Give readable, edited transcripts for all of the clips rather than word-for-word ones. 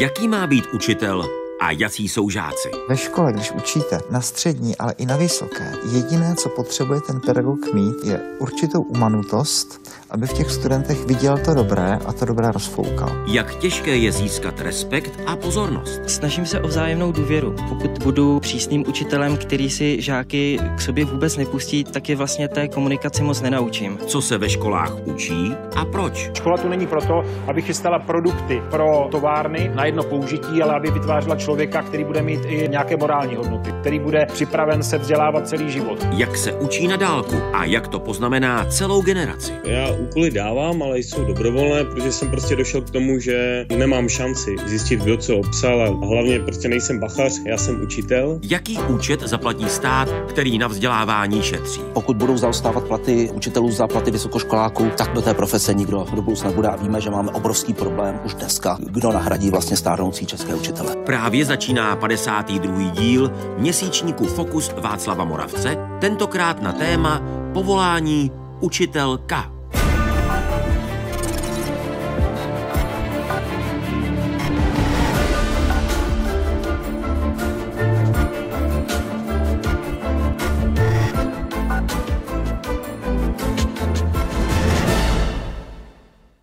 Jaký má být učitel a jací jsou žáci? Ve škole, když učíte na střední, ale i na vysoké, jediné, co potřebuje ten pedagog mít, je určitou umanutost, aby v těch studentech viděl to dobré a to dobré rozfoukal. Jak těžké je získat respekt a pozornost? Snažím se o vzájemnou důvěru. Pokud budu přísným učitelem, který si žáky k sobě vůbec nepustí, tak je vlastně té komunikaci moc nenaučím. Co se ve školách učí a proč? Škola tu není proto, aby chystala produkty pro továrny na jedno použití, ale aby vytvářela člověka, který bude mít i nějaké morální hodnoty, který bude připraven se vzdělávat celý život. Jak se učí na dálku a jak to poznamená celou generaci? Já úkoly dávám, ale jsou dobrovolné, protože jsem prostě došel k tomu, že nemám šanci zjistit, kdo co obsal, a hlavně prostě nejsem bachař, já jsem učitel. Jaký účet zaplatí stát, který na vzdělávání šetří? Pokud budou zaostávat platy učitelů za platy vysokoškoláků, tak do té profese nikdo do budoucna nebude a víme, že máme obrovský problém už dneska, kdo nahradí vlastně stárnoucí české učitele. Právě začíná 52. díl měsíčníku Fokus Václava Moravce, tentokrát na téma povolání učitelka.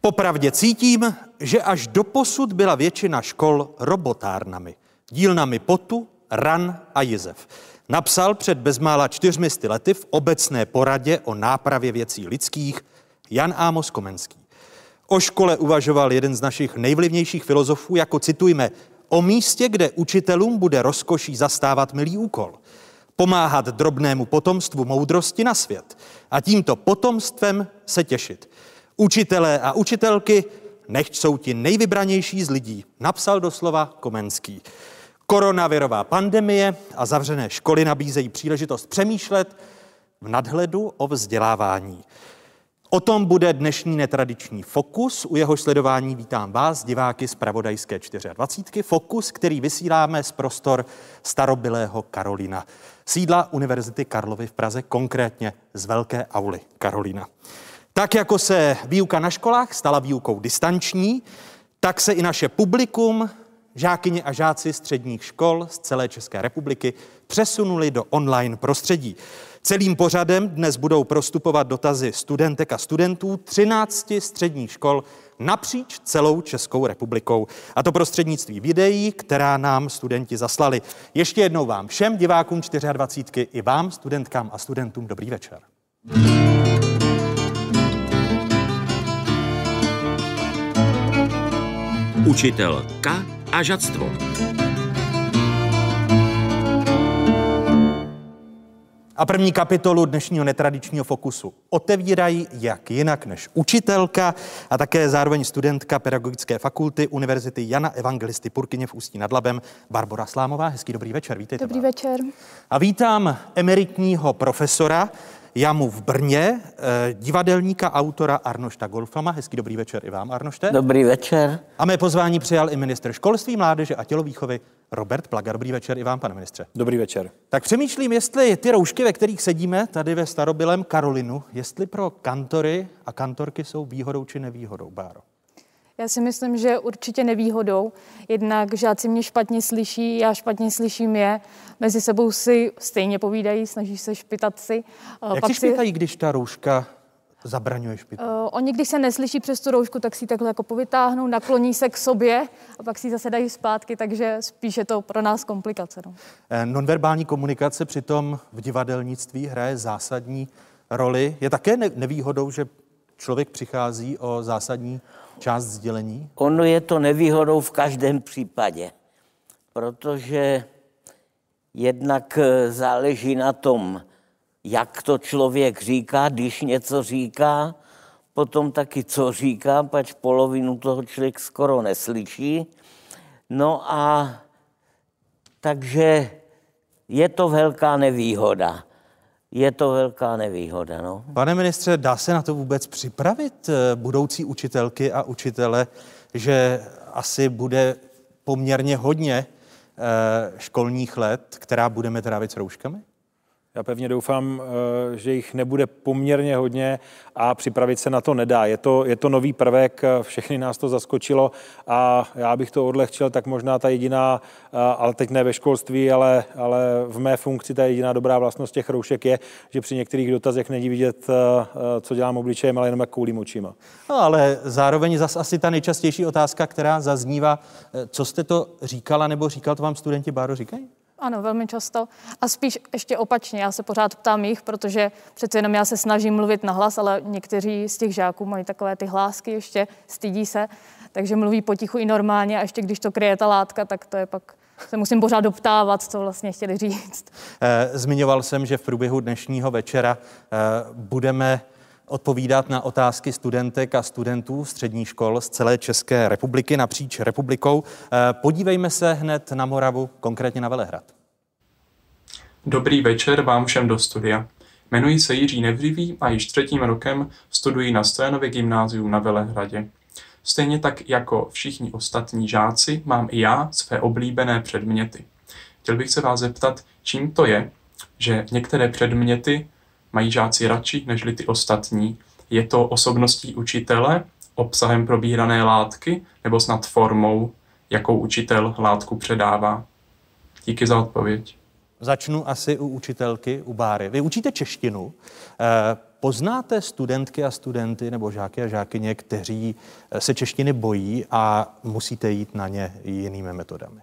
Popravdě cítím, že až doposud byla většina škol robotárnami, dílnami potu, ran a jizev. Napsal před bezmála 400 lety v obecné poradě o nápravě věcí lidských Jan Amos Komenský. O škole uvažoval jeden z našich nejvlivnějších filozofů jako, citujme, o místě, kde učitelům bude rozkoší zastávat milý úkol. Pomáhat drobnému potomstvu moudrosti na svět a tímto potomstvem se těšit. Učitelé a učitelky, nechť jsou ti nejvybranější z lidí, napsal doslova Komenský. Koronavirová pandemie a zavřené školy nabízejí příležitost přemýšlet v nadhledu o vzdělávání. O tom bude dnešní netradiční Fokus. U jeho sledování vítám vás, diváky Zpravodajské 24. Fokus, který vysíláme z prostor starobylého Karolina. Sídla Univerzity Karlovy v Praze, konkrétně z velké auly Karolina. Tak jako se výuka na školách stala výukou distanční, tak se i naše publikum, žákyně a žáci středních škol z celé České republiky, přesunuli do online prostředí. Celým pořadem dnes budou prostupovat dotazy studentek a studentů 13 středních škol napříč celou Českou republikou. A to prostřednictvím videí, která nám studenti zaslali. Ještě jednou vám všem, divákům 24, i vám, studentkám a studentům, dobrý večer. Učitelka a žadstvo. A první kapitolu dnešního netradičního Fokusu otevírají jak jinak než učitelka a také zároveň studentka Pedagogické fakulty Univerzity Jana Evangelisty Purkyně v Ústí nad Labem Barbora Slámová. Hezký dobrý večer, vítejte. Dobrý večer. A vítám emeritního profesora JAMU v Brně, divadelníka, autora Arnošta Goldflama. Hezký dobrý večer i vám, Arnošte. Dobrý večer. A mé pozvání přijal i ministr školství, mládeže a tělovýchovy Robert Plaga. Dobrý večer i vám, pane ministře. Dobrý večer. Tak přemýšlím, jestli ty roušky, ve kterých sedíme tady ve starobylém Karolinu, jestli pro kantory a kantorky jsou výhodou či nevýhodou, Báro. Já si myslím, že určitě nevýhodou. Jednak žáci mě špatně slyší, já špatně slyším je. Mezi sebou si stejně povídají, snaží se špitat si. Jak si špitají, když ta rouška zabraňuje špitat? Oni, když se neslyší přes tu roušku, tak si ji takhle jako povytáhnou, nakloní se k sobě a pak si ji zase dají zpátky, takže spíš je to pro nás komplikace. No. Nonverbální komunikace přitom v divadelnictví hraje zásadní roli. Je také nevýhodou, že člověk přichází o zásadní část sdělení? Ono je to nevýhodou v každém případě, protože jednak záleží na tom, jak to člověk říká, když něco říká, potom taky co říká, pač polovinu toho člověk skoro neslyší. No a takže je to velká nevýhoda. Je to velká nevýhoda, no. Pane ministře, dá se na to vůbec připravit budoucí učitelky a učitele, že asi bude poměrně hodně školních let, která budeme trávit s rouškami? Já pevně doufám, že jich nebude poměrně hodně a připravit se na to nedá. Je to nový prvek, všechny nás to zaskočilo a já bych to odlehčil, tak možná ta jediná, ale teď ne ve školství, ale v mé funkci ta jediná dobrá vlastnost těch roušek je, že při některých dotazech není vidět, co dělám obličejem, ale jenom jak koulím očima. No, ale zároveň zas asi ta nejčastější otázka, která zaznívá, co jste to říkala nebo říkal, to vám studenti, Báro, říkají? Ano, velmi často. A spíš ještě opačně, já se pořád ptám jich, protože přece jenom já se snažím mluvit nahlas, ale někteří z těch žáků mají takové ty hlásky ještě, stydí se, takže mluví potichu i normálně a ještě když to kryje ta látka, tak to je pak, se musím pořád doptávat, co vlastně chtěli říct. Zmiňoval jsem, že v průběhu dnešního večera budeme odpovídat na otázky studentek a studentů středních škol z celé České republiky napříč republikou. Podívejme se hned na Moravu, konkrétně na Velehrad. Dobrý večer vám všem do studia. Jmenuji se Jiří Nevřivý a již třetím rokem studuji na Stojanově gymnáziu na Velehradě. Stejně tak jako všichni ostatní žáci mám i já své oblíbené předměty. Chtěl bych se vás zeptat, čím to je, že některé předměty mají žáci radši nežli ty ostatní. Je to osobností učitele, obsahem probírané látky nebo snad formou, jakou učitel látku předává? Díky za odpověď. Začnu asi u učitelky, u Báry. Vy učíte češtinu. Poznáte studentky a studenty nebo žáky a žákyně, kteří se češtiny bojí a musíte jít na ně jinými metodami?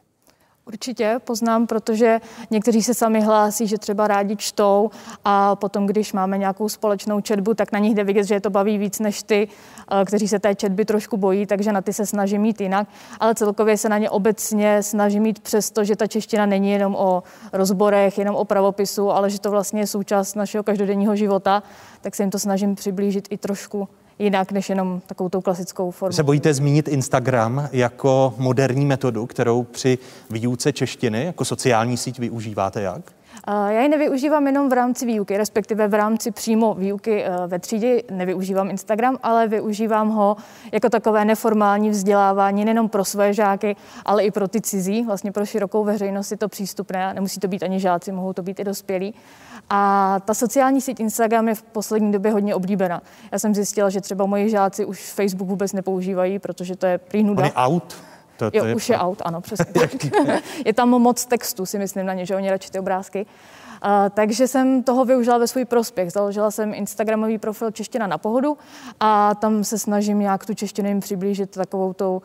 Určitě poznám, protože někteří se sami hlásí, že třeba rádi čtou a potom, když máme nějakou společnou četbu, tak na nich jde vidět, že je to baví víc než ty, kteří se té četby trošku bojí, takže na ty se snažím jít jinak, ale celkově se na ně obecně snažím jít přesto, že ta čeština není jenom o rozborech, jenom o pravopisu, ale že to vlastně je součást našeho každodenního života, tak se jim to snažím přiblížit i trošku jinak než jenom takovou tou klasickou formu. Se bojíte zmínit Instagram jako moderní metodu, kterou při výuce češtiny jako sociální síť využíváte jak? Já ji nevyužívám jenom v rámci výuky, respektive v rámci přímo výuky ve třídě nevyužívám Instagram, ale využívám ho jako takové neformální vzdělávání nejenom pro své žáky, ale i pro ty cizí, vlastně pro širokou veřejnost je to přístupné, nemusí to být ani žáci, mohou to být i dospělí. A ta sociální síť Instagram je v poslední době hodně oblíbená. Já jsem zjistila, že třeba moji žáci už Facebook vůbec nepoužívají, protože to je prý nuda. On je out. Jo, už je out, ano, přesně. Je tam moc textu, si myslím na ně, že oni radši ty obrázky. Takže jsem toho využila ve svůj prospěch. Založila jsem instagramový profil Čeština na pohodu a tam se snažím nějak tu češtinu jim přiblížit takovou tou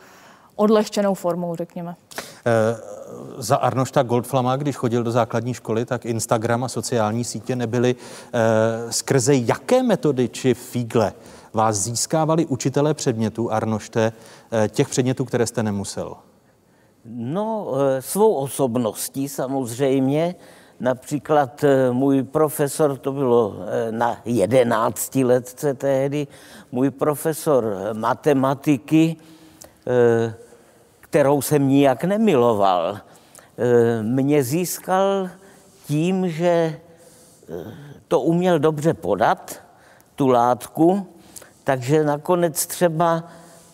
odlehčenou formou, řekněme. Za Arnošta Goldflama, když chodil do základní školy, tak Instagram a sociální sítě nebyly. Skrze jaké metody či fígle vás získávali učitelé předmětů, Arnošte, těch předmětů, které jste nemusel? No, svou osobností samozřejmě. Například můj profesor, to bylo na 11letce tehdy, můj profesor matematiky, kterou jsem nijak nemiloval, mě získal tím, že to uměl dobře podat, tu látku, takže nakonec třeba,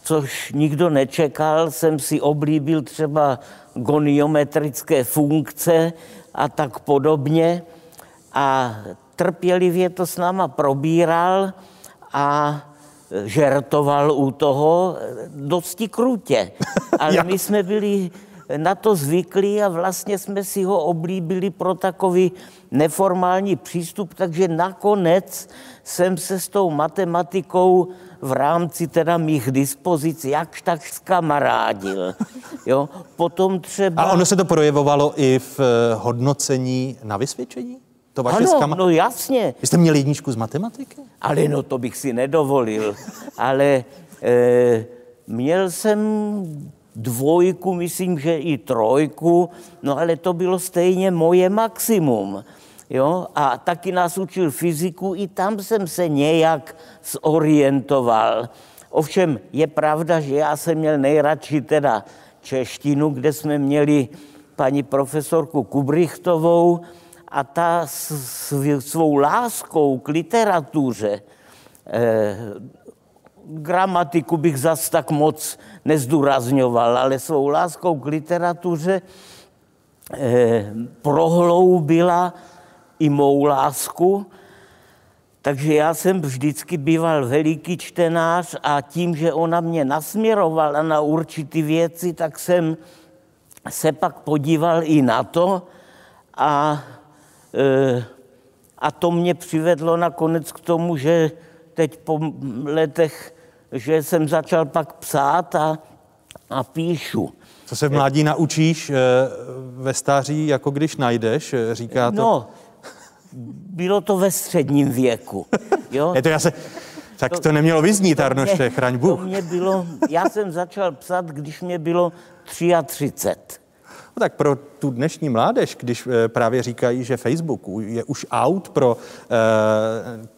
což nikdo nečekal, jsem si oblíbil třeba goniometrické funkce a tak podobně a trpělivě to s náma probíral a žertoval u toho dosti krutě. Ale my jsme byli na to zvyklí a vlastně jsme si ho oblíbili pro takový neformální přístup, takže nakonec jsem se s tou matematikou v rámci teda mých dispozic jakž tak zkamarádil. Jo? Potom třeba... A ono se to projevovalo i v hodnocení na vysvědčení? To vaše ano, no jasně. Vy jste měli jedničku z matematiky? Ale no to bych si nedovolil. Ale měl jsem dvojku, myslím, že i trojku, no ale to bylo stejně moje maximum. Jo? A taky nás učil fyziku, i tam jsem se nějak zorientoval. Ovšem je pravda, že já jsem měl nejradši teda češtinu, kde jsme měli paní profesorku Kubrichtovou a ta svou láskou k literatuře, gramatiku bych zas tak moc nezdůrazňoval, ale svou láskou k literatuře prohloubila i mou lásku. Takže já jsem vždycky býval veliký čtenář a tím, že ona mě nasměrovala na určité věci, tak jsem se pak podíval i na to a to mě přivedlo nakonec k tomu, že teď po letech, že jsem začal pak psát a píšu. Co se v mládí naučíš ve stáří, jako když najdeš, říká to? No, bylo to ve středním věku. Jo? Tak to nemělo vyznít, Arnošte, chraň Bůh. Já jsem začal psát, když mě bylo 33. No tak pro tu dnešní mládež, když právě říkají, že Facebook je už out pro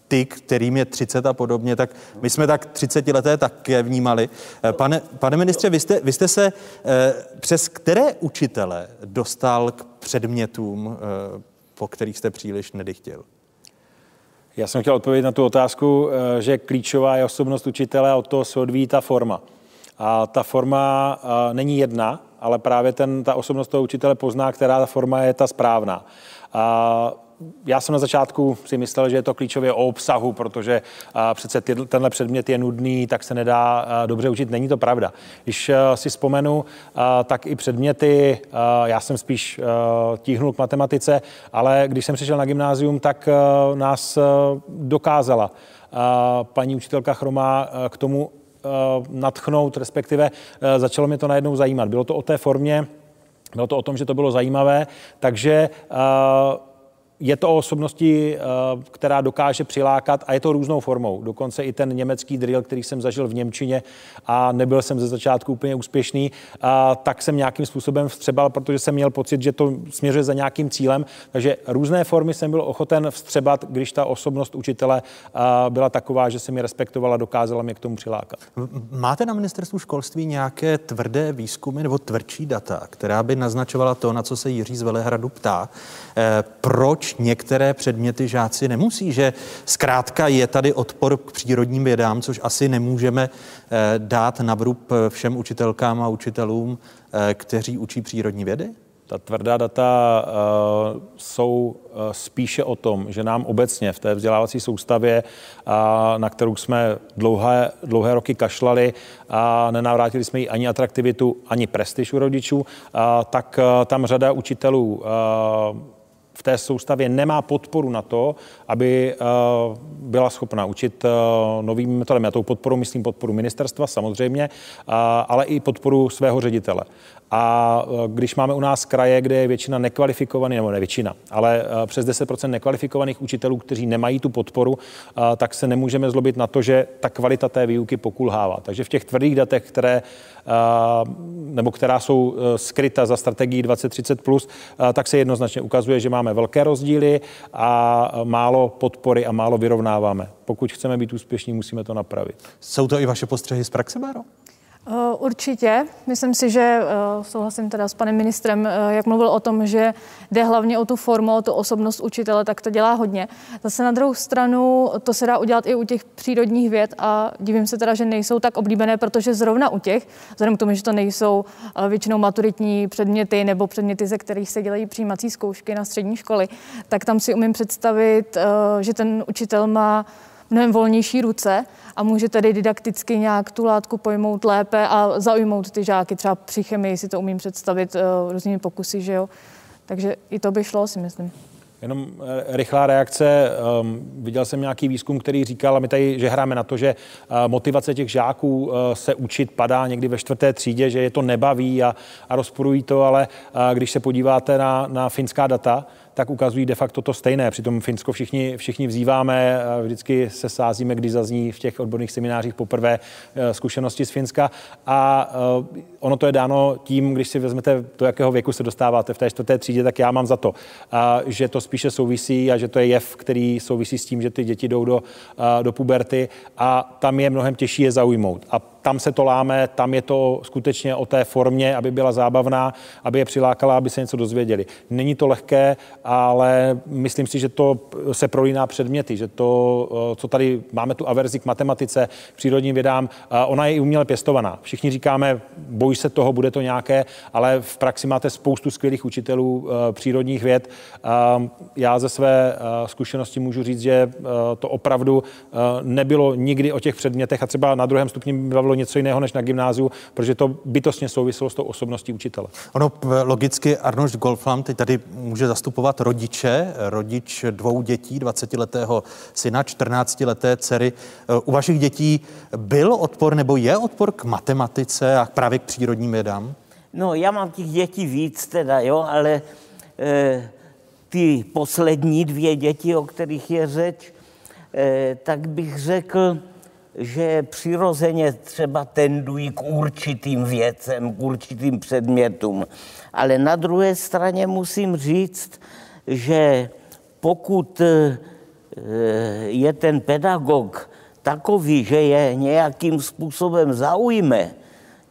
ty, kterým je 30 a podobně, tak my jsme tak 30leté také vnímali. Pane ministře, vy jste se přes které učitele dostal k předmětům, po kterých jste příliš nedychtěl? Já jsem chtěl odpovědět na tu otázku, že klíčová je osobnost učitele a od toho se odvíjí ta forma. A ta forma není jedna, ale právě ta osobnost toho učitele pozná, která ta forma je ta správná. A já jsem na začátku si myslel, že je to klíčově o obsahu, protože přece tenhle předmět je nudný, tak se nedá dobře učit. Není to pravda. Když si vzpomenu, tak i předměty, já jsem spíš tíhnul k matematice, ale když jsem přišel na gymnázium, tak nás dokázala paní učitelka Chromá k tomu nadchnout, respektive začalo mě to najednou zajímat. Bylo to o té formě, bylo to o tom, že to bylo zajímavé, takže je to o osobnosti, která dokáže přilákat a je to různou formou. Dokonce i ten německý drill, který jsem zažil v němčině a nebyl jsem ze začátku úplně úspěšný, tak jsem nějakým způsobem vstřebal, protože jsem měl pocit, že to směřuje za nějakým cílem. Takže různé formy jsem byl ochoten vstřebat, když ta osobnost učitele byla taková, že se mi respektovala a dokázala mě k tomu přilákat. Máte na ministerstvu školství nějaké tvrdé výzkumy nebo tvrdší data, která by naznačovala to, na co se Jiří z Velehradu ptá? Proč některé předměty žáci nemusí, že zkrátka je tady odpor k přírodním vědám, což asi nemůžeme dát na vrub všem učitelkám a učitelům, kteří učí přírodní vědy? Ta tvrdá data jsou spíše o tom, že nám obecně v té vzdělávací soustavě, na kterou jsme dlouhé roky kašlali a nenavrátili jsme ji ani atraktivitu, ani prestiž u rodičů, tak tam řada učitelů v té soustavě nemá podporu na to, aby byla schopna učit novými metodami. A tou podporu myslím podporu ministerstva samozřejmě, ale i podporu svého ředitele. A když máme u nás kraje, kde je většina nekvalifikovaných, nebo ne většina, ale přes 10% nekvalifikovaných učitelů, kteří nemají tu podporu, tak se nemůžeme zlobit na to, že ta kvalita té výuky pokulhává. Takže v těch tvrdých datech, která jsou skryta za strategií 2030+, tak se jednoznačně ukazuje, že máme velké rozdíly a málo podpory a málo vyrovnáváme. Pokud chceme být úspěšní, musíme to napravit. Jsou to i vaše postřehy z praxe, Báro? Určitě. Myslím si, že souhlasím teda s panem ministrem, jak mluvil o tom, že jde hlavně o tu formu, o tu osobnost učitele, tak to dělá hodně. Zase na druhou stranu to se dá udělat i u těch přírodních věd a divím se teda, že nejsou tak oblíbené, protože zrovna u těch, vzhledem k tomu, že to nejsou většinou maturitní předměty nebo předměty, ze kterých se dělají přijímací zkoušky na střední školy, tak tam si umím představit, že ten učitel má mnohem volnější ruce a může tedy didakticky nějak tu látku pojmout lépe a zaujmout ty žáky. Třeba při chemii si to umím představit různými pokusy, že jo. Takže i to by šlo, si myslím. Jenom rychlá reakce. Viděl jsem nějaký výzkum, který říkal, a my tady, že hráme na to, že motivace těch žáků se učit padá někdy ve 4. třídě, že je to nebaví a rozporují to, ale když se podíváte na finská data, tak ukazují de facto to stejné. Přitom Finsko všichni vzýváme, vždycky se sázíme, když zazní v těch odborných seminářích poprvé zkušenosti z Finska. A ono to je dáno tím, když si vezmete, do jakého věku se dostáváte v té 4. třídě, tak já mám za to, že to spíše souvisí a že to je jev, který souvisí s tím, že ty děti jdou do puberty a tam je mnohem těžší je zaujmout. A tam se to láme, tam je to skutečně o té formě, aby byla zábavná, aby je přilákala, aby se něco dozvěděli. Není to lehké, ale myslím si, že to se prolíná předměty, že to, co tady máme tu averzi k matematice, k přírodním vědám, ona je i uměle pěstovaná. Všichni říkáme, boj se toho, bude to nějaké, ale v praxi máte spoustu skvělých učitelů přírodních věd. Já ze své zkušenosti můžu říct, že to opravdu nebylo nikdy o těch předmětech a třeba na druhém stupni bavilo něco jiného než na gymnáziu, protože to bytostně souviselo s tou osobností učitele. Ono logicky Arnošt Goldflam teď tady může zastupovat rodiče, rodič dvou dětí, 20-letého syna, 14-leté dcery. U vašich dětí byl odpor nebo je odpor k matematice a právě k přírodním vědám? No, já mám těch dětí víc teda, jo, ale ty poslední dvě děti, o kterých je řeč, tak bych řekl, že přirozeně třeba tendují k určitým věcem, k určitým předmětům. Ale na druhé straně musím říct, že pokud je ten pedagog takový, že je nějakým způsobem zaujme,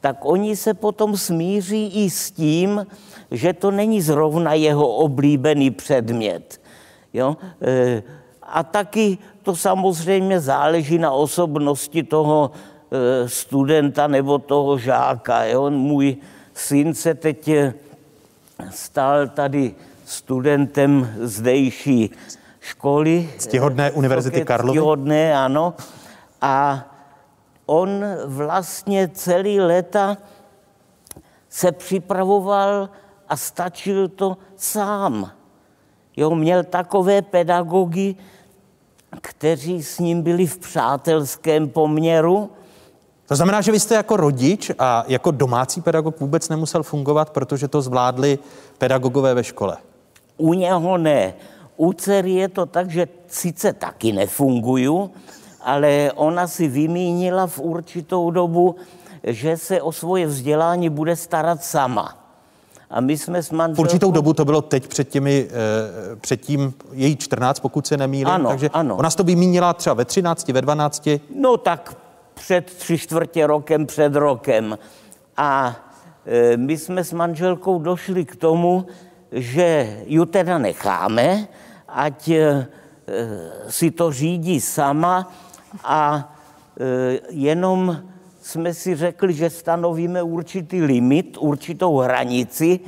tak oni se potom smíří i s tím, že to není zrovna jeho oblíbený předmět. Jo? A taky to samozřejmě záleží na osobnosti toho studenta nebo toho žáka. Jo? Můj syn se teď stal tady studentem zdejší školy. Ctihodné Univerzity Karlovy. Ctihodné, ano. A on vlastně celý léta se připravoval a stačil to sám. Jo, měl takové pedagogy, kteří s ním byli v přátelském poměru. To znamená, že vy jste jako rodič a jako domácí pedagog vůbec nemusel fungovat, protože to zvládli pedagogové ve škole. U něho ne. U dcery je to tak, že sice taky nefunguju, ale ona si vymínila v určitou dobu, že se o svoje vzdělání bude starat sama. A my jsme s manželkou... V určitou dobu to bylo teď před tím její 14, pokud se nemýlím. Ano, takže ano. Ona se to vymínila třeba ve 13, ve 12. No tak před 3/4 rokem, před rokem. A my jsme s manželkou došli k tomu, že ju teda necháme, ať si to řídí sama, a jenom jsme si řekli, že stanovíme určitý limit, určitou hranici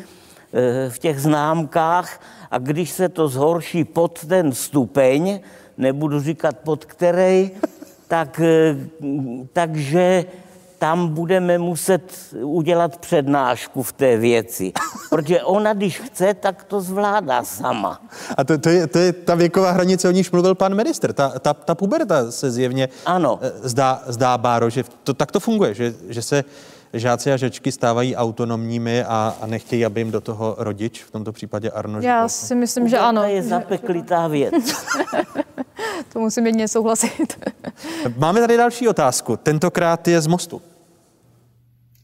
v těch známkách, a když se to zhorší pod ten stupeň, nebudu říkat pod který, takže tam budeme muset udělat přednášku v té věci. Protože ona, když chce, tak to zvládá sama. A to je ta věková hranice, o níž mluvil pan ministr. Ta puberta se zjevně ano. Zdá, Báro, že tak to funguje, že se žáci a žečky stávají autonomními a nechtějí, aby jim do toho rodič, v tomto případě Arnošt. Já si myslím, že ano. To je zapeklitá věc. To musím jedně souhlasit. Máme tady další otázku. Tentokrát je z Mostu.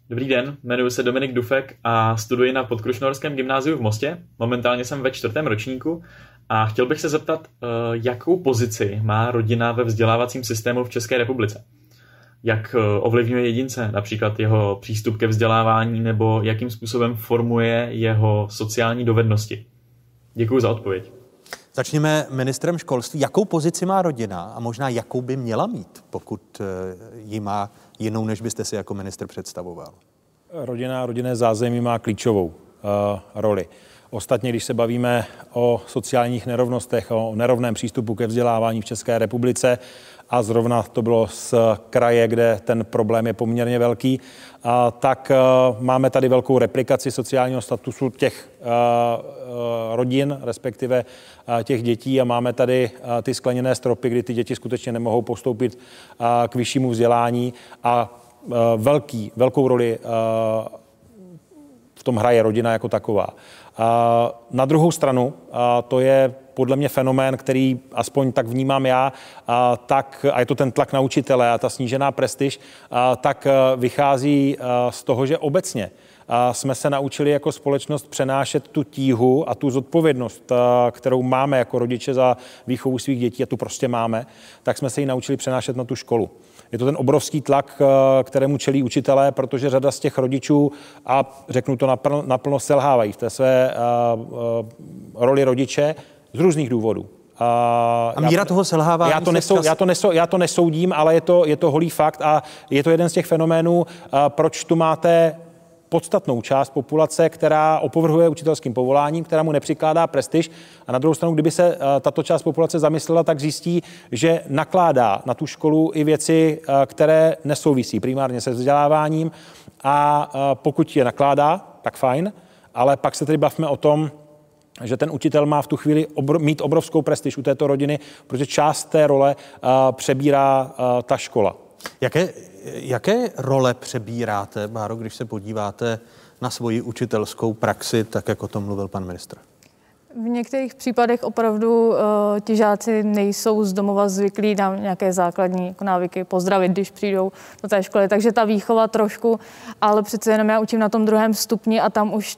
Dobrý den, jmenuji se Dominik Dufek a studuji na Podkrušnohorském gymnáziu v Mostě. Momentálně jsem ve 4. ročníku a chtěl bych se zeptat, jakou pozici má rodina ve vzdělávacím systému v České republice? Jak ovlivňuje jedince, například jeho přístup ke vzdělávání, nebo jakým způsobem formuje jeho sociální dovednosti? Děkuji za odpověď. Začněme ministrem školství. Jakou pozici má rodina a možná jakou by měla mít, pokud ji má jinou, než byste si jako ministr představoval? Rodina a rodinné zázemí má klíčovou roli. Ostatně, když se bavíme o sociálních nerovnostech, o nerovném přístupu ke vzdělávání v České republice, a zrovna to bylo z kraje, kde ten problém je poměrně velký, tak máme tady velkou replikaci sociálního statusu těch rodin, respektive těch dětí, a máme tady ty skleněné stropy, kdy ty děti skutečně nemohou postoupit k vyššímu vzdělání, a velkou roli v tom hraje rodina jako taková. Na druhou stranu, to je podle mě fenomén, který aspoň tak vnímám já, a je to ten tlak na učitele a ta snížená prestiž, tak vychází z toho, že obecně jsme se naučili jako společnost přenášet tu tíhu a tu zodpovědnost, kterou máme jako rodiče za výchovu svých dětí, a tu prostě máme, tak jsme se ji naučili přenášet na tu školu. Je to ten obrovský tlak, kterému čelí učitelé, protože řada z těch rodičů, a řeknu to naplno, selhávají v té své roli rodiče z různých důvodů. A míra toho selhávání... Já to nesoudím, ale je to holý fakt a je to jeden z těch fenoménů, proč tu máte podstatnou část populace, která opovrhuje učitelským povoláním, která mu nepřikládá prestiž. A na druhou stranu, kdyby se tato část populace zamyslela, tak zjistí, že nakládá na tu školu i věci, které nesouvisí primárně se vzděláváním. A pokud je nakládá, tak fajn, ale pak se tedy bavme o tom, že ten učitel má v tu chvíli mít obrovskou prestiž u této rodiny, protože část té role přebírá ta škola. Jaké role přebíráte, Báro, když se podíváte na svoji učitelskou praxi, tak jak o tom mluvil pan ministr? V některých případech opravdu ti žáci nejsou z domova zvyklí na nějaké základní jako návyky, pozdravit, když přijdou do té školy. Takže ta výchova trošku, ale přece jenom já učím na tom druhém stupni a tam už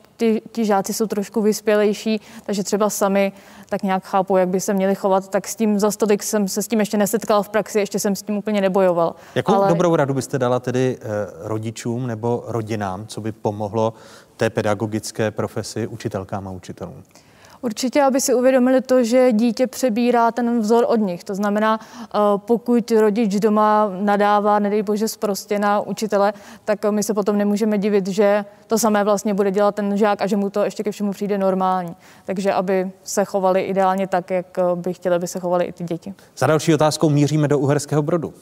ti žáci jsou trošku vyspělejší, takže třeba sami tak nějak chápou, jak by se měli chovat. Tak s tím zas tolik jsem se s tím ještě nesetkal v praxi, ještě jsem s tím úplně nebojoval. Jakou dobrou radu byste dala tedy rodičům nebo rodinám, co by pomohlo té pedagogické profesi učitelkám a učitelům? Určitě, aby si uvědomili to, že dítě přebírá ten vzor od nich. To znamená, pokud rodič doma nadává, nedej bože, sprostě na učitele, tak my se potom nemůžeme divit, že to samé vlastně bude dělat ten žák a že mu to ještě ke všemu přijde normální. Takže aby se chovali ideálně tak, jak by chtěli, aby se chovali i ty děti. Za další otázkou míříme do Uherského Brodu.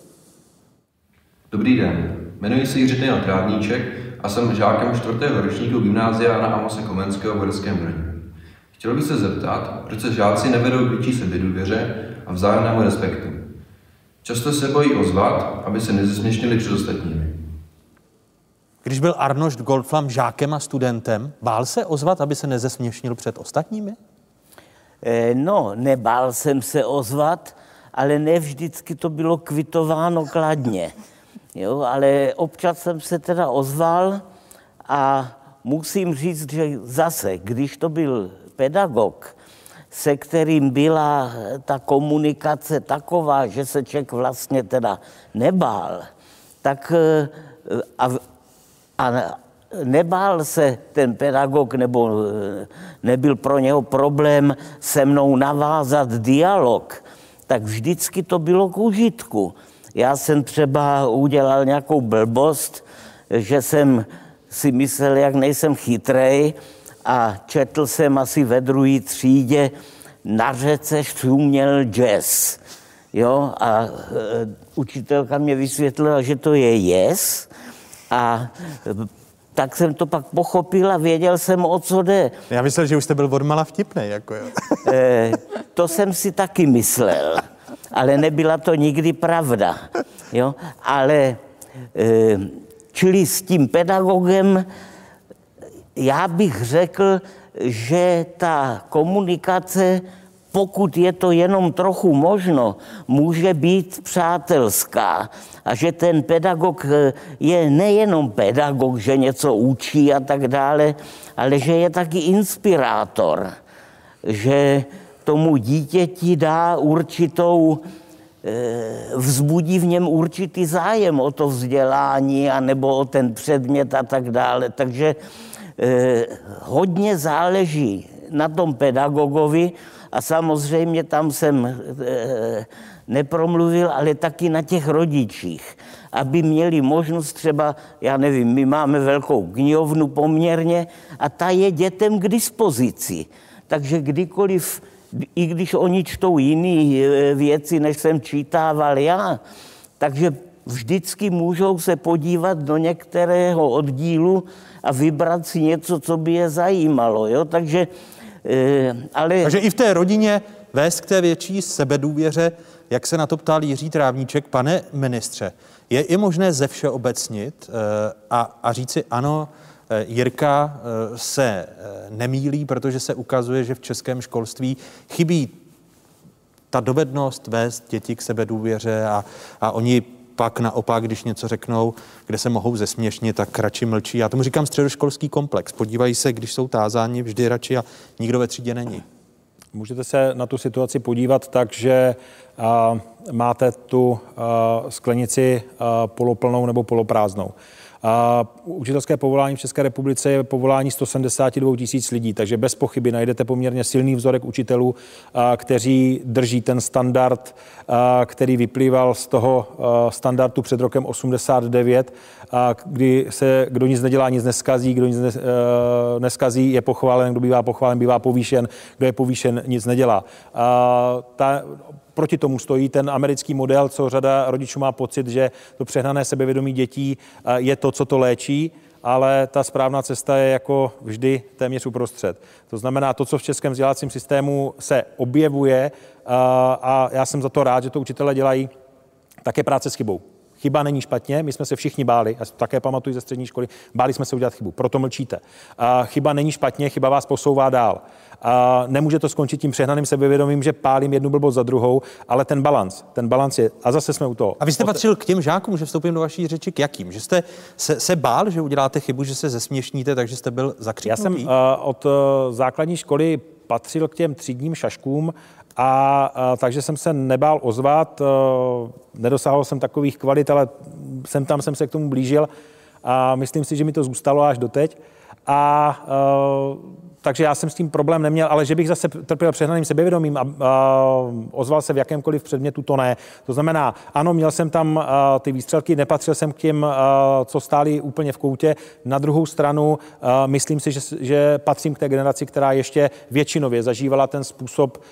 Dobrý den, jmenuji se Jiří Traníček a jsem žákem 4. ročníku Gymnázia Jana Amose Komenského v Uherském Brodě. Chtěl bych se zeptat, proč se žáci nevedou k větší sebedůvěře a vzájemnému respektu. Často se bojí ozvat, aby se nezesměšnili před ostatními. Když byl Arnošt Goldflam žákem a studentem, bál se ozvat, aby se nezesměšnil před ostatními? No, nebál jsem se ozvat, ale ne vždycky to bylo kvitováno kladně. Jo, ale občas jsem se teda ozval a musím říct, že zase, když to byl pedagog, se kterým byla ta komunikace taková, že se člověk vlastně teda nebál, tak a nebál se ten pedagog, nebo nebyl pro něho problém se mnou navázat dialog, tak vždycky to bylo k užitku. Já jsem třeba udělal nějakou blbost, že jsem si myslel, jak nejsem chytrej, a četl jsem asi ve 2. třídě Na řece šuměl jazz. Jo? A učitelka mě vysvětlila, že to je jazz. A tak jsem to pak pochopil a věděl jsem, o co jde. Já myslel, že už jste byl odmala vtipnej. Jako, jo. To jsem si taky myslel. Ale nebyla to nikdy pravda. Jo? Ale čili s tím pedagogem já bych řekl, že ta komunikace, pokud je to jenom trochu možno, může být přátelská. A že ten pedagog je nejenom pedagog, že něco učí a tak dále, ale že je taky inspirátor. Že tomu dítěti dá určitou, vzbudí v něm určitý zájem o to vzdělání anebo o ten předmět a tak dále. Takže hodně záleží na tom pedagogovi a samozřejmě tam jsem nepromluvil, ale taky na těch rodičích, aby měli možnost třeba, já nevím, my máme velkou knihovnu poměrně a ta je dětem k dispozici. Takže kdykoliv, i když oni čtou jiné věci, než jsem čítával já, takže vždycky můžou se podívat do některého oddílu a vybrat si něco, co by je zajímalo. Jo? Takže, takže i v té rodině vést k té větší sebedůvěře, jak se na to ptal Jiří Trávníček, pane ministře, je i možné zevšeobecnit a říci ano, Jirka se nemýlí, protože se ukazuje, že v českém školství chybí ta dovednost vést děti k sebedůvěře a oni pak naopak, když něco řeknou, kde se mohou zesměšnit, tak radši mlčí. Já tomu říkám středoškolský komplex. Podívají se, když jsou tázáni, vždy radši a nikdo ve třídě není. Můžete se na tu situaci podívat tak, že máte tu sklenici poloplnou nebo poloprázdnou. Učitelské povolání v České republice je povolání 172 tisíc lidí, takže bez pochyby najdete poměrně silný vzorek učitelů, kteří drží ten standard, který vyplýval z toho standardu před rokem 89, kdy se kdo nic nedělá, nic neskazí, kdo nic neskazí, je pochválen, kdo bývá pochválen, bývá povýšen, kdo je povýšen, nic nedělá. Proti tomu stojí ten americký model, co řada rodičů má pocit, že to přehnané sebevědomí dětí je to, co to léčí, ale ta správná cesta je jako vždy téměř uprostřed. To znamená, to, co v českém vzdělávacím systému se objevuje, a já jsem za to rád, že to učitelé dělají, tak je práce s chybou. Chyba není špatně, my jsme se všichni báli, a také pamatuju ze střední školy, báli jsme se udělat chybu, proto mlčíte. Chyba není špatně, chyba vás posouvá dál. Nemůže to skončit tím přehnaným sebevědomím, že pálím jednu blbost za druhou, ale ten balans je, a zase jsme u toho. A vy jste patřil k těm žákům, že vstoupím do vaší řeči, k jakým? Že jste se bál, že uděláte chybu, že se zesměšníte, takže jste byl zakřiknutý? Já jsem od základní školy patřil k těm třídním šaškům, takže jsem se nebál ozvat, nedosáhl jsem takových kvalit, ale sem tam jsem se k tomu blížil a myslím si, že mi to zůstalo až doteď. Takže já jsem s tím problém neměl, ale že bych zase trpěl přehnaným sebevědomím a ozval se v jakémkoliv předmětu, to ne. To znamená, ano, měl jsem tam ty výstřelky, nepatřil jsem k těm, co stáli úplně v koutě. Na druhou stranu, myslím si, že patřím k té generaci, která ještě většinově zažívala ten způsob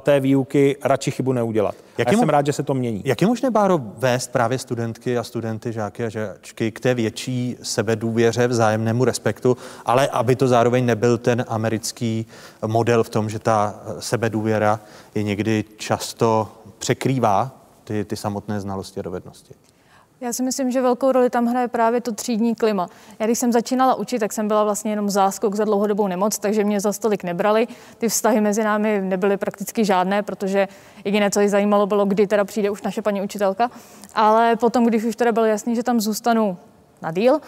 té výuky radši chybu neudělat. A jsem rád, že se to mění. Jak je možné, Báro, vést právě studentky a studenty, žáky a žáčky k té větší sebedůvěře, vzájemnému respektu, ale aby to zároveň nebyl ten americký model v tom, že ta sebedůvěra je někdy často překrývá ty samotné znalosti a dovednosti? Já si myslím, že velkou roli tam hraje právě to třídní klima. Já když jsem začínala učit, tak jsem byla vlastně jenom záskok za dlouhodobou nemoc, takže mě za stolik nebrali. Ty vztahy mezi námi nebyly prakticky žádné, protože jediné, co ji zajímalo, bylo, kdy teda přijde už naše paní učitelka. Ale potom, když už teda bylo jasný, že tam zůstanu na díl,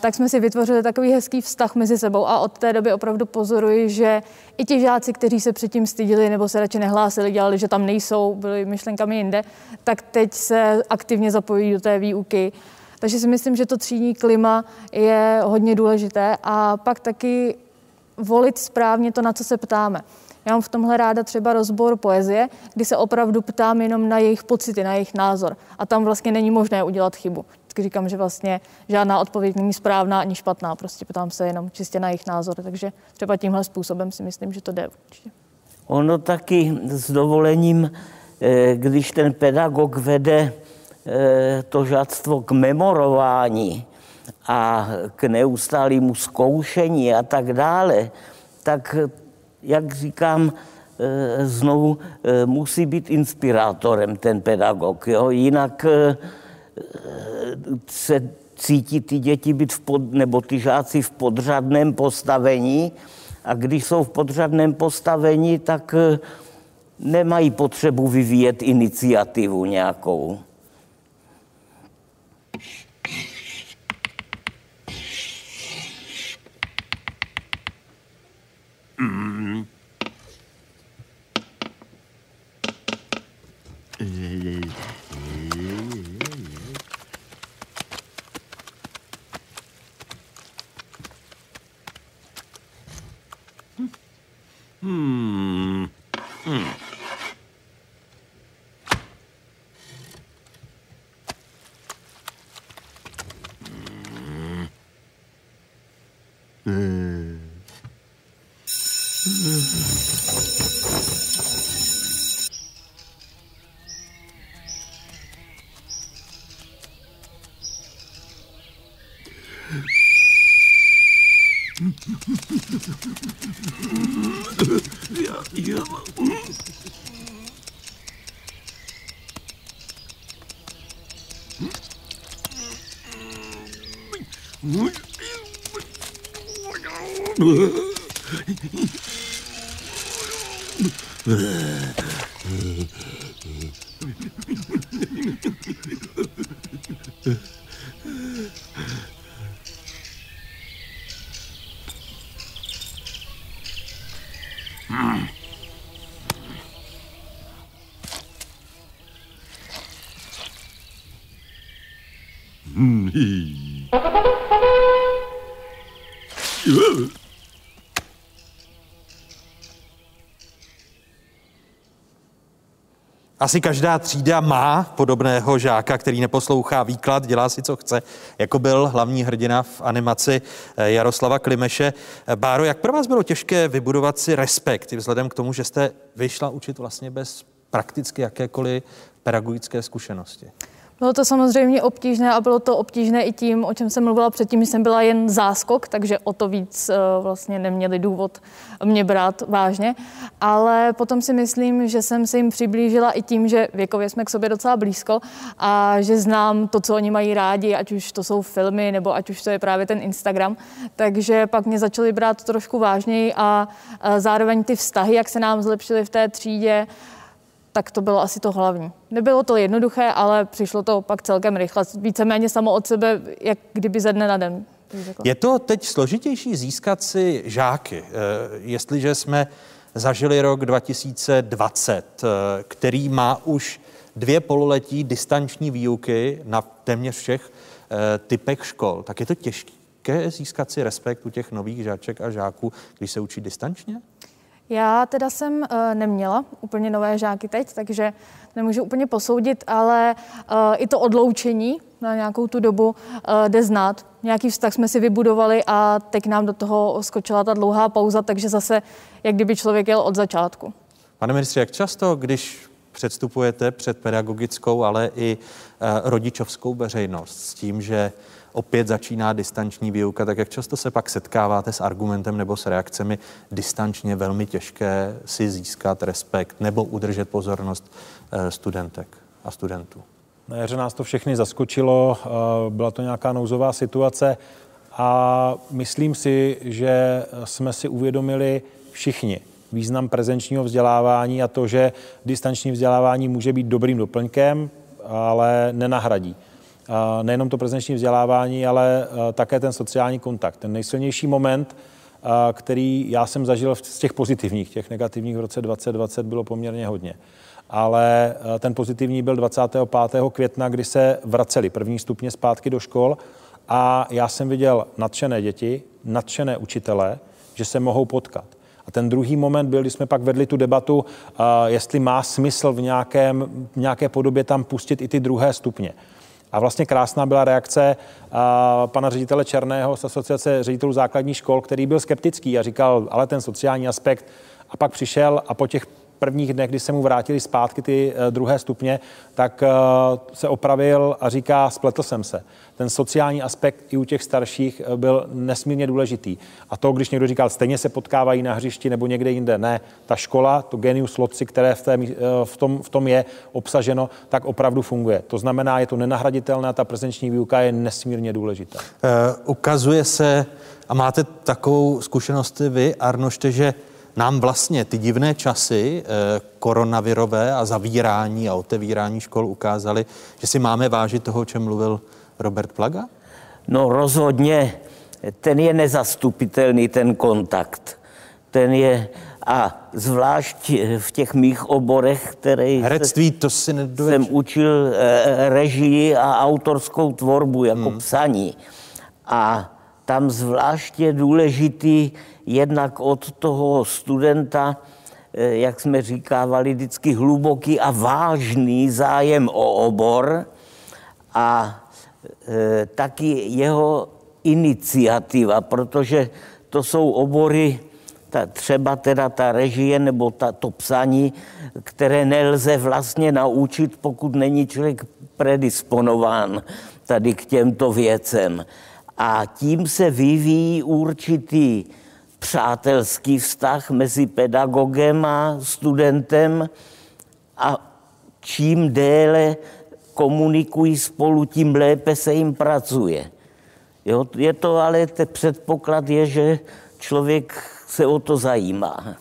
tak jsme si vytvořili takový hezký vztah mezi sebou a od té doby opravdu pozoruji, že i ti žáci, kteří se předtím stydili nebo se radši nehlásili, dělali, že tam nejsou, byli myšlenkami jinde, tak teď se aktivně zapojí do té výuky. Takže si myslím, že to třídní klima je hodně důležité a pak taky volit správně to, na co se ptáme. Já mám v tomhle ráda třeba rozbor poezie, kdy se opravdu ptám jenom na jejich pocity, na jejich názor a tam vlastně není možné udělat chybu. Říkám, že vlastně žádná odpověď není správná ani špatná, prostě ptám se jenom čistě na jejich názor, takže třeba tímhle způsobem si myslím, že to jde určitě. Ono taky s dovolením, když ten pedagog vede to žáctvo k memorování a k neustálému zkoušení a tak dále, tak, jak říkám, znovu musí být inspirátorem ten pedagog, jo? Jinak se cítí ty děti být nebo ty žáci v podřadném postavení a když jsou v podřadném postavení, tak nemají potřebu vyvíjet iniciativu nějakou. Asi každá třída má podobného žáka, který neposlouchá výklad, dělá si, co chce, jako byl hlavní hrdina v animaci Jaroslava Klimeše. Báro, jak pro vás bylo těžké vybudovat si respekt, vzhledem k tomu, že jste vyšla učit vlastně bez prakticky jakékoliv pedagogické zkušenosti? Bylo to samozřejmě obtížné a bylo to obtížné i tím, o čem jsem mluvila předtím, že jsem byla jen záskok, takže o to víc vlastně neměli důvod mě brát vážně. Ale potom si myslím, že jsem se jim přiblížila i tím, že věkově jsme k sobě docela blízko a že znám to, co oni mají rádi, ať už to jsou filmy nebo ať už to je právě ten Instagram. Takže pak mě začali brát trošku vážněji a zároveň ty vztahy, jak se nám zlepšily v té třídě, tak to bylo asi to hlavní. Nebylo to jednoduché, ale přišlo to pak celkem rychle. Víceméně samo od sebe, jak kdyby ze dne na den. Je to teď složitější získat si žáky. Jestliže jsme zažili rok 2020, který má už 2 pololetí distanční výuky na téměř všech typech škol, tak je to těžké získat si respekt u těch nových žáček a žáků, když se učí distančně? Já teda jsem neměla úplně nové žáky teď, takže nemůžu úplně posoudit, ale i to odloučení na nějakou tu dobu jde znát. Nějaký vztah jsme si vybudovali a teď nám do toho skočila ta dlouhá pauza, takže zase, jak kdyby člověk jel od začátku. Pane ministře, jak často, když předstupujete před pedagogickou, ale i rodičovskou veřejnost s tím, že opět začíná distanční výuka, tak jak často se pak setkáváte s argumentem nebo s reakcemi distančně velmi těžké si získat respekt nebo udržet pozornost studentek a studentů? Na jaře nás to všechny zaskočilo, byla to nějaká nouzová situace a myslím si, že jsme si uvědomili všichni význam prezenčního vzdělávání a to, že distanční vzdělávání může být dobrým doplňkem, ale nenahradí. Nejenom to prezenční vzdělávání, ale také ten sociální kontakt. Ten nejsilnější moment, který já jsem zažil z těch pozitivních, těch negativních v roce 2020 bylo poměrně hodně. Ale ten pozitivní byl 25. května, kdy se vraceli první stupně zpátky do škol a já jsem viděl nadšené děti, nadšené učitele, že se mohou potkat. A ten druhý moment byl, když jsme pak vedli tu debatu, jestli má smysl v nějaké podobě tam pustit i ty druhé stupně. A vlastně krásná byla reakce pana ředitele Černého z Asociace ředitelů základních škol, který byl skeptický a říkal, ale ten sociální aspekt. A pak přišel a po těch prvních dnech, kdy se mu vrátili zpátky ty druhé stupně, tak se opravil a říká, spletl jsem se. Ten sociální aspekt i u těch starších byl nesmírně důležitý. A to, když někdo říkal, stejně se potkávají na hřišti nebo někde jinde, ne, ta škola, to genius loci, které v tom je obsaženo, tak opravdu funguje. To znamená, je to nenahraditelné a ta prezenční výuka je nesmírně důležitá. Ukazuje se, a máte takovou zkušenost vy, Arnošte, že nám vlastně ty divné časy koronavirové a zavírání a otevírání škol ukázaly, že si máme vážit toho, o čem mluvil Robert Plaga? No rozhodně, ten je nezastupitelný, ten kontakt. Ten je, a zvlášť v těch mých oborech, které herectví, to si nedoveč. Jsem učil režii a autorskou tvorbu jako psaní. A tam zvlášť je důležitý jednak od toho studenta, jak jsme říkávali, vždycky hluboký a vážný zájem o obor a taky jeho iniciativa, protože to jsou obory, třeba teda ta režie nebo to psaní, které nelze vlastně naučit, pokud není člověk predisponován tady k těmto věcem. A tím se vyvíjí určitý přátelský vztah mezi pedagogem a studentem a čím déle komunikují spolu, tím lépe se jim pracuje. Jo, je to ale ten předpoklad je, že člověk se o to zajímá.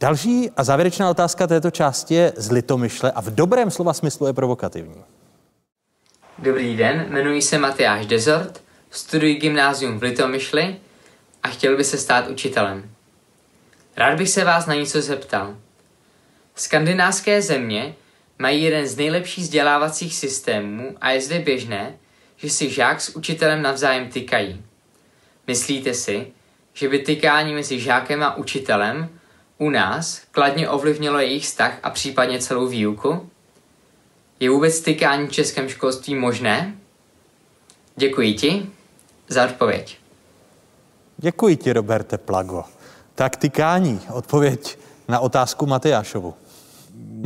Další a závěrečná otázka této části je z Litomyšle a v dobrém slova smyslu je provokativní. Dobrý den, jmenuji se Matyáš Dezort, studuji gymnázium v Litomyšli a chtěl by se stát učitelem. Rád bych se vás na něco zeptal. Skandinávské země mají jeden z nejlepších vzdělávacích systémů a je zde běžné, že si žák s učitelem navzájem tykají. Myslíte si, že by tykání mezi žákem a učitelem u nás kladně ovlivnilo jejich vztah a případně celou výuku? Je vůbec tykání v českém školství možné? Děkuji ti za odpověď. Děkuji ti, Roberte Plago. Tak tykání, odpověď na otázku Matyášovu.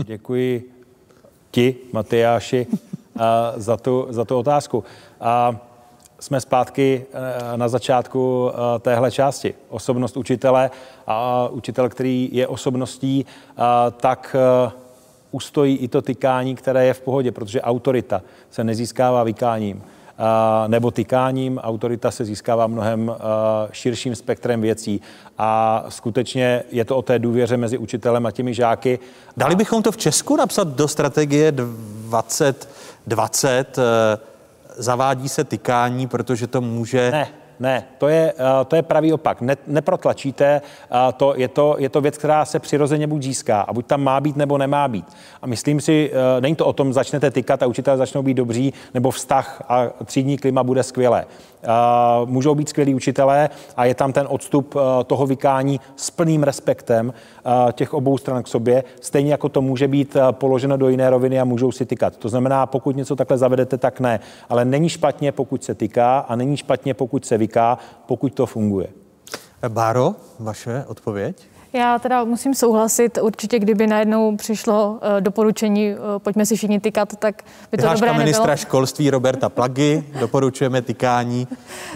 Děkuji ti, Matyáši, za tu otázku. A jsme zpátky na začátku téhle části. Osobnost učitele a učitel, který je osobností, tak ustojí i to tykání, které je v pohodě, protože autorita se nezískává vykáním nebo tykáním, autorita se získává mnohem širším spektrem věcí a skutečně je to o té důvěře mezi učitelem a těmi žáky. Dali bychom to v Česku napsat do strategie 2020, zavádí se tykání, protože to může... Ne, to je pravý opak. Neprotlačíte, je to věc, která se přirozeně buď získá a buď tam má být, nebo nemá být. A myslím si, není to o tom, začnete tykat a učitelé začnou být dobří, nebo vztah a třídní klima bude skvělé. Můžou být skvělí učitelé a je tam ten odstup toho vykání s plným respektem těch obou stran k sobě, stejně jako to může být položeno do jiné roviny a můžou si tykat. To znamená, pokud něco takhle zavedete, tak ne. Ale není špatně, pokud se tyká a není špatně, pokud se vyká, pokud to funguje. Báro, vaše odpověď? Já teda musím souhlasit, určitě kdyby najednou přišlo doporučení, pojďme si všichni tykat, tak by to dobré nebylo. Ministra školství Roberta Plagy, doporučujeme tykání.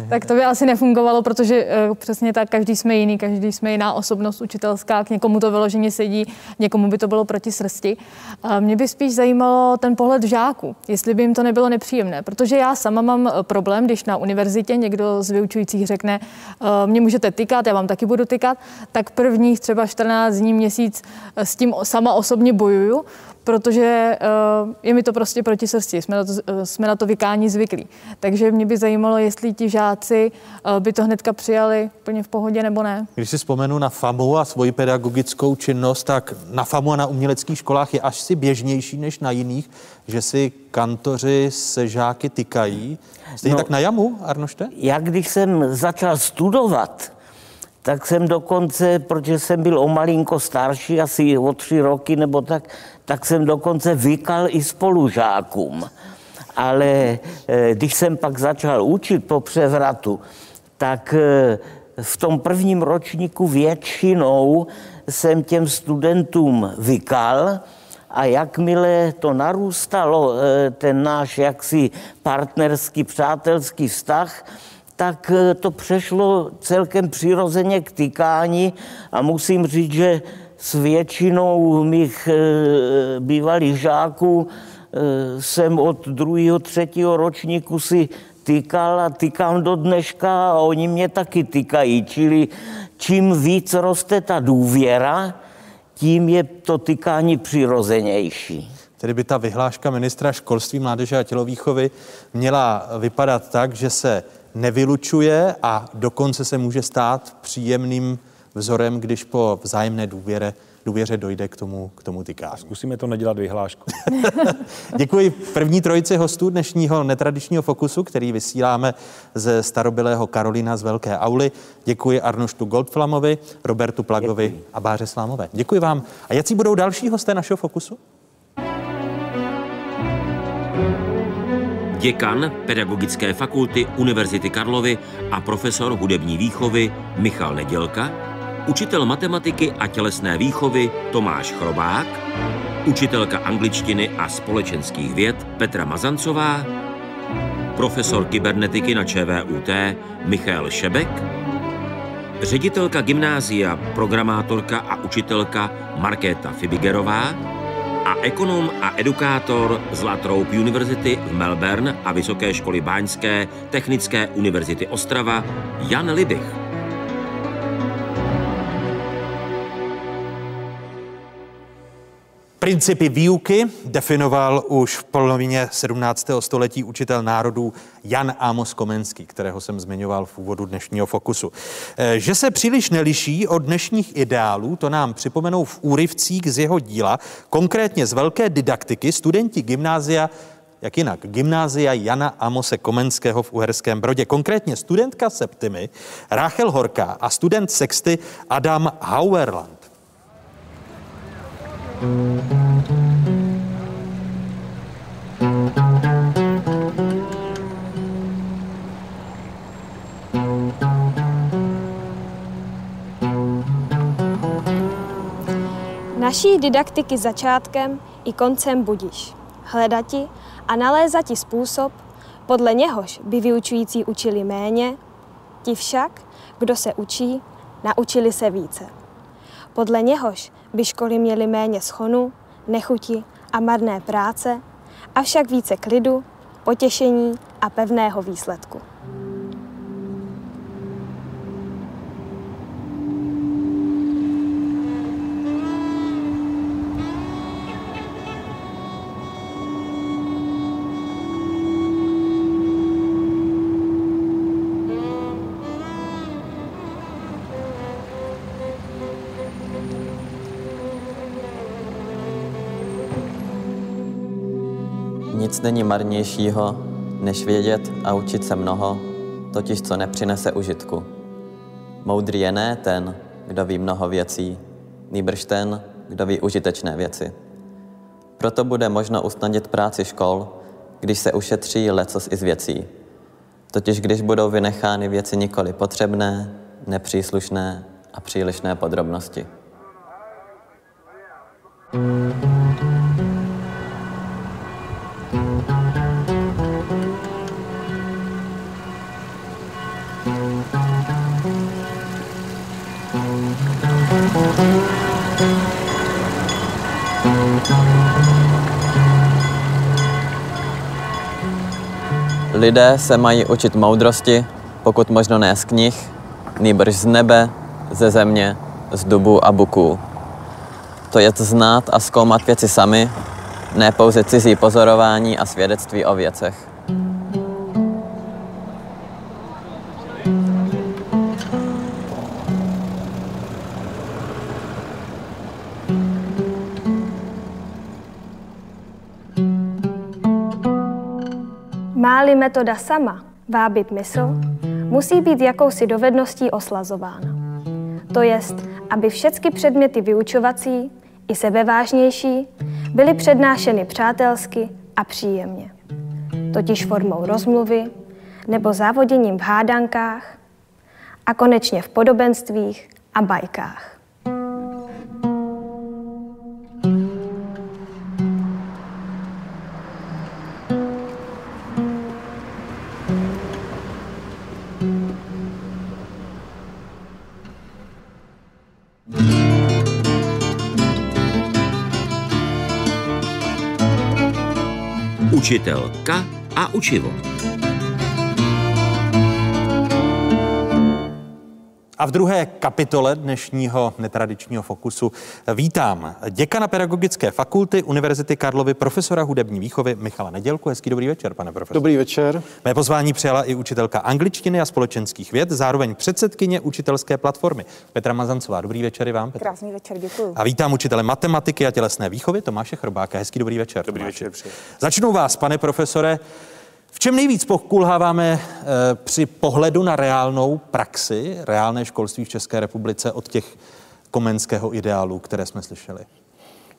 Tak to by asi nefungovalo, protože přesně tak, každý jsme jiný, každý jsme jiná osobnost učitelská, k někomu to vyloženě sedí, někomu by to bylo proti srsti. Mě by spíš zajímalo ten pohled žáků, jestli by jim to nebylo nepříjemné, protože já sama mám problém, když na univerzitě někdo z vyučujících řekne, mě můžete tykat, já vám taky budu tykat, tak prvních třeba 14 dní, měsíc s tím sama osobně bojuju, protože je mi to prostě proti srsti, jsme na to vykání zvyklí. Takže mě by zajímalo, jestli ti žáci by to hnedka přijali úplně v pohodě nebo ne. Když si vzpomenu na FAMU a svoji pedagogickou činnost, tak na FAMU a na uměleckých školách je až si běžnější než na jiných, že si kantoři se žáky tykají. Stejně tak na JAMu, Arnošte? Já když jsem začal studovat, tak jsem dokonce, protože jsem byl o malinko starší, asi o 3 roky nebo tak, tak jsem dokonce vykal i spolužákům. Ale když jsem pak začal učit po převratu, tak v tom prvním ročníku většinou jsem těm studentům vykal a jakmile to narůstalo, ten náš jaksi partnerský, přátelský vztah, tak to přešlo celkem přirozeně k tykání a musím říct, že s většinou mých bývalých žáků jsem od 2., 3. ročníku si tykal a tykám do dneška a oni mě taky tykají. Čili čím víc roste ta důvěra, tím je to tykání přirozenější. Tedy by ta vyhláška ministra školství, mládeže a tělovýchovy měla vypadat tak, že se nevylučuje a dokonce se může stát příjemným vzorem, když po vzájemné důvěře dojde k tomu tykání. Zkusíme to nedělat vyhlášku. Děkuji první trojici hostů dnešního netradičního fokusu, který vysíláme ze starobylého Karolina z Velké auly. Děkuji Arnoštu Goldflamovi, Robertu Plagovi a Báře Slámové. Děkuji vám. A jaký budou další hosté našeho fokusu? Děkan Pedagogické fakulty Univerzity Karlovy a profesor hudební výchovy Michal Nedělka, učitel matematiky a tělesné výchovy Tomáš Chrobák, učitelka angličtiny a společenských věd Petra Mazancová, profesor kybernetiky na ČVUT Michal Šebek, ředitelka gymnázia, programátorka a učitelka Markéta Fibigerová, a ekonom a edukátor z Latrobe univerzity v Melbourne a Vysoké školy báňské Technické univerzity Ostrava Jan Libich. Principy výuky definoval už v polovině 17. století učitel národů Jan Amos Komenský, kterého jsem zmiňoval v úvodu dnešního Fokusu. Že se příliš neliší od dnešních ideálů, to nám připomenou v úryvcích z jeho díla, konkrétně z velké didaktiky, studenti gymnázia, jak jinak, Gymnázia Jana Amose Komenského v Uherském Brodě. Konkrétně studentka septimy Ráchel Horká a student sexty Adam Hauerland. Naší didaktiky začátkem i koncem budiš. Hledati a nalézati způsob, podle něhož by vyučující učili méně, ti však, kdo se učí, naučili se více. Podle něhož by školy měly méně schonu, nechuti a marné práce, avšak více klidu, potěšení a pevného výsledku. Nic není marnějšího, než vědět a učit se mnoho, totiž co nepřinese užitku. Moudrý je ne ten, kdo ví mnoho věcí, nýbrž ten, kdo ví užitečné věci. Proto bude možno usnadnit práci škol, když se ušetří lecos i z věcí. Totiž když budou vynechány věci nikoli potřebné, nepříslušné a přílišné podrobnosti. Lidé se mají učit moudrosti, pokud možno ne z knih, nýbrž z nebe, ze země, z dubů a buků. To je znát a zkoumat věci sami, ne pouze cizí pozorování a svědectví o věcech. Má-li metoda sama vábit mysl, musí být jakousi dovedností oslazována. To jest, aby všechny předměty vyučovací i sebevážnější byly přednášeny přátelsky a příjemně. Totiž formou rozmluvy nebo závoděním v hádankách a konečně v podobenstvích a bajkách. Učitelka a učivo. A v druhé kapitole dnešního netradičního Fokusu vítám děkana Pedagogické fakulty Univerzity Karlovy, profesora hudební výchovy Michala Nedělku. Hezký dobrý večer, pane profesor. Dobrý večer. Mé pozvání přijala i učitelka angličtiny a společenských věd, zároveň předsedkyně učitelské platformy Petra Mazancová. Dobrý večer i vám, Petro. Krásný večer, děkuji. A vítám učitele matematiky a tělesné výchovy Tomáše Chrobáka. Hezký dobrý večer. Dobrý večer. Začnu vás, pane profesore. V čem nejvíc pokulháváme při pohledu na reálnou praxi, reálné školství v České republice od těch komenského ideálu, které jsme slyšeli?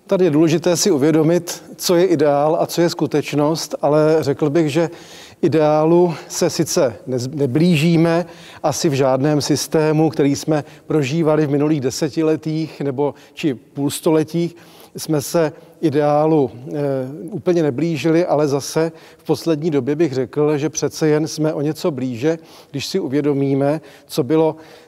Tady je důležité si uvědomit, co je ideál a co je skutečnost, ale řekl bych, že ideálu se sice neblížíme asi v žádném systému, který jsme prožívali v minulých desetiletích nebo či půlstoletích, jsme se ideálu úplně neblížili, ale zase v poslední době bych řekl, že přece jen jsme o něco blíže, když si uvědomíme,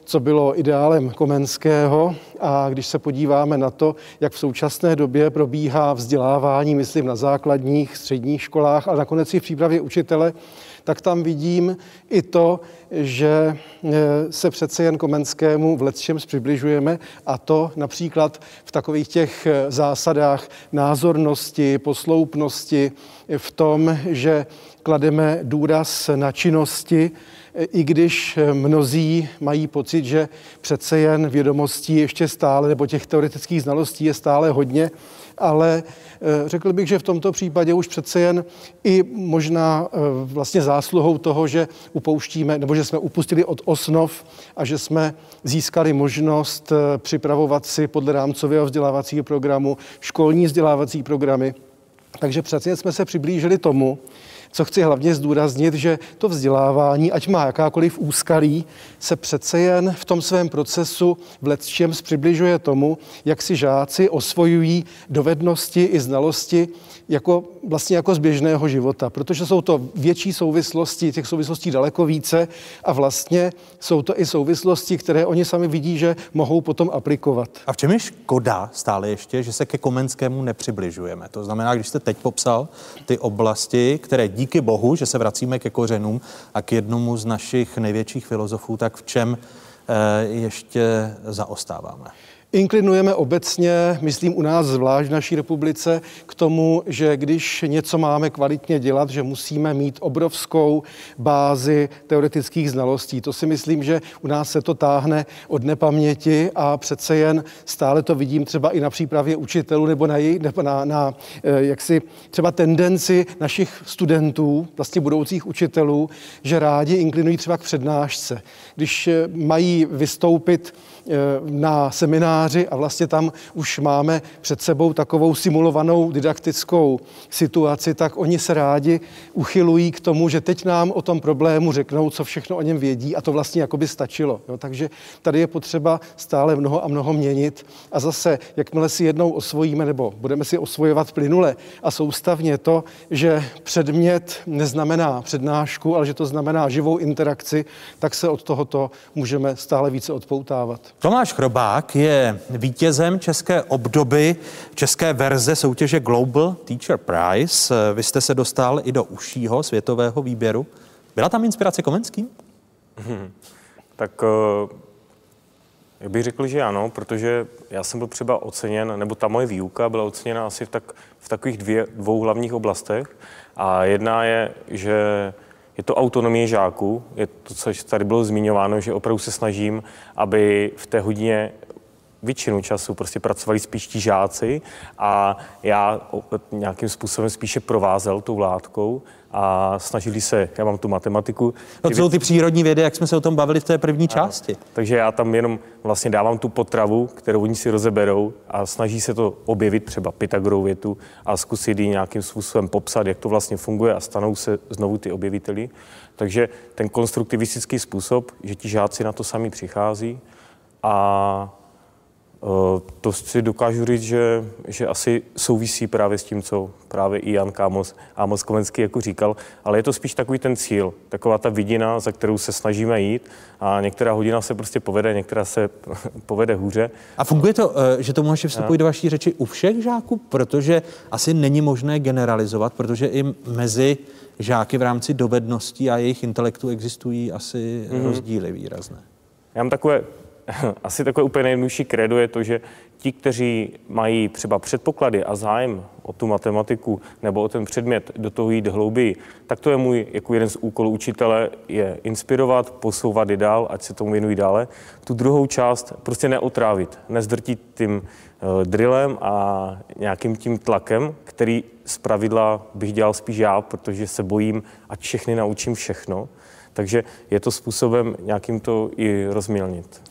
co bylo ideálem Komenského, a když se podíváme na to, jak v současné době probíhá vzdělávání, myslím na základních, středních školách, ale nakonec i v přípravě učitele, tak tam vidím i to, že se přece jen Komenskému v lecčems přibližujeme, a to například v takových těch zásadách názornosti, posloupnosti, v tom, že klademe důraz na činnosti, i když mnozí mají pocit, že přece jen vědomostí ještě stále, nebo těch teoretických znalostí je stále hodně, ale řekl bych, že v tomto případě už přece jen i možná vlastně zásluhou toho, že upouštíme, nebo že jsme upustili od osnov a že jsme získali možnost připravovat si podle rámcového vzdělávacího programu školní vzdělávací programy. Takže přece jen jsme se přiblížili tomu, co chci hlavně zdůraznit, že to vzdělávání, ať má jakákoliv úskalí, se přece jen v tom svém procesu v letčem přibližuje tomu, jak si žáci osvojují dovednosti i znalosti jako z běžného života, protože jsou to větší souvislosti, těch souvislostí daleko více a vlastně jsou to i souvislosti, které oni sami vidí, že mohou potom aplikovat. A v čem je škoda stále ještě, že se ke Komenskému nepřibližujeme? To znamená, když jste teď popsal ty oblasti, které díky bohu, že se vracíme ke kořenům a k jednomu z našich největších filozofů, tak v čem ještě zaostáváme? Inklinujeme obecně, myslím u nás zvlášť v naší republice, k tomu, že když něco máme kvalitně dělat, že musíme mít obrovskou bázi teoretických znalostí. To si myslím, že u nás se to táhne od nepaměti a přece jen stále to vidím třeba i na přípravě učitelů nebo na třeba tendenci našich studentů, vlastně budoucích učitelů, že rádi inklinují třeba k přednášce. Když mají vystoupit na semináři a vlastně tam už máme před sebou takovou simulovanou didaktickou situaci, tak oni se rádi uchylují k tomu, že teď nám o tom problému řeknou, co všechno o něm vědí, a to vlastně jako by stačilo. Jo? Takže tady je potřeba stále mnoho a mnoho měnit a zase, jakmile si jednou osvojíme nebo budeme si osvojovat plynule a soustavně to, že předmět neznamená přednášku, ale že to znamená živou interakci, tak se od tohoto můžeme stále více odpoutávat. Tomáš Chrobák je vítězem české obdoby, české verze soutěže Global Teacher Prize. Vy jste se dostal i do užšího světového výběru. Byla tam inspirace Komenským? Tak já bych řekl, že ano, protože já jsem byl třeba oceněn, nebo ta moje výuka byla oceněna asi v takových dvou hlavních oblastech. A jedna je, že je to autonomie žáků, je to, co tady bylo zmiňováno, že opravdu se snažím, aby v té hodině většinu času prostě pracovali spíš ti žáci a já nějakým způsobem spíše provázel tou látkou a snažili se, já mám tu matematiku. No to jsou ty přírodní vědy, jak jsme se o tom bavili v té první části. Takže já tam jenom vlastně dávám tu potravu, kterou oni si rozeberou a snaží se to objevit, třeba Pythagorovou větu, a zkusit ji nějakým způsobem popsat, jak to vlastně funguje, a stanou se znovu ty objeviteli. Takže ten konstruktivistický způsob, že ti žáci na to sami přichází, a to si dokážu říct, že asi souvisí právě s tím, co právě i Jan Amos Komenský jako říkal, ale je to spíš takový ten cíl, taková ta vidina, za kterou se snažíme jít, a některá hodina se prostě povede, některá se povede hůře. A funguje to, že to může vstupovat do vaší řeči u všech žáků, protože asi není možné generalizovat, protože i mezi žáky v rámci dovedností a jejich intelektu existují asi rozdíly výrazné. Já mám takové úplně nejjednodušší kredo je to, že ti, kteří mají třeba předpoklady a zájem o tu matematiku nebo o ten předmět, do toho jít hlouběji, tak to je můj jako jeden z úkolů učitele, je inspirovat, posouvat je dál, ať se tomu věnují dále. Tu druhou část prostě neotrávit, nezdrtit tím drillem a nějakým tím tlakem, který zpravidla bych dělal spíš já, protože se bojím, ať všechny naučím všechno. Takže je to způsobem nějakým to i rozmělnit.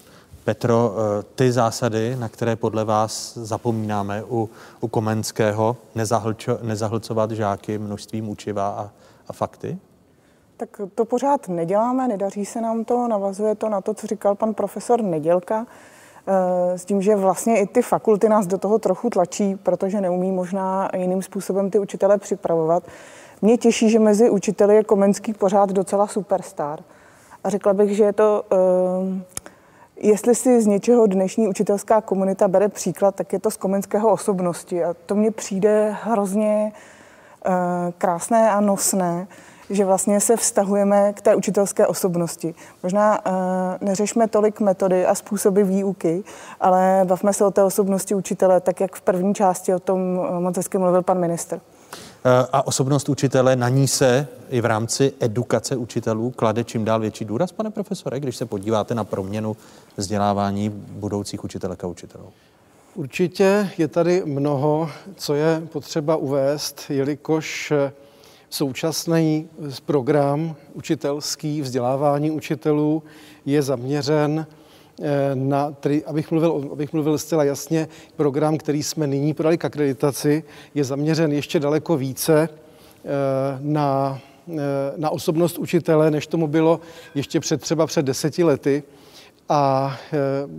Petro, ty zásady, na které podle vás zapomínáme u Komenského, nezahlcovat žáky množstvím učiva a fakty? Tak to pořád neděláme, nedaří se nám to, navazuje to na to, co říkal pan profesor Nedělka, s tím, že vlastně i ty fakulty nás do toho trochu tlačí, protože neumí možná jiným způsobem ty učitele připravovat. Mě těší, že mezi učiteli je Komenský pořád docela superstar. A řekla bych, že je to... Jestli si z něčeho dnešní učitelská komunita bere příklad, tak je to z Komenského osobnosti. A to mně přijde hrozně krásné a nosné, že vlastně se vztahujeme k té učitelské osobnosti. Možná neřešme tolik metody a způsoby výuky, ale bavme se o té osobnosti učitele, tak jak v první části o tom moc hezky mluvil pan ministr. A osobnost učitele, na ní se i v rámci edukace učitelů klade čím dál větší důraz, pane profesore, když se podíváte na proměnu vzdělávání budoucích učitelek a učitelů? Určitě je tady mnoho, co je potřeba uvést, jelikož současný program učitelský vzdělávání učitelů je zaměřen na, abych mluvil zcela jasně, program, který jsme nyní podali k akreditaci, je zaměřen ještě daleko více na osobnost učitele, než tomu bylo ještě třeba před 10 lety. A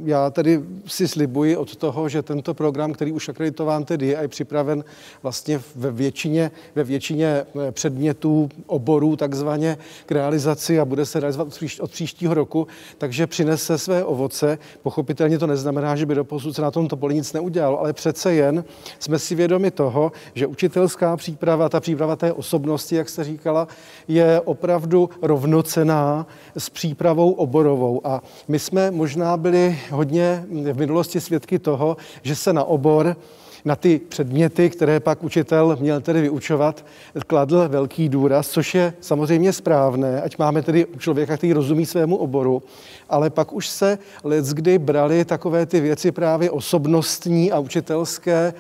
já tedy si slibuji od toho, že tento program, který už akreditován tedy je a je připraven vlastně ve většině předmětů, oborů takzvaně k realizaci a bude se realizovat od příštího roku, takže přinese své ovoce. Pochopitelně to neznamená, že by doposud se na tomto poli nic neudělalo, ale přece jen jsme si vědomi toho, že učitelská příprava, ta příprava té osobnosti, jak jste říkala, je opravdu rovnocenná s přípravou oborovou. A my jsme možná byli hodně v minulosti svědky toho, že se na obor, na ty předměty, které pak učitel měl tedy vyučovat, kladl velký důraz, což je samozřejmě správné, ať máme tedy člověka, který rozumí svému oboru, ale pak už se leckdy brali takové ty věci právě osobnostní a učitelské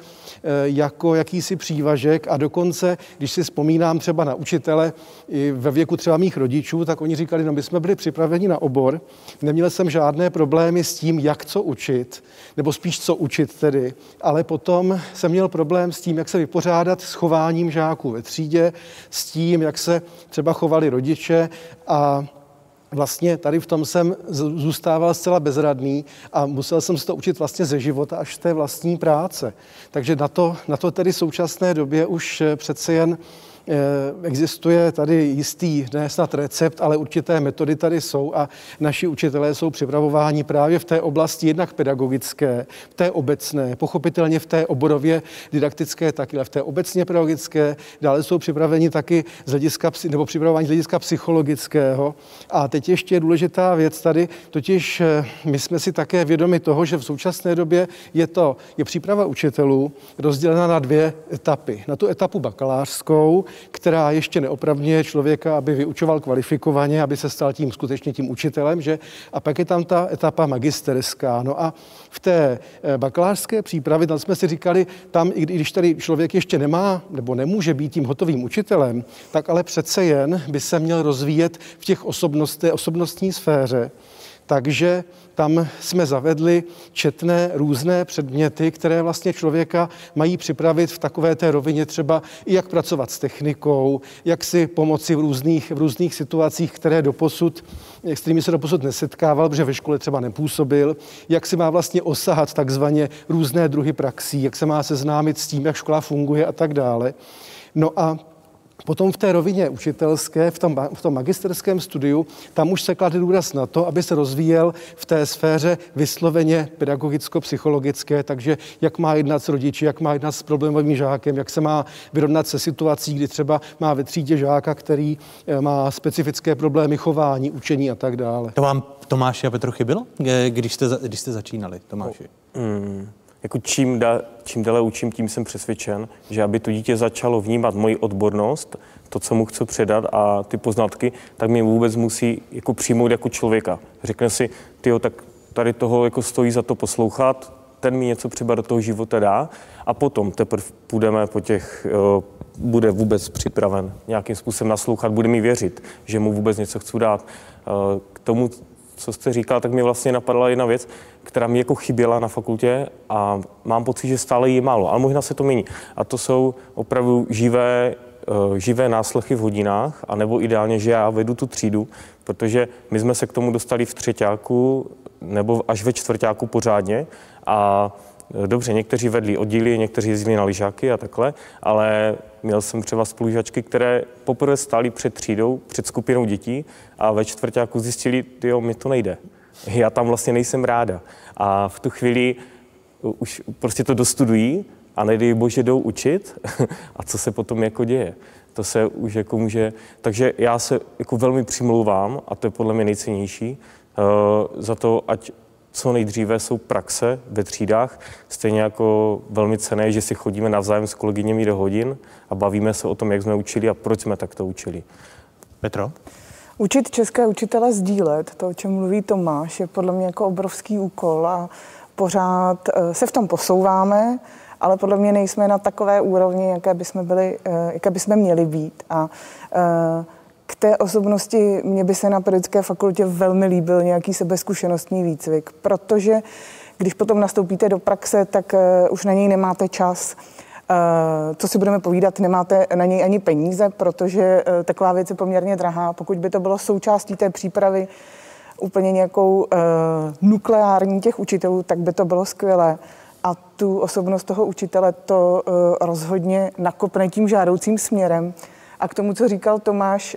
jako jakýsi přívažek, a dokonce, když si vzpomínám třeba na učitele i ve věku třeba mých rodičů, tak oni říkali, no my jsme byli připraveni na obor, neměl jsem žádné problémy s tím, jak co učit, nebo spíš co učit tedy, ale potom jsem měl problém s tím, jak se vypořádat s chováním žáků ve třídě, s tím, jak se třeba chovali rodiče, a vlastně tady v tom jsem zůstával zcela bezradný a musel jsem se to učit vlastně ze života až z té vlastní práce. Takže na to tedy v současné době už přece jen existuje tady jistý, ne snad recept, ale určité metody tady jsou a naši učitelé jsou připravováni právě v té oblasti jednak pedagogické, v té obecné, pochopitelně v té oborově didaktické taky, ale v té obecně pedagogické, dále jsou připraveni taky z hlediska, nebo připravování z hlediska psychologického. A teď ještě je důležitá věc tady, totiž my jsme si také vědomi toho, že v současné době je příprava učitelů rozdělena na dvě etapy. Na tu etapu bakalářskou, která ještě neopravňuje člověka, aby vyučoval kvalifikovaně, aby se stal tím skutečně tím učitelem, že? A pak je tam ta etapa magisterská. No a v té bakalářské přípravě, tam jsme si říkali, tam, i když tady člověk ještě nemá nebo nemůže být tím hotovým učitelem, tak ale přece jen by se měl rozvíjet v těch osobnostní sféře. Takže tam jsme zavedli četné různé předměty, které vlastně člověka mají připravit v takové té rovině třeba i jak pracovat s technikou, jak si pomoci v různých situacích, s kterými se doposud nesetkával, protože ve škole třeba nepůsobil, jak si má vlastně osahat takzvaně různé druhy praxí, jak se má seznámit s tím, jak škola funguje a tak dále. No a potom v té rovině učitelské, v tom magisterském studiu, tam už se klade důraz na to, aby se rozvíjel v té sféře vysloveně pedagogicko-psychologické, takže jak má jednat s rodiči, jak má jednat s problémovým žákem, jak se má vyrovnat se situací, kdy třeba má ve třídě žáka, který má specifické problémy chování, učení a tak dále. To vám, Tomáši a Petro, chybilo, když jste začínali, Tomáši? Jako čím déle učím, tím jsem přesvědčen, že aby to dítě začalo vnímat moji odbornost, to, co mu chci předat, a ty poznatky, tak mě vůbec musí jako přijmout jako člověka. Řekne si, tyjo, tak tady toho jako stojí za to poslouchat, ten mi něco třeba do toho života dá, a potom teprve půjdeme po těch, bude vůbec připraven nějakým způsobem naslouchat, bude mi věřit, že mu vůbec něco chci dát. K tomu, co jste říkal, tak mi vlastně napadla jedna věc, která mi jako chyběla na fakultě, a mám pocit, že stále je málo, ale možná se to mění. A to jsou opravdu živé náslechy v hodinách, anebo ideálně, že já vedu tu třídu, protože my jsme se k tomu dostali v třeťáku nebo až ve čtvrťáku pořádně. A dobře, někteří vedli oddíly, někteří jezdili na lyžáky a takhle, ale měl jsem třeba spolužačky, které poprvé stály před třídou, před skupinou dětí, a ve čtvrťáku zjistili, jo, mi to nejde. Já tam vlastně nejsem ráda. A v tu chvíli už prostě to dostudují a nejde bože jdou učit a co se potom jako děje. to se už jako může... Takže já se jako velmi přimlouvám, a to je podle mě nejcennější, za to, ať co nejdříve jsou praxe ve třídách, stejně jako velmi cenné, že si chodíme navzájem s kolegyněmi do hodin a bavíme se o tom, jak jsme učili a proč jsme takto učili. Petro? Učit české učitele sdílet, to, o čem mluví Tomáš, je podle mě jako obrovský úkol a pořád se v tom posouváme, ale podle mě nejsme na takové úrovni, jaké bychom měli být. A k té osobnosti mě by se na pedagogické fakultě velmi líbil nějaký sebezkušenostní výcvik, protože když potom nastoupíte do praxe, tak už na něj nemáte čas. Co si budeme povídat, nemáte na něj ani peníze, protože taková věc je poměrně drahá. Pokud by to bylo součástí té přípravy úplně nějakou nukleární těch učitelů, tak by to bylo skvělé. A tu osobnost toho učitele to rozhodně nakopne tím žádoucím směrem. A k tomu, co říkal Tomáš,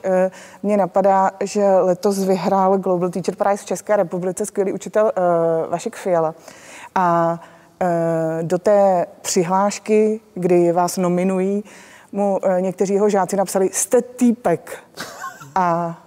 mě napadá, že letos vyhrál Global Teacher Prize v České republice skvělý učitel Vašek Fiala. A do té přihlášky, kdy vás nominují, mu někteří jeho žáci napsali, jste týpek. A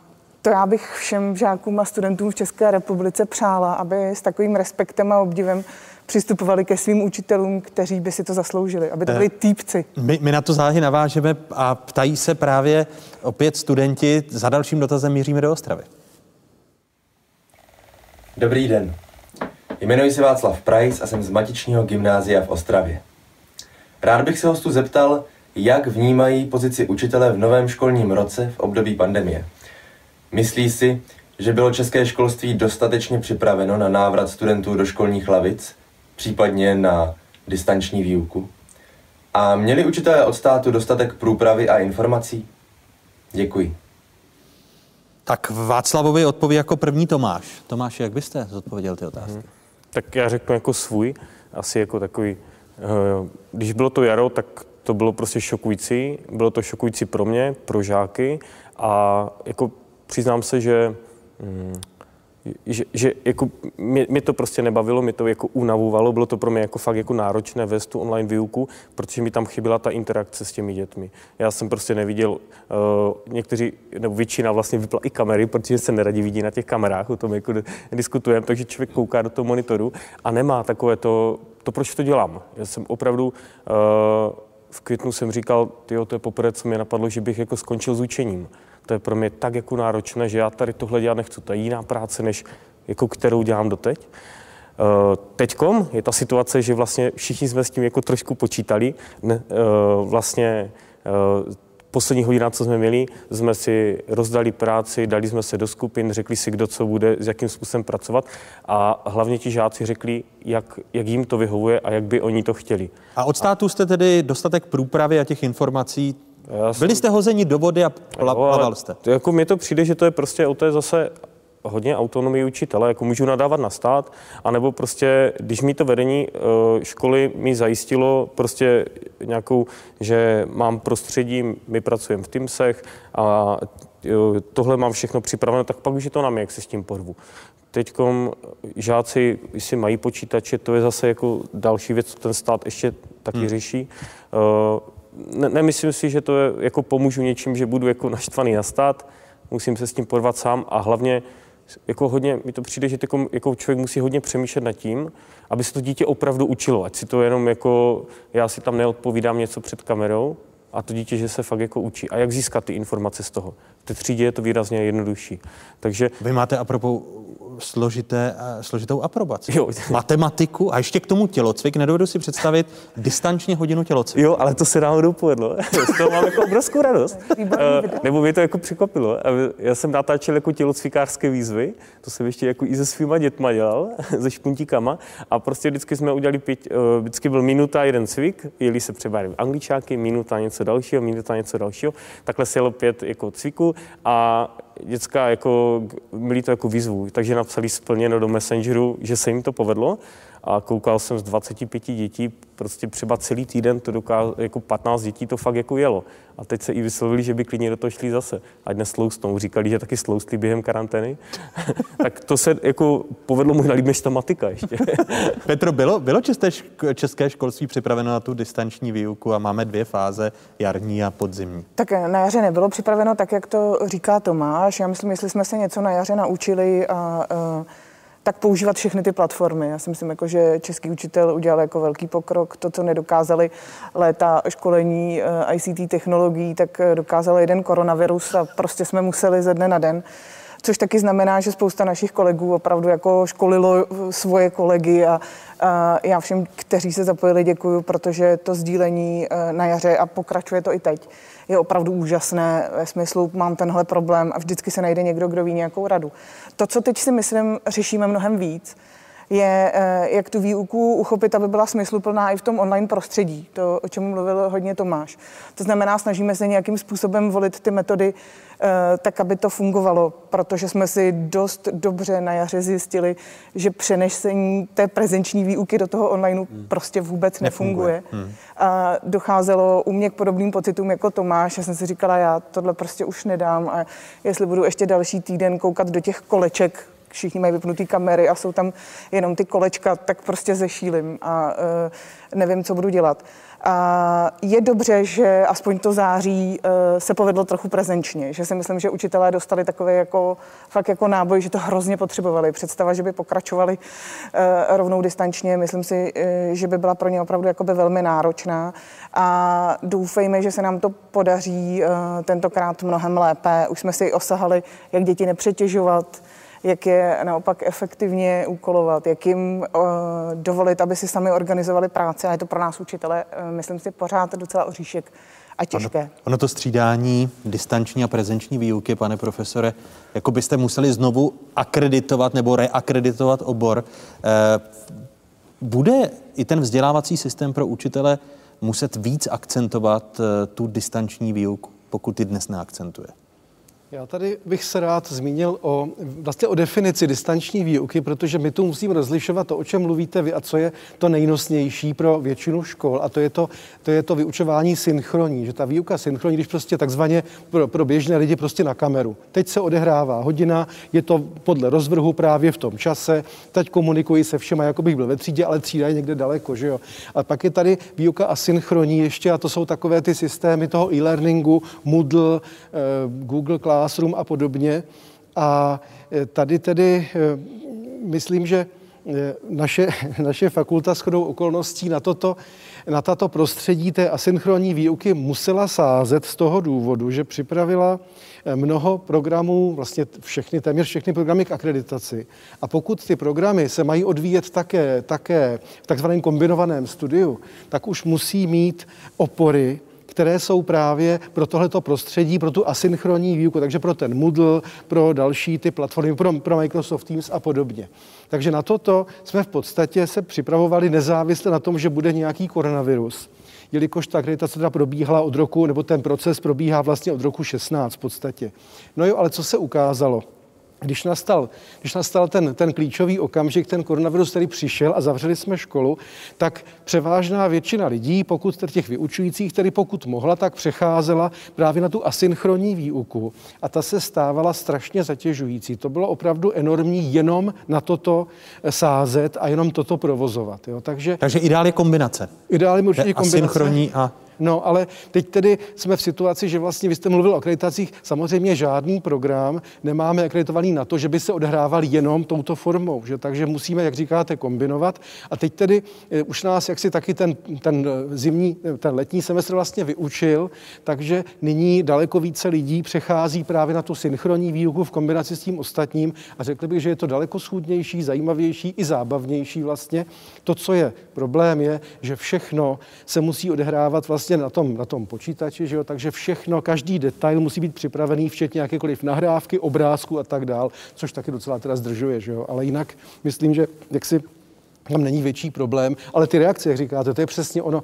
to já bych všem žákům a studentům v České republice přála, aby s takovým respektem a obdivem přistupovali ke svým učitelům, kteří by si to zasloužili, aby to byli týpci. My na to záhy navážeme a ptají se právě opět studenti. Za dalším dotazem míříme do Ostravy. Dobrý den. Jmenuji se Václav Prajs a jsem z Matičního gymnázia v Ostravě. Rád bych se hostů zeptal, jak vnímají pozici učitele v novém školním roce v období pandemie. Myslí si, že bylo české školství dostatečně připraveno na návrat studentů do školních lavic, případně na distanční výuku? A měli učitelé od státu dostatek průpravy a informací? Děkuji. Tak Václavovi odpoví jako první Tomáš. Tomáši, jak byste zodpověděl ty otázky? Tak já řeknu jako svůj, asi jako takový, když bylo to jaro, tak to bylo prostě šokující. Bylo to šokující pro mě, pro žáky a jako přiznám se, že jako mě to prostě nebavilo, mě to jako unavovalo, bylo to pro mě jako fakt jako náročné vést tu online výuku, protože mi tam chyběla ta interakce s těmi dětmi. Já jsem prostě neviděl, někteří, nebo většina vlastně vypla i kamery, protože se neradi vidí na těch kamerách, o tom jako diskutujeme, takže člověk kouká do toho monitoru a nemá takové to proč to dělám. Já jsem opravdu... V květnu jsem říkal, tyjo, to je poprvé, co mě napadlo, že bych jako skončil s učením. To je pro mě tak jako náročné, že já tady tohle dělat nechci. To je jiná práce, než jako kterou dělám doteď. Teďkom je ta situace, že vlastně všichni jsme s tím jako trošku počítali. Vlastně poslední hodina, co jsme měli, jsme si rozdali práci, dali jsme se do skupin, řekli si, kdo co bude, s jakým způsobem pracovat a hlavně ti žáci řekli, jak jim to vyhovuje a jak by oni to chtěli. A od státu jste tedy dostatek průpravy a těch informací? Byli jste hozeni do vody a plaval jste? Jako mně to přijde, že to je prostě o té zase hodně autonomii učitele, jako můžu nadávat na stát, anebo prostě, když mi to vedení školy mi zajistilo prostě nějakou, že mám prostředí, my pracujeme v Teamsech a tohle mám všechno připraveno, tak pak už je to na mě, jak se s tím porvu. Teďkom žáci si mají počítače, to je zase jako další věc, co ten stát ještě taky řeší. Nemyslím si, že to je, jako pomůžu něčím, že budu jako naštvaný na stát, musím se s tím porvat sám a hlavně jako hodně, mi to přijde, že jako člověk musí hodně přemýšlet nad tím, aby se to dítě opravdu učilo, ať si to jenom jako, já si tam neodpovídám něco před kamerou a to dítě, že se fakt jako učí. A jak získat ty informace z toho? V té třídě je to výrazně jednodušší. Takže... Vy máte apropos složitou aprobaci. Jo. Matematiku a ještě k tomu tělocvik. Nedovedu si představit distančně hodinu tělocviku. Jo, ale to se náhodou povedlo. Z toho mám jako obrovskou radost. Nebo mě to jako překvapilo. Já jsem natáčel jako tělocvikářské výzvy. To jsem ještě jako i se svýma dětma dělal, se špuntíkama. A prostě vždycky jsme udělali vždycky byl minuta jeden cvik, jeli se třeba angličáky, minuta něco dalšího, Takhle se jelo 5 jako cviků a děcka jako, měli to jako výzvu, takže napsali splněno do Messengeru, že se jim to povedlo a koukal jsem z 25 dětí, prostě třeba celý týden to dokázal, jako 15 dětí to fakt jako jelo. A teď se i vyslovili, že by klidně do toho šli zase. Ať nesloustnou. Říkali, že taky sloustli během karantény. Tak to se jako povedlo možná líp než ta matika ještě. Petro, bylo české školství připraveno na tu distanční výuku a máme dvě fáze, jarní a podzimní? Tak na jaře nebylo připraveno tak, jak to říká Tomáš. Já myslím, jestli jsme se něco na jaře naučili a tak používat všechny ty platformy. Já si myslím, jako, že český učitel udělal jako velký pokrok. To, co nedokázali léta školení ICT technologií, tak dokázal jeden koronavirus a prostě jsme museli ze dne na den. Což taky znamená, že spousta našich kolegů opravdu jako školilo svoje kolegy a já všem, kteří se zapojili, děkuju, protože to sdílení na jaře a pokračuje to i teď. Je opravdu úžasné ve smyslu, mám tenhle problém a vždycky se najde někdo, kdo ví nějakou radu. To, co teď si myslím, řešíme mnohem víc, je, jak tu výuku uchopit, aby byla smysluplná i v tom online prostředí. To, o čem mluvil hodně Tomáš. To znamená, snažíme se nějakým způsobem volit ty metody tak, aby to fungovalo, protože jsme si dost dobře na jaře zjistili, že přenesení té prezenční výuky do toho online prostě vůbec nefunguje. A docházelo u mě k podobným pocitům jako Tomáš. Já jsem si říkala, já tohle prostě už nedám a jestli budu ještě další týden koukat do těch koleček, všichni mají vypnutý kamery a jsou tam jenom ty kolečka, tak prostě zešílim a nevím, co budu dělat. A je dobře, že aspoň to září se povedlo trochu prezenčně, že si myslím, že učitelé dostali takový jako, fakt jako náboj, že to hrozně potřebovali. Představa, že by pokračovali rovnou distančně, myslím si, že by byla pro ně opravdu jakoby velmi náročná a doufejme, že se nám to podaří tentokrát mnohem lépe. Už jsme si osahali, jak děti nepřetěžovat, jak je naopak efektivně úkolovat, jak jim dovolit, aby si sami organizovali práci. A je to pro nás učitele, myslím si, pořád docela oříšek a těžké. Ono to střídání distanční a prezenční výuky, pane profesore, jako byste museli znovu akreditovat nebo reakreditovat obor. Bude i ten vzdělávací systém pro učitele muset víc akcentovat tu distanční výuku, pokud ji dnes neakcentuje? Já tady bych se rád zmínil o definici distanční výuky, protože my tu musíme rozlišovat to, o čem mluvíte vy a co je to nejnosnější pro většinu škol. A to je to vyučování synchronní, že ta výuka synchronní, když prostě takzvaně pro běžné lidi prostě na kameru. Teď se odehrává hodina, je to podle rozvrhu právě v tom čase, teď komunikuji se všema, jako bych byl ve třídě, ale třída je někde daleko, že jo. A pak je tady výuka asynchronní ještě a to jsou takové ty systémy toho e-learningu, Moodle, Google Classroom a podobně. A tady tedy myslím, že naše fakulta shodou okolností na tato prostředí té asynchronní výuky musela sázet z toho důvodu, že připravila mnoho programů, vlastně téměř všechny programy k akreditaci. A pokud ty programy se mají odvíjet také v takzvaném kombinovaném studiu, tak už musí mít opory, které jsou právě pro tohleto prostředí, pro tu asynchronní výuku, takže pro ten Moodle, pro další ty platformy, pro Microsoft Teams a podobně. Takže na toto jsme v podstatě se připravovali nezávisle na tom, že bude nějaký koronavirus, jelikož ta akreditace teda probíhala od roku, nebo ten proces probíhá vlastně od roku 16 v podstatě. No jo, ale co se ukázalo? Když nastal ten klíčový okamžik, ten koronavirus, který přišel a zavřeli jsme školu, tak převážná většina lidí, těch vyučujících, tedy pokud mohla, tak přecházela právě na tu asynchronní výuku. A ta se stávala strašně zatěžující. To bylo opravdu enormní jenom na toto sázet a jenom toto provozovat. Jo? Takže ideál je kombinace. Asynchronní a... No, ale teď tedy jsme v situaci, že vlastně vy jste mluvil o akreditacích, samozřejmě žádný program nemáme akreditovaný na to, že by se odehrával jenom touto formou, že? Takže musíme, jak říkáte, kombinovat a teď tedy už nás jaksi taky ten letní semestr vlastně vyučil, takže nyní daleko více lidí přechází právě na tu synchronní výuku v kombinaci s tím ostatním a řekl bych, že je to daleko schůdnější, zajímavější i zábavnější vlastně. To, co je problém, je, že všechno se musí odehrávat vlastně na tom počítači, že jo? Takže všechno, každý detail musí být připravený, včetně jakékoliv nahrávky, obrázku a tak dál, což taky docela teda zdržuje, že jo? Ale jinak myslím, že jak si tam není větší problém, ale ty reakce, jak říkáte, to je přesně ono.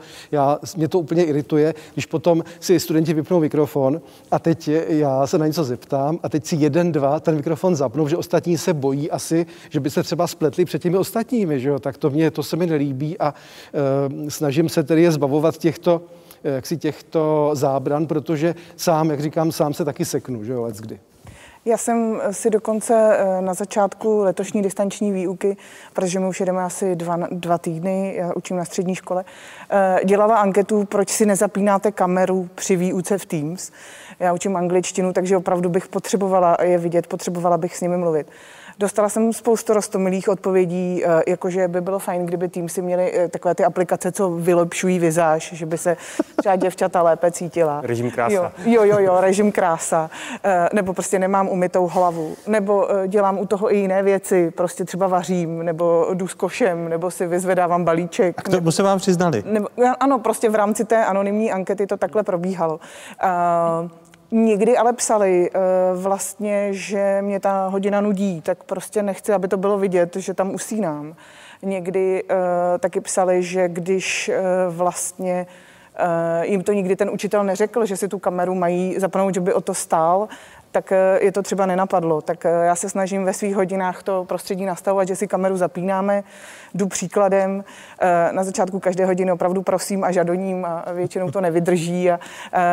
Mě to úplně irituje, když potom si studenti vypnou mikrofon a teď já se na něco zeptám a teď si jeden, dva ten mikrofon zapnou, že ostatní se bojí asi, že by se třeba spletli před těmi ostatními, že jo? Tak to se mi nelíbí a snažím se tedy je zbavovat těchto zábran, protože sám, jak říkám, sám se taky seknu, že jo, leckdy. Já jsem si dokonce na začátku letošní distanční výuky, protože my už jedeme asi dva týdny, já učím na střední škole, dělala anketu, proč si nezapínáte kameru při výuce v Teams. Já učím angličtinu, takže opravdu bych potřebovala je vidět, potřebovala bych s nimi mluvit. Dostala jsem spoustu roztomilých odpovědí, jakože by bylo fajn, kdyby Teamsy měly takové ty aplikace, co vylepšují vizáž, že by se třeba děvčata lépe cítila. Režim krása. Jo, režim krása. Nebo prostě nemám umytou hlavu. Nebo dělám u toho i jiné věci, prostě třeba vařím, nebo jdu s košem, nebo si vyzvedávám balíček. A k tomu se vám přiznali? Nebo, ano, prostě v rámci té anonymní ankety to takhle probíhalo. Někdy ale psali vlastně, že mě ta hodina nudí, tak prostě nechci, aby to bylo vidět, že tam usínám. Někdy taky psali, že když vlastně jim to nikdy ten učitel neřekl, že si tu kameru mají zapnout, že by o to stál, tak je to třeba nenapadlo. Tak já se snažím ve svých hodinách to prostředí nastavovat, že si kameru zapínáme, jdu příkladem. Na začátku každé hodiny opravdu prosím a žadoním a většinou to nevydrží a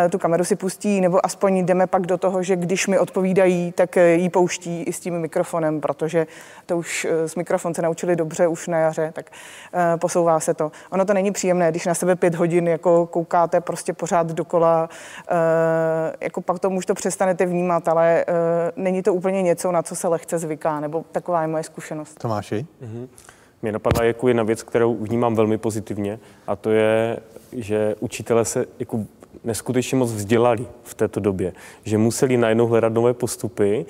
tu kameru si pustí, nebo aspoň jdeme pak do toho, že když mi odpovídají, tak ji pouští i s tím mikrofonem, protože to už s mikrofonem se naučili dobře už na jaře, tak posouvá se to. Ono to není příjemné, když na sebe 5 hodin jako koukáte prostě pořád dokola, jako pak tomu už to přestanete vnímat, ale není to úplně něco, na co se lehce zvyká, nebo taková je moje zkušenost. Tomáši? Mě napadla jako jedna věc, kterou vnímám velmi pozitivně, a to je, že učitelé se jako neskutečně moc vzdělali v této době, že museli najednou hledat nové postupy,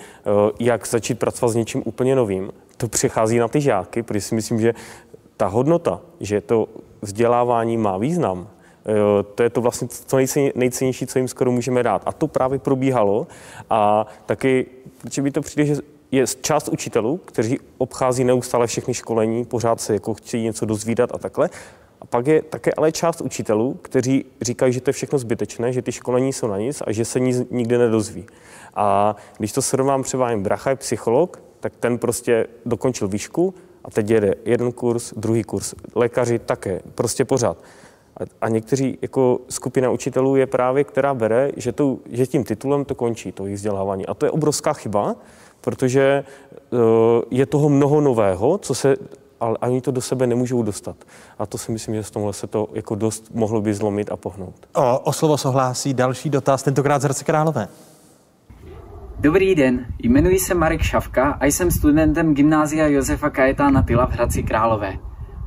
jak začít pracovat s něčím úplně novým. To přechází na ty žáky, protože si myslím, že ta hodnota, že to vzdělávání má význam, to je to vlastně to nejcennější, co jim skoro můžeme dát. A to právě probíhalo. A taky, protože mi to přijde, že je část učitelů, kteří obchází neustále všechny školení, pořád se jako chtějí něco dozvídat a takhle. A pak je také ale část učitelů, kteří říkají, že to je všechno zbytečné, že ty školení jsou na nic a že se nic nikde nedozví. A když to srovnám třeba jen bracha je psycholog, tak ten prostě dokončil výšku a teď jede jeden kurz, druhý kurz. Lékaři také, prostě pořád. A někteří, jako skupina učitelů je právě, která bere, že tím titulem to končí, to jejich vzdělávání. A to je obrovská chyba, protože je toho mnoho nového, ale ani to do sebe nemůžou dostat. A to si myslím, že s tomhle se to jako dost mohlo by zlomit a pohnout. O slovo se hlásí další dotaz, tentokrát z Hradce Králové. Dobrý den, jmenuji se Marek Šavka a jsem studentem Gymnázia Josefa Kajetána Tyla v Hradci Králové.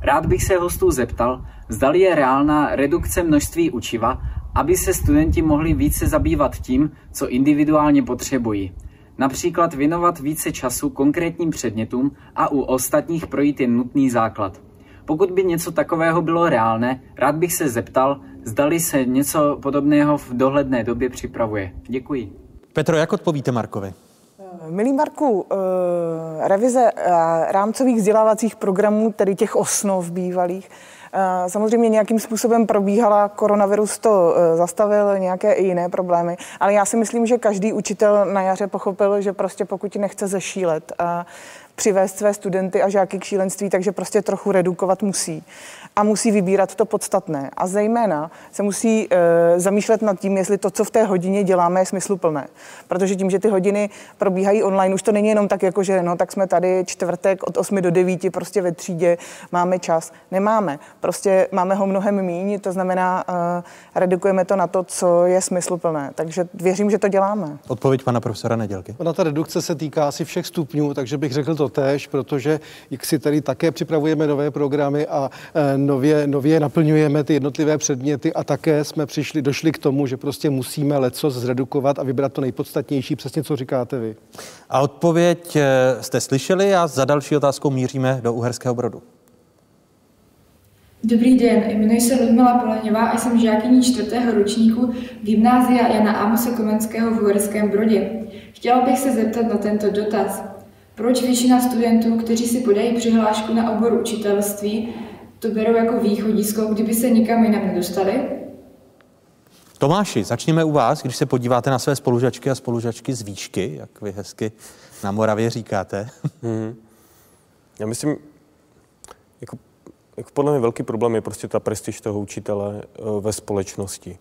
Rád bych se hostů zeptal, zdali je reálná redukce množství učiva, aby se studenti mohli více zabývat tím, co individuálně potřebují. Například věnovat více času konkrétním předmětům a u ostatních projít jen nutný základ. Pokud by něco takového bylo reálné, rád bych se zeptal, zdali se něco podobného v dohledné době připravuje. Děkuji. Petro, jak odpovíte Markovi? Milý Marku, revize rámcových vzdělávacích programů, tedy těch osnov bývalých, samozřejmě nějakým způsobem probíhala, koronavirus to zastavil, nějaké i jiné problémy, ale já si myslím, že každý učitel na jaře pochopil, že prostě pokud nechce zešílet a přivést své studenty a žáky k šílenství, takže prostě trochu redukovat musí. A musí vybírat to podstatné. A zejména se musí zamýšlet nad tím, jestli to, co v té hodině děláme, je smysluplné. Protože tím, že ty hodiny probíhají online, už to není jenom tak, jako že no, tak jsme tady čtvrtek od 8 do 9 prostě ve třídě, máme čas. Nemáme. Prostě máme ho mnohem míň, to znamená, redukujeme to na to, co je smysluplné. Takže věřím, že to děláme. Odpověď pana profesora Nedělky. Ona ta redukce se týká asi všech stupňů, takže bych řekl to též, protože jak si tady také připravujeme nové programy a nově naplňujeme ty jednotlivé předměty a také jsme došli k tomu, že prostě musíme leco zredukovat a vybrat to nejpodstatnější, přesně co říkáte vy. A odpověď jste slyšeli a za další otázkou míříme do Uherského Brodu. Dobrý den, jmenuji se Ludmila Poleňová a jsem žákyní 4. ročníku Gymnázia Jana Amose Komenského v Uherském Brodě. Chtěla bych se zeptat na tento dotaz. Proč většina studentů, kteří si podají přihlášku na obor učitelství, to berou jako východisko, kdyby se nikam jinam nedostali? Tomáši, začněme u vás, když se podíváte na své spolužačky a spolužačky z výšky, jak vy hezky na Moravě říkáte. Já myslím, jako podle mě velký problém je prostě ta prestiž toho učitele ve společnosti.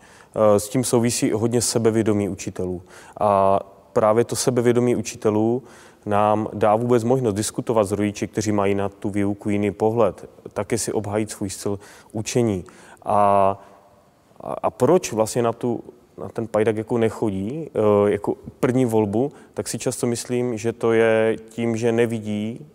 S tím souvisí hodně sebevědomí učitelů. A právě to sebevědomí učitelů nám dá vůbec možnost diskutovat s rodiči, kteří mají na tu výuku jiný pohled, také si obhájit svůj styl učení. A proč vlastně na ten pajdak jako nechodí, jako první volbu, tak si často myslím, že to je tím, že nevidí,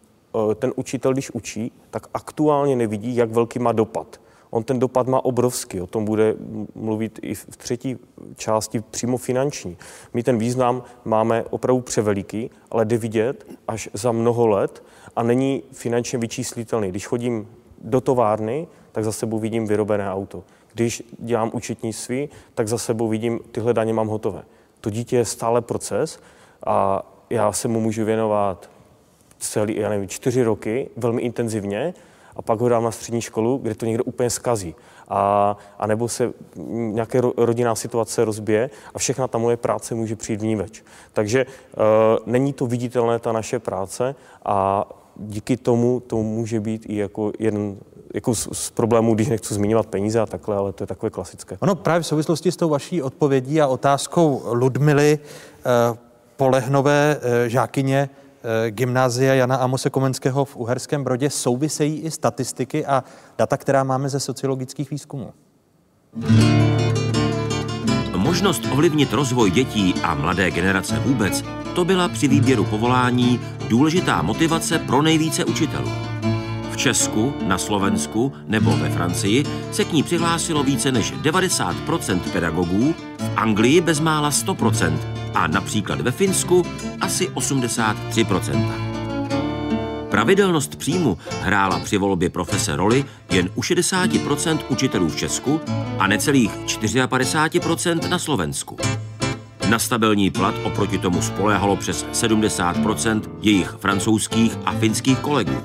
ten učitel, když učí, tak aktuálně nevidí, jak velký má dopad. On ten dopad má obrovský, o tom bude mluvit i v třetí části přímo finanční. My ten význam máme opravdu převeliký, ale jde vidět až za mnoho let a není finančně vyčíslitelný. Když chodím do továrny, tak za sebou vidím vyrobené auto. Když dělám účetnictví, tak za sebou vidím, tyhle daně mám hotové. To dítě je stále proces a já se mu můžu věnovat já nevím, 4 roky velmi intenzivně a pak ho dám na střední školu, kde to někdo úplně zkazí. A nebo se nějaká rodinná situace rozbije a všechna ta moje práce může přijít vníveč. Takže není to viditelné, ta naše práce, a díky tomu to může být i jako jeden jako z problémů, když nechci zmiňovat peníze a takhle, ale to je takové klasické. Ono právě v souvislosti s tou vaší odpovědí a otázkou Ludmily Polehnové, žákyně Gymnázia Jana Amose Komenského v Uherském Brodě, souvisejí i statistiky a data, která máme ze sociologických výzkumů. Možnost ovlivnit rozvoj dětí a mladé generace vůbec, to byla při výběru povolání důležitá motivace pro nejvíce učitelů. V Česku, na Slovensku nebo ve Francii se k ní přihlásilo více než 90% pedagogů, v Anglii bezmála 100% a například ve Finsku asi 83%. Pravidelnost příjmu hrála při volbě profese roli jen u 60% učitelů v Česku a necelých 54% na Slovensku. Na stabilní plat oproti tomu spoléhalo přes 70% jejich francouzských a finských kolegů.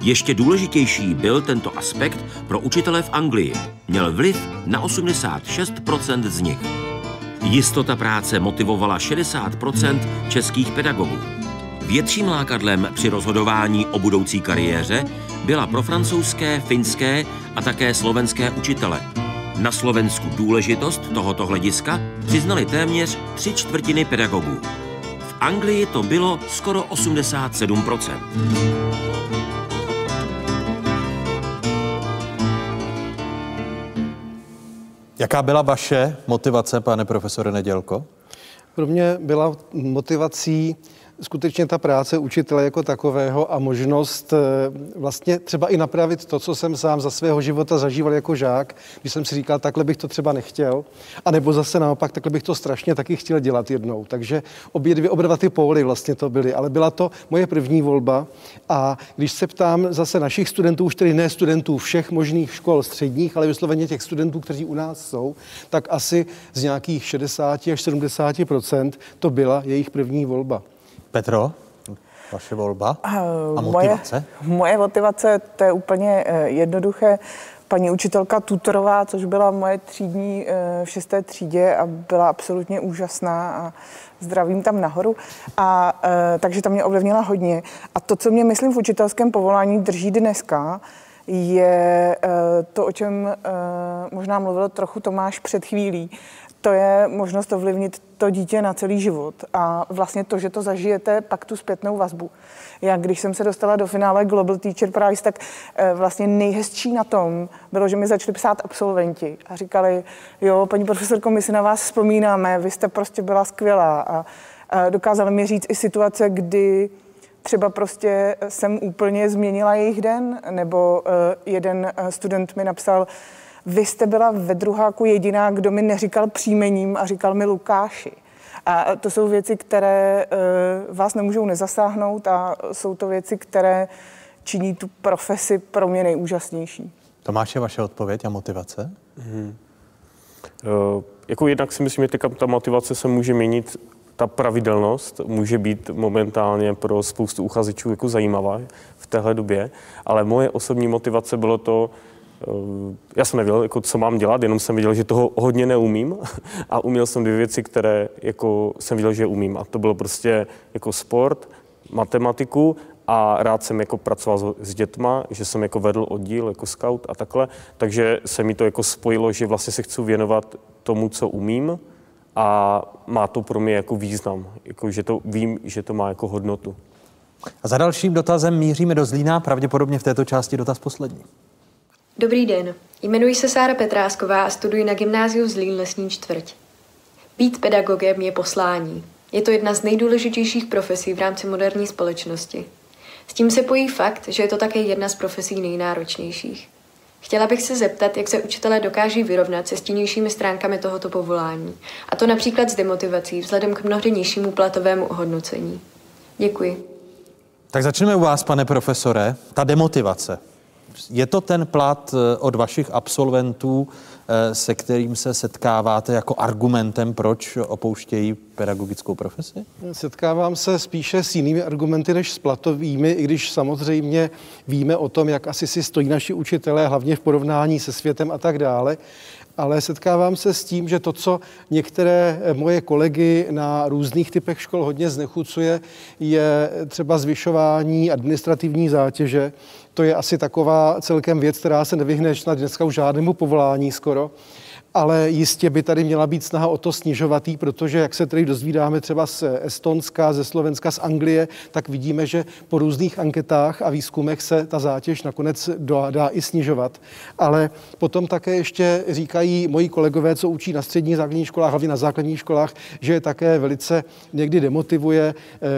Ještě důležitější byl tento aspekt pro učitele v Anglii. Měl vliv na 86% z nich. Jistota práce motivovala 60% českých pedagogů. Větším lákadlem při rozhodování o budoucí kariéře byla pro francouzské, finské a také slovenské učitele. Na Slovensku důležitost tohoto hlediska přiznali téměř 3/4 pedagogů. V Anglii to bylo skoro 87%. Jaká byla vaše motivace, pane profesore Nedělko? Pro mě byla motivací skutečně ta práce učitele jako takového a možnost vlastně třeba i napravit to, co jsem sám za svého života zažíval jako žák, když jsem si říkal, takhle bych to třeba nechtěl, anebo zase naopak, takhle bych to strašně taky chtěl dělat jednou. Takže oba dva ty póly vlastně to byly, ale byla to moje první volba. A když se ptám zase našich studentů, už tedy ne studentů všech možných škol středních, ale vysloveně těch studentů, kteří u nás jsou, tak asi z nějakých 60 až 70% to byla jejich první volba. Petro, vaše volba a motivace? Moje motivace, to je úplně jednoduché. Paní učitelka Tutorová, což byla moje třídní v 6. třídě a byla absolutně úžasná a zdravím tam nahoru. Takže ta mě ovlivnila hodně. A to, co mě, myslím, v učitelském povolání drží dneska, je to, o čem možná mluvil trochu Tomáš před chvílí. To je možnost ovlivnit to dítě na celý život a vlastně to, že to zažijete, pak tu zpětnou vazbu. Já, když jsem se dostala do finále Global Teacher Prize, tak vlastně nejhezčí na tom bylo, že mi začali psát absolventi a říkali, jo, paní profesorko, my si na vás vzpomínáme, vy jste prostě byla skvělá, a dokázali mi říct i situace, kdy třeba prostě jsem úplně změnila jejich den, nebo jeden student mi napsal, vy jste byla ve druháku jediná, kdo mi neříkal příjmením a říkal mi Lukáši. A to jsou věci, které vás nemůžou nezasáhnout a jsou to věci, které činí tu profesi pro mě nejúžasnější. Tomáš, je vaše odpověď a motivace? Jako jednak si myslím, že ta motivace se může měnit ta pravidelnost může být momentálně pro spoustu uchazečů jako zajímavá v téhle době, ale moje osobní motivace bylo to, já jsem nevěděl, jako, co mám dělat, jenom jsem viděl, že toho hodně neumím a uměl jsem dvě věci, které jako, jsem viděl, že umím. A to bylo prostě jako sport, matematiku a rád jsem jako pracoval s dětma, že jsem jako vedl oddíl jako scout a takhle. Takže se mi to jako spojilo, že vlastně se chci věnovat tomu, co umím a má to pro mě jako význam, jako, že to vím, že to má jako hodnotu. A za dalším dotazem míříme do Zlína, pravděpodobně v této části dotaz poslední. Dobrý den, jmenuji se Sára Petrásková a studuji na Gymnáziu Zlín Lesní čtvrť. Být pedagogem je poslání. Je to jedna z nejdůležitějších profesí v rámci moderní společnosti. S tím se pojí fakt, že je to také jedna z profesí nejnáročnějších. Chtěla bych se zeptat, jak se učitelé dokáží vyrovnat se stinnějšími stránkami tohoto povolání, a to například s demotivací vzhledem k mnohdy nižšímu platovému ohodnocení. Děkuji. Tak začneme u vás, pane profesore. Ta demotivace. Je to ten plat od vašich absolventů, se kterým se setkáváte jako argumentem, proč opouštějí pedagogickou profesi? Setkávám se spíše s jinými argumenty než s platovými, i když samozřejmě víme o tom, jak asi si stojí naši učitelé, hlavně v porovnání se světem a tak dále. Ale setkávám se s tím, že to, co některé moje kolegy na různých typech škol hodně znechucuje, je třeba zvyšování administrativní zátěže. To je asi taková celkem věc, která se nevyhne snad dneska už žádnému povolání skoro. Ale jistě by tady měla být snaha o to snižovatý, protože jak se tady dozvídáme třeba z Estonska, ze Slovenska, z Anglie, tak vidíme, že po různých anketách a výzkumech se ta zátěž nakonec dá i snižovat. Ale potom také ještě říkají moji kolegové, co učí na středních základních školách, hlavně na základních školách, že je také velice někdy demotivuje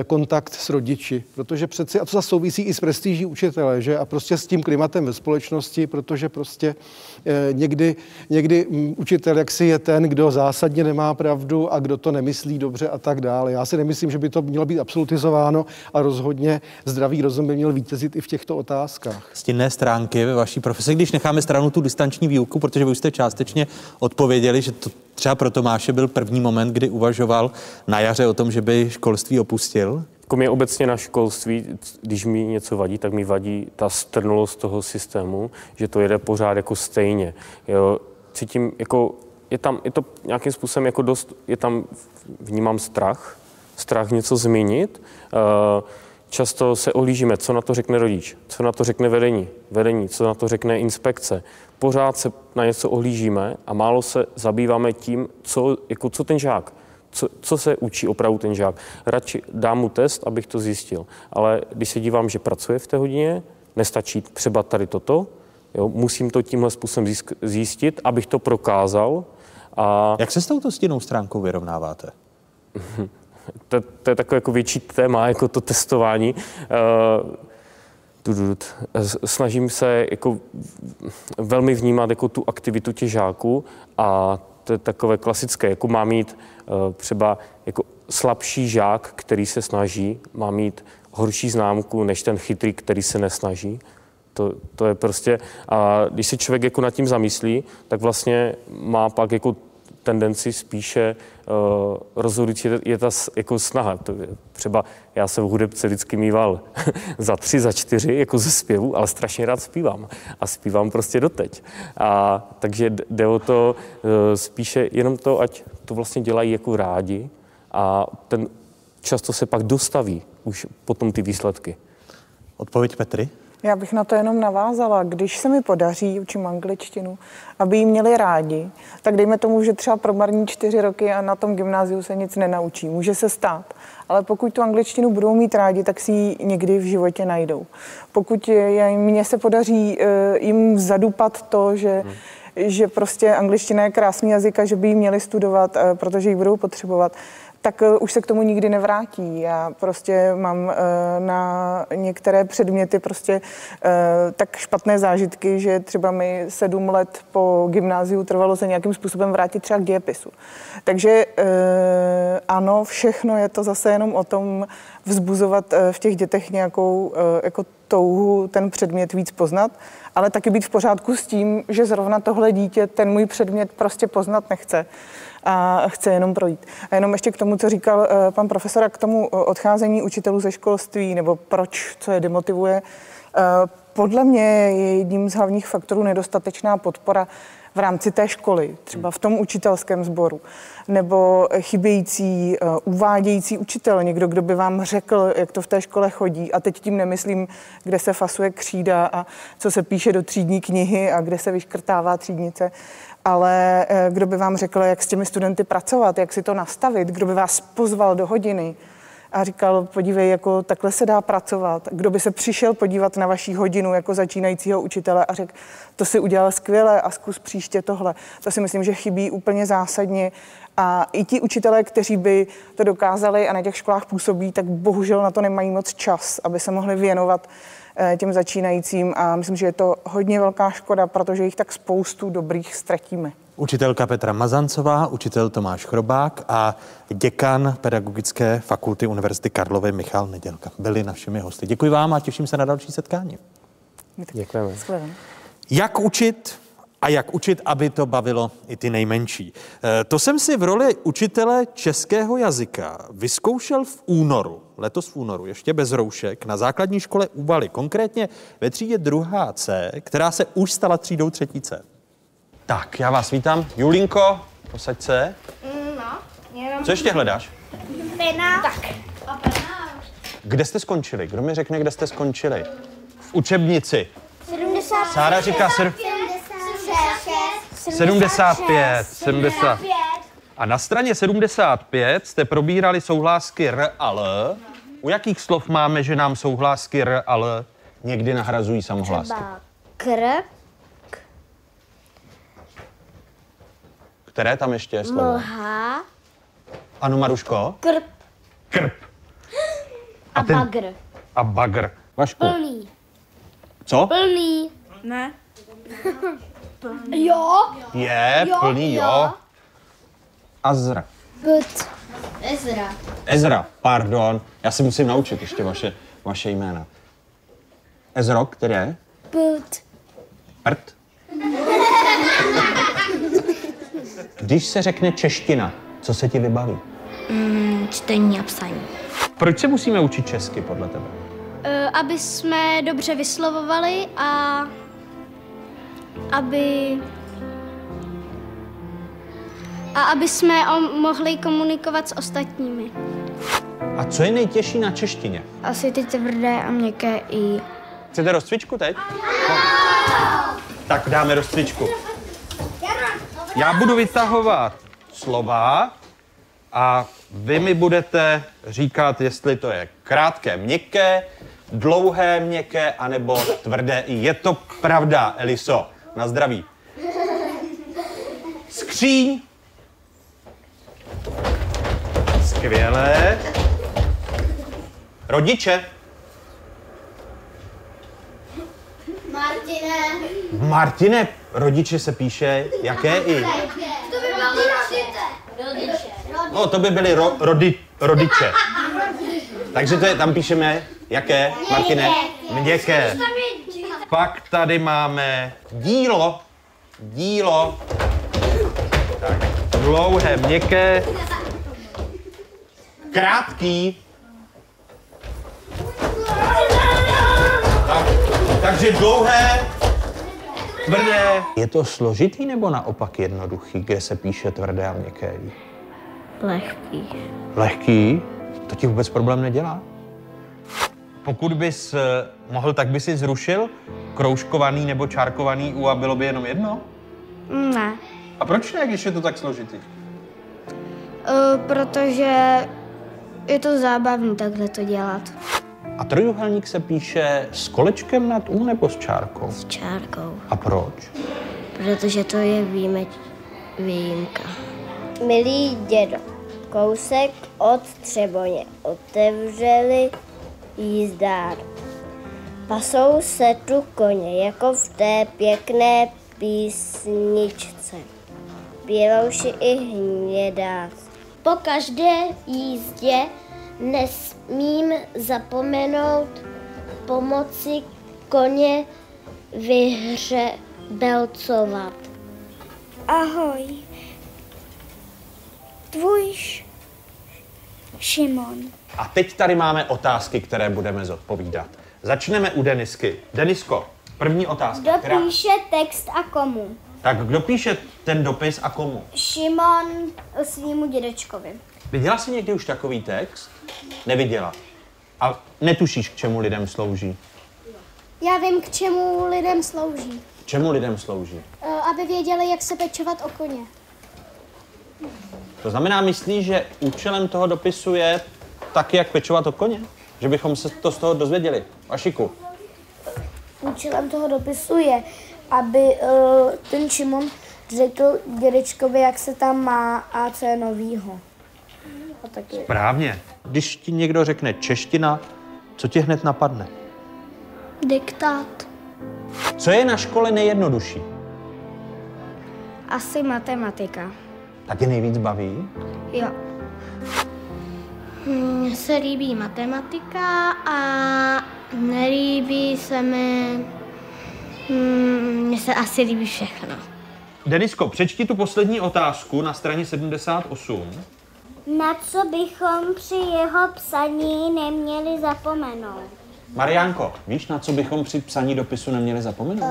kontakt s rodiči. Protože přeci, a to zase souvisí i s prestiží učitele, že? A prostě s tím klimatem ve společnosti, protože prostě někdy učitel, jak si je ten, kdo zásadně nemá pravdu a kdo to nemyslí dobře a tak dále. Já si nemyslím, že by to mělo být absolutizováno a rozhodně zdravý rozum by měl vítězit i v těchto otázkách. Stinné stránky ve vaší profesi, když necháme stranu tu distanční výuku, protože vy už jste částečně odpověděli, že to třeba pro Tomáše byl první moment, kdy uvažoval na jaře o tom, že by školství opustil. Jako mě obecně na školství, když mi něco vadí, tak mi vadí ta strnulost toho systému, že to jede pořád jako stejně. Jo? Cítím, jako je to nějakým způsobem jako dost, je tam, vnímám strach něco změnit. Často se ohlížíme, co na to řekne rodič, co na to řekne vedení, co na to řekne inspekce. Pořád se na něco ohlížíme a málo se zabýváme tím, co ten žák, co se učí opravdu ten žák. Radši dám mu test, abych to zjistil. Ale když se dívám, že pracuje v té hodině, nestačí třeba tady toto, jo, musím to tímhle způsobem zjistit, abych to prokázal. A... Jak se s touto stinnou stránkou vyrovnáváte? To je takové jako větší téma, jako to testování. Snažím se jako velmi vnímat jako tu aktivitu těch žáků a to je takové klasické, jako má mít třeba jako slabší žák, který se snaží, má mít horší známku než ten chytrý, který se nesnaží. To je prostě, a když se člověk jako nad tím zamyslí, tak vlastně má pak jako tendenci spíše rozhodit, je ta jako snaha. Třeba já jsem v hudebce vždycky mýval za 3, za 4 jako ze zpěvu, ale strašně rád zpívám. A zpívám prostě doteď. A takže jde o to spíše jenom to, ať to vlastně dělají jako rádi a ten často se pak dostaví už potom ty výsledky. Odpověď Petry? Já bych na to jenom navázala. Když se mi podaří, učím angličtinu, aby ji měli rádi, tak dejme tomu, že třeba promarní 4 roky a na tom gymnáziu se nic nenaučí. Může se stát. Ale pokud tu angličtinu budou mít rádi, tak si ji někdy v životě najdou. Pokud mně se podaří jim zadupat to, že prostě angličtina je krásný jazyk a že by ji měli studovat, protože ji budou potřebovat, tak už se k tomu nikdy nevrátí. Já prostě mám na některé předměty prostě tak špatné zážitky, že třeba mi 7 let po gymnáziu trvalo se nějakým způsobem vrátit třeba k dějepisu. Takže ano, všechno je to zase jenom o tom vzbuzovat v těch dětech nějakou jako touhu ten předmět víc poznat ale taky být v pořádku s tím, že zrovna tohle dítě ten můj předmět prostě poznat nechce a chce jenom projít. A jenom ještě k tomu, co říkal pan profesor, k tomu odcházení učitelů ze školství, nebo proč, co je demotivuje. Podle mě je jedním z hlavních faktorů nedostatečná podpora v rámci té školy, třeba v tom učitelském sboru, nebo chybějící, uvádějící učitel, někdo, kdo by vám řekl, jak to v té škole chodí. A teď tím nemyslím, kde se fasuje křída a co se píše do třídní knihy a kde se vyškrtává třídnice, ale kdo by vám řekl, jak s těmi studenty pracovat, jak si to nastavit, kdo by vás pozval do hodiny a říkal, podívej, jako takhle se dá pracovat. Kdo by se přišel podívat na vaši hodinu jako začínajícího učitele a řekl, to si udělal skvěle a zkus příště tohle. To si myslím, že chybí úplně zásadně. A i ti učitelé, kteří by to dokázali a na těch školách působí, tak bohužel na to nemají moc čas, aby se mohli věnovat těm začínajícím. A myslím, že je to hodně velká škoda, protože jich tak spoustu dobrých ztratíme. Učitelka Petra Mazancová, učitel Tomáš Chrobák a děkan Pedagogické fakulty Univerzity Karlovy Michal Nedělka byli našimi hosty. Děkuji vám a těším se na další setkání. Děkujeme. Jak učit a jak učit, aby to bavilo i ty nejmenší. To jsem si v roli učitele českého jazyka vyzkoušel v únoru, letos v únoru, ještě bez roušek, na základní škole Úvaly, konkrétně ve třídě 2C, která se už stala třídou 3C. Tak, já vás vítám. Julinko, posaď se. No, co ještě hledáš? Pena. Tak. A pena. Kde jste skončili? Kdo mi řekne, kde jste skončili? V učebnici. 70. Sára říká 75. A na straně 75 jste probírali souhlásky R a L. U jakých slov máme, že nám souhlásky R a L někdy nahrazují samohlásky? Kr. Které tam ještě je slovo? Mlha. Ano, Maruško? Krp. Krp. A ten... bagr. A bagr. Vašku. Plný. Co? Plný. Ne. Plný. Jo. Je, jo, plný, jo. Azra. Put. Ezra. Ezra, pardon. Já si musím naučit ještě vaše jména. Ezro, které? Put. Prt. Když se řekne čeština, co se ti vybaví? Čtení a psaní. Proč se musíme učit česky, podle tebe? Aby jsme dobře vyslovovali a aby jsme mohli komunikovat s ostatními. A co je nejtěžší na češtině? Asi ty tvrdé a měkké i. Chcete rozcvičku teď? No. Tak dáme rozcvičku. Já budu vytahovat slova a vy mi budete říkat, jestli to je krátké, měkké, dlouhé, měkké, anebo tvrdé. Je to pravda, Eliso. Na zdraví. Skříň. Skvělé. Rodiče. Martine. Martine, rodiče se píše, jaké i? No, to by byly rodiče. Takže to je, tam píšeme, jaké, Martine? Měkké. Pak tady máme dílo. Dílo. Tak, dlouhé, měkké. Krátký. Tak, takže dlouhé. Tvrdé. Je to složitý nebo naopak jednoduchý, kde se píše tvrdé a měkké? Lehký. Lehký? To ti vůbec problém nedělá? Pokud bys mohl, tak by si zrušil kroužkovaný nebo čárkovaný U a bylo by jenom jedno? Ne. A proč ne, když je to tak složitý? Protože je to zábavný takhle to dělat. A trojúhelník se píše s kolečkem nad U nebo s čárkou? S čárkou. A proč? Protože to je výjimka. Milý dědo, kousek od Třeboně otevřeli jízdár. Pasou se tu koně, jako v té pěkné písničce. Bělouši i hnědá. Po každé jízdě nesmím zapomenout pomoci koně vyhřebelcovat. Ahoj, tvůj Šimon. A teď tady máme otázky, které budeme zodpovídat. Začneme u Denisky. Denisko, první otázka. Kdo píše text a komu? Tak kdo píše ten dopis a komu? Šimon svýmu dědečkovi. Viděla jsi někdy už takový text? Neviděla. A netušíš, k čemu lidem slouží? Já vím, k čemu lidem slouží. K čemu lidem slouží? Aby věděli, jak se pečovat o koně. To znamená, myslíš, že účelem toho dopisu je taky, jak pečovat o koně? Že bychom se to z toho dozvěděli? Vašiku. Účelem toho dopisu je, aby ten Šimon řekl dědečkovi, jak se tam má a co je novýho. A taky... Správně. Když ti někdo řekne čeština, co ti hned napadne? Diktát. Co je na škole nejjednodušší? Asi matematika. Ta tě nejvíc baví? Jo. Mně se líbí matematika a nelíbí se mi... Mně se asi líbí všechno. Denisko, přečti tu poslední otázku na straně 78. Na co bychom při jeho psaní neměli zapomenout? Mariánko, víš, na co bychom při psaní dopisu neměli zapomenout?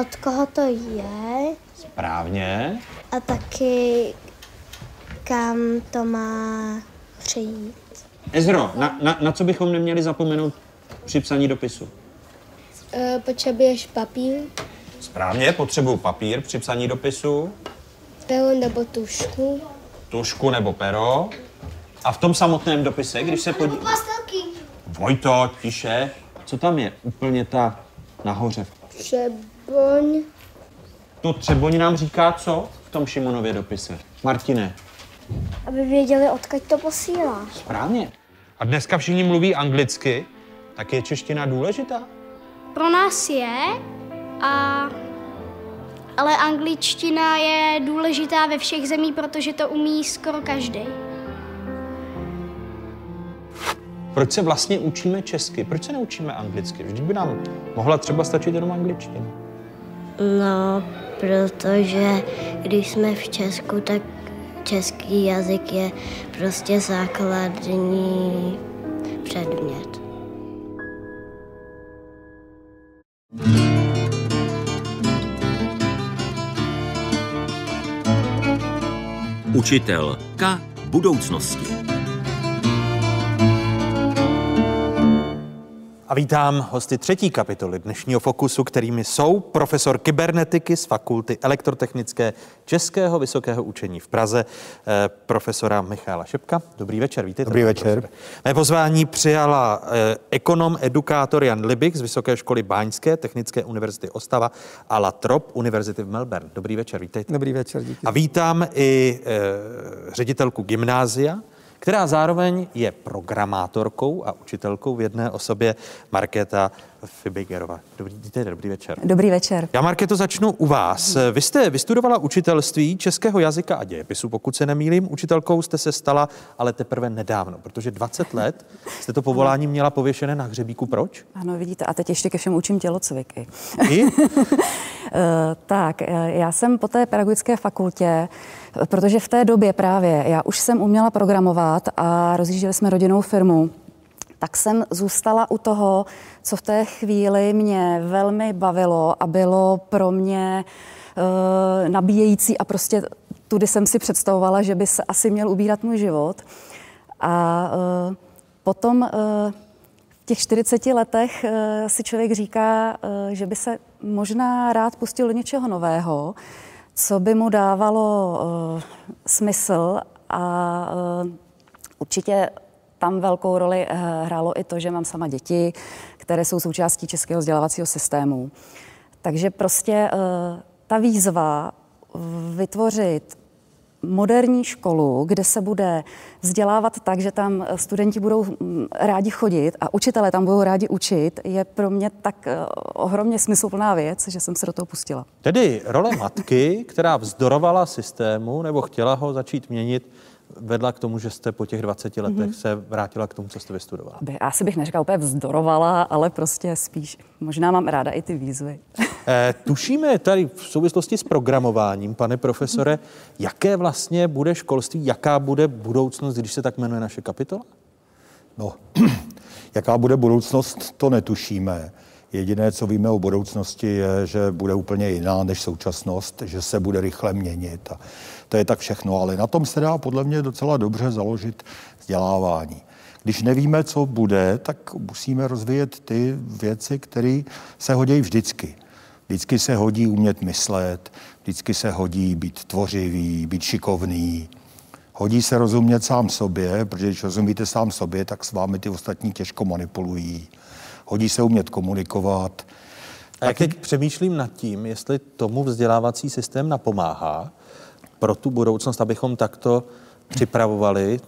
Od koho to je? Správně. A taky, kam to má přijít. Ezro, na co bychom neměli zapomenout při psaní dopisu? Potřebuješ papír. Správně, potřebuju papír při psaní dopisu. Pero nebo tušku. Tušku nebo pero. A v tom samotném dopise, když se podívám... Pastelky. Vojto, tiše. Co tam je úplně ta nahoře? Třeboň. To třeboň nám říká co v tom Šimonově dopise? Martine. Aby věděli, odkud to posílá. Správně. A dneska všichni mluví anglicky, tak je čeština důležitá? Pro nás je, ale angličtina je důležitá ve všech zemích, protože to umí skoro každý. Proč se vlastně učíme česky? Proč se neučíme anglicky? Vždyť by nám mohla třeba stačit jenom angličtina. No, protože když jsme v Česku, tak český jazyk je prostě základní předmět. Učitelka budoucnosti. A vítám hosty třetí kapitoly dnešního Fokusu, kterými jsou profesor kybernetiky z Fakulty elektrotechnické Českého vysokého učení v Praze, profesora Michala Šebka. Dobrý večer, vítejte. Dobrý večer. Profesor. Mé pozvání přijala ekonom, edukátor Jan Libich z Vysoké školy báňské, Technické univerzity Ostava a La Trobe univerzity v Melbourne. Dobrý večer, vítejte. Dobrý večer, díky. A vítám i ředitelku gymnázia, která zároveň je programátorkou a učitelkou v jedné osobě, Markéta Fibigerová. Dobrý večer. Dobrý večer. Já, Markéto, začnu u vás. Vy jste vystudovala učitelství českého jazyka a dějepisu, pokud se nemýlím. Učitelkou jste se stala, ale teprve nedávno, protože 20 let jste to povolání měla pověšené na hřebíku. Proč? Ano, vidíte, a teď ještě ke všemu učím tělocviky. I? Tak, já jsem po té pedagogické fakultě, protože v té době právě já už jsem uměla programovat a rozjížděli jsme rodinnou firmu, tak jsem zůstala u toho, co v té chvíli mě velmi bavilo a bylo pro mě nabíjející a prostě tudy jsem si představovala, že by se asi měl ubírat můj život. A potom v těch 40 letech si člověk říká, že by se možná rád pustil do něčeho nového, co by mu dávalo smysl a určitě tam velkou roli hrálo i to, že mám sama děti, které jsou součástí českého vzdělávacího systému. Takže prostě ta výzva vytvořit moderní školu, kde se bude vzdělávat tak, že tam studenti budou rádi chodit a učitelé tam budou rádi učit, je pro mě tak ohromně smysluplná věc, že jsem se do toho pustila. Tedy role matky, která vzdorovala systému nebo chtěla ho začít měnit, vedla k tomu, že jste po těch 20 letech se vrátila k tomu, co jste vystudovala? Já si bych neřekla úplně vzdorovala, ale prostě spíš možná mám ráda i ty výzvy. Tušíme tady v souvislosti s programováním, pane profesore, jaké vlastně bude školství, jaká bude budoucnost, když se tak jmenuje naše kapitola? No, jaká bude budoucnost, to netušíme. Jediné, co víme o budoucnosti, je, že bude úplně jiná než současnost, že se bude rychle měnit. A to je tak všechno, ale na tom se dá podle mě docela dobře založit vzdělávání. Když nevíme, co bude, tak musíme rozvíjet ty věci, které se hodí vždycky. Vždycky se hodí umět myslet, vždycky se hodí být tvořivý, být šikovný. Hodí se rozumět sám sobě, protože když rozumíte sám sobě, tak s vámi ty ostatní těžko manipulují. Hodí se umět komunikovat. A já teď přemýšlím nad tím, jestli tomu vzdělávací systém napomáhá pro tu budoucnost, abychom takto připravovali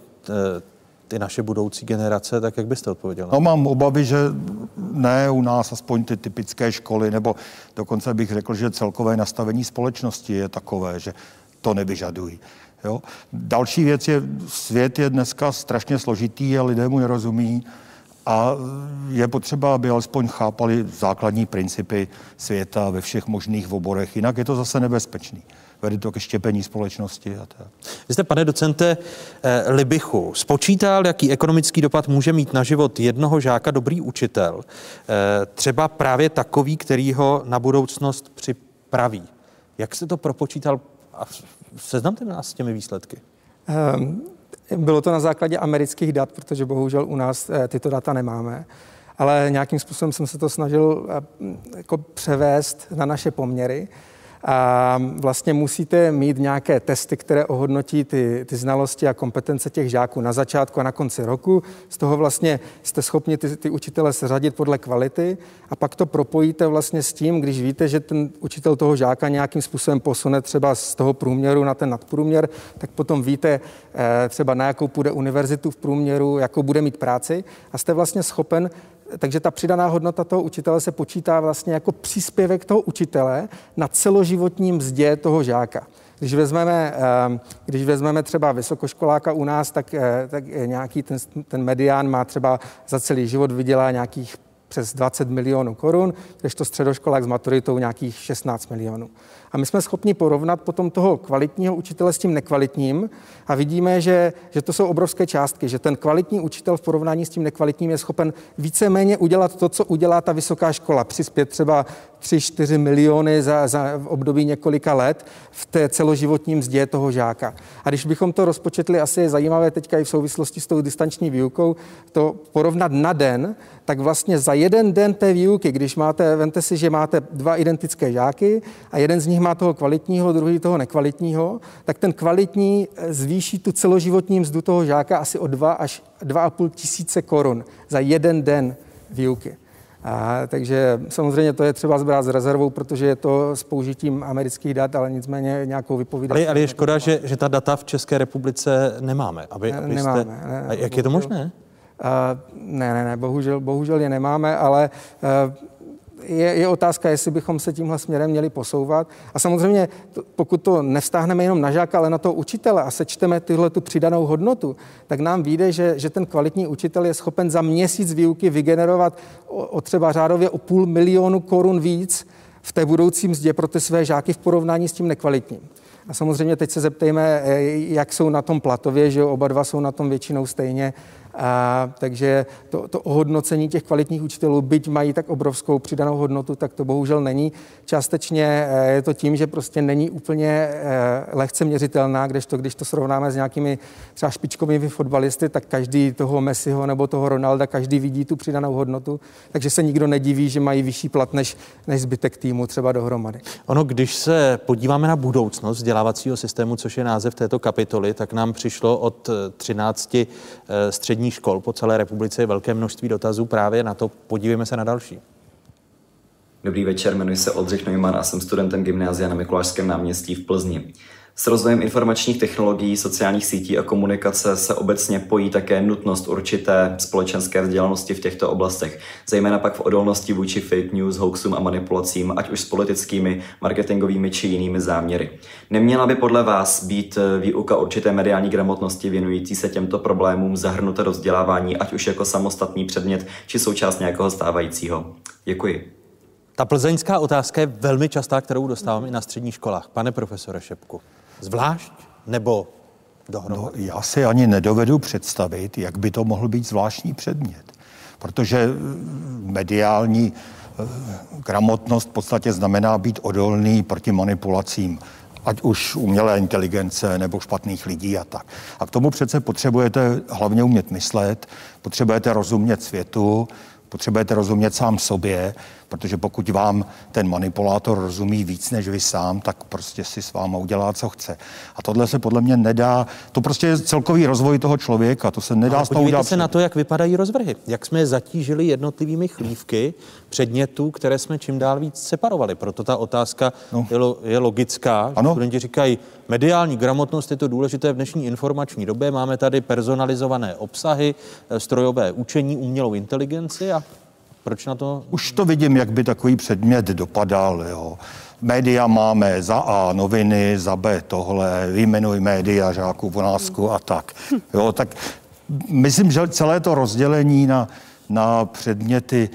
ty naše budoucí generace, tak jak byste odpověděl? No, mám obavy, že ne u nás, aspoň ty typické školy, nebo dokonce bych řekl, že celkové nastavení společnosti je takové, že to nevyžadují. Jo? Další věc je, svět je dneska strašně složitý a lidé mu nerozumí. A je potřeba, aby alespoň chápali základní principy světa ve všech možných oborech, jinak je to zase nebezpečný. Vede to ke štěpení společnosti a tak. Vy jste, pane docente Libichu, spočítal, jaký ekonomický dopad může mít na život jednoho žáka dobrý učitel, třeba právě takový, který ho na budoucnost připraví. Jak jste to propočítal? A seznamte nás s těmi výsledky. Bylo to na základě amerických dat, protože bohužel u nás tyto data nemáme, ale nějakým způsobem jsem se to snažil jako převést na naše poměry. A vlastně musíte mít nějaké testy, které ohodnotí ty znalosti a kompetence těch žáků na začátku a na konci roku. Z toho vlastně jste schopni ty učitele seřadit podle kvality a pak to propojíte vlastně s tím, když víte, že ten učitel toho žáka nějakým způsobem posune třeba z toho průměru na ten nadprůměr, tak potom víte třeba na jakou půjde univerzitu v průměru, jakou bude mít práci a jste vlastně schopen. Takže ta přidaná hodnota toho učitele se počítá vlastně jako příspěvek toho učitele na celoživotní mzdě toho žáka. Když vezmeme třeba vysokoškoláka u nás, tak nějaký ten medián má třeba za celý život vydělá nějakých přes 20 milionů korun, kdežto středoškolák s maturitou nějakých 16 milionů. A my jsme schopni porovnat potom toho kvalitního učitele s tím nekvalitním a vidíme, že to jsou obrovské částky, že ten kvalitní učitel v porovnání s tím nekvalitním je schopen víceméně udělat to, co udělá ta vysoká škola, přispět třeba 3-4 miliony za období několika let v té celoživotní mzdě toho žáka. A když bychom to rozpočetli, asi je zajímavé teďka i v souvislosti s tou distanční výukou, to porovnat na den, tak vlastně za jeden den té výuky, když vemte si, že máte dva identické žáky a jeden z nich má toho kvalitního, druhý toho nekvalitního, tak ten kvalitní zvýší tu celoživotní mzdu toho žáka asi o 2 až 2,5 tisíce korun za jeden den výuky. Takže samozřejmě to je třeba zbrát s rezervou, protože je to s použitím amerických dat, ale nicméně nějakou vypovídací. Ale je škoda, že ta data v České republice nemáme. A jak je to možné? Ne, bohužel je nemáme, ale je otázka, jestli bychom se tímhle směrem měli posouvat. A samozřejmě, pokud to nevstáhneme jenom na žáka, ale na toho učitele a sečteme tyhle tu přidanou hodnotu, tak nám vyjde, že ten kvalitní učitel je schopen za měsíc výuky vygenerovat o třeba řádově o 500 000 korun víc v té budoucí mzdě pro ty své žáky v porovnání s tím nekvalitním. A samozřejmě teď se zeptejme, jak jsou na tom platově, že oba dva jsou na tom většinou stejně. Takže to ohodnocení těch kvalitních učitelů, byť mají tak obrovskou přidanou hodnotu, tak to bohužel není. Částečně je to tím, že prostě není úplně lehce měřitelná, kdežto když to srovnáme s nějakými třeba špičkovými fotbalisty, tak každý toho Messiho nebo toho Ronalda, každý vidí tu přidanou hodnotu, takže se nikdo nediví, že mají vyšší plat než zbytek týmu třeba dohromady. Ono, když se podíváme na budoucnost vzdělávacího systému, což je název této kapitoly, tak nám přišlo od 13 středních škol po celé republice je velké množství dotazů právě na to. Podívejme se na další. Dobrý večer, jmenuji se Oldřich Neumann a jsem studentem gymnázia na Mikulášském náměstí v Plzni. S rozvojem informačních technologií, sociálních sítí a komunikace se obecně pojí také nutnost určité společenské vzdělanosti v těchto oblastech, zejména pak v odolnosti vůči fake news, hoaxům a manipulacím, ať už s politickými, marketingovými či jinými záměry. Neměla by podle vás být výuka určité mediální gramotnosti věnující se těmto problémům zahrnuta do vzdělávání, ať už jako samostatný předmět či součást nějakého stávajícího? Děkuji. Ta plzeňská otázka je velmi častá, kterou dostávám i na středních školách. Pane profesore Šebku, zvlášť nebo dohromady? No, já si ani nedovedu představit, jak by to mohl být zvláštní předmět. Protože mediální gramotnost v podstatě znamená být odolný proti manipulacím, ať už umělé inteligence nebo špatných lidí a tak. A k tomu přece potřebujete hlavně umět myslet, potřebujete rozumět světu, potřebujete rozumět sám sobě, protože pokud vám ten manipulátor rozumí víc než vy sám, tak prostě si s váma udělá, co chce. A tohle se podle mě nedá, to prostě je celkový rozvoj toho člověka, to se nedá ale s toho udělat. Podívejte se na to, jak vypadají rozvrhy, jak jsme zatížili jednotlivými chlívky předmětů, které jsme čím dál víc separovali. Proto ta otázka je logická. Ano. Studenti říkají, mediální gramotnost je to důležité v dnešní informační době, máme tady personalizované obsahy, strojové učení, umělou inteligenci a proč na to? Už to vidím, jak by takový předmět dopadal, jo. Média máme za A noviny, za B tohle, vyjmenuj média, žáku Vonásku a tak. Jo, tak myslím, že celé to rozdělení na předměty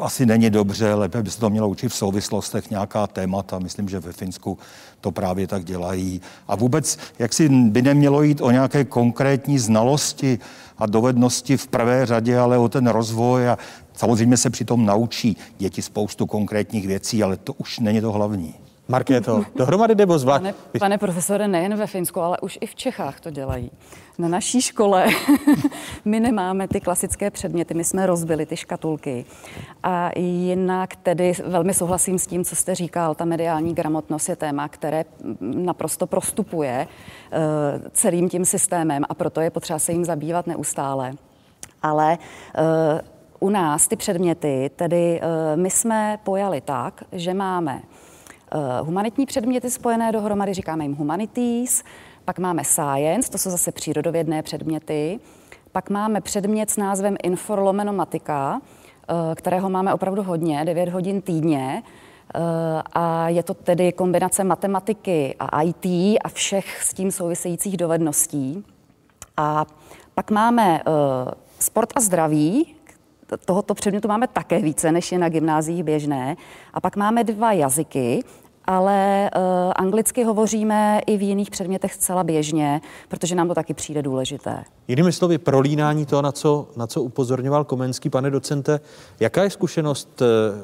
asi není dobře, lépe by se to mělo učit v souvislostech nějaká témata, myslím, že ve Finsku to právě tak dělají. A vůbec, jak si by nemělo jít o nějaké konkrétní znalosti a dovednosti v prvé řadě, ale o ten rozvoj a samozřejmě se přitom naučí děti spoustu konkrétních věcí, ale to už není to hlavní. Markéto, dohromady nebo zvlášť? Pane profesore, nejen ve Finsku, ale už i v Čechách to dělají. Na naší škole my nemáme ty klasické předměty, my jsme rozbili ty škatulky. A jinak tedy velmi souhlasím s tím, co jste říkal, ta mediální gramotnost je téma, které naprosto prostupuje celým tím systémem a proto je potřeba se jim zabývat neustále. Ale u nás ty předměty, tedy my jsme pojali tak, že máme humanitní předměty spojené dohromady, říkáme jim humanities, pak máme science, to jsou zase přírodovědné předměty, pak máme předmět s názvem inforlomenomatika, kterého máme opravdu hodně, 9 hodin týdně, a je to tedy kombinace matematiky a IT a všech s tím souvisejících dovedností. A pak máme sport a zdraví, tohoto předmětu máme také více, než je na gymnáziích běžné. A pak máme 2 jazyky, ale anglicky hovoříme i v jiných předmětech zcela běžně, protože nám to taky přijde důležité. Jinými slovy, prolínání toho, na co upozorňoval Komenský. Pane docente, jaká je zkušenost,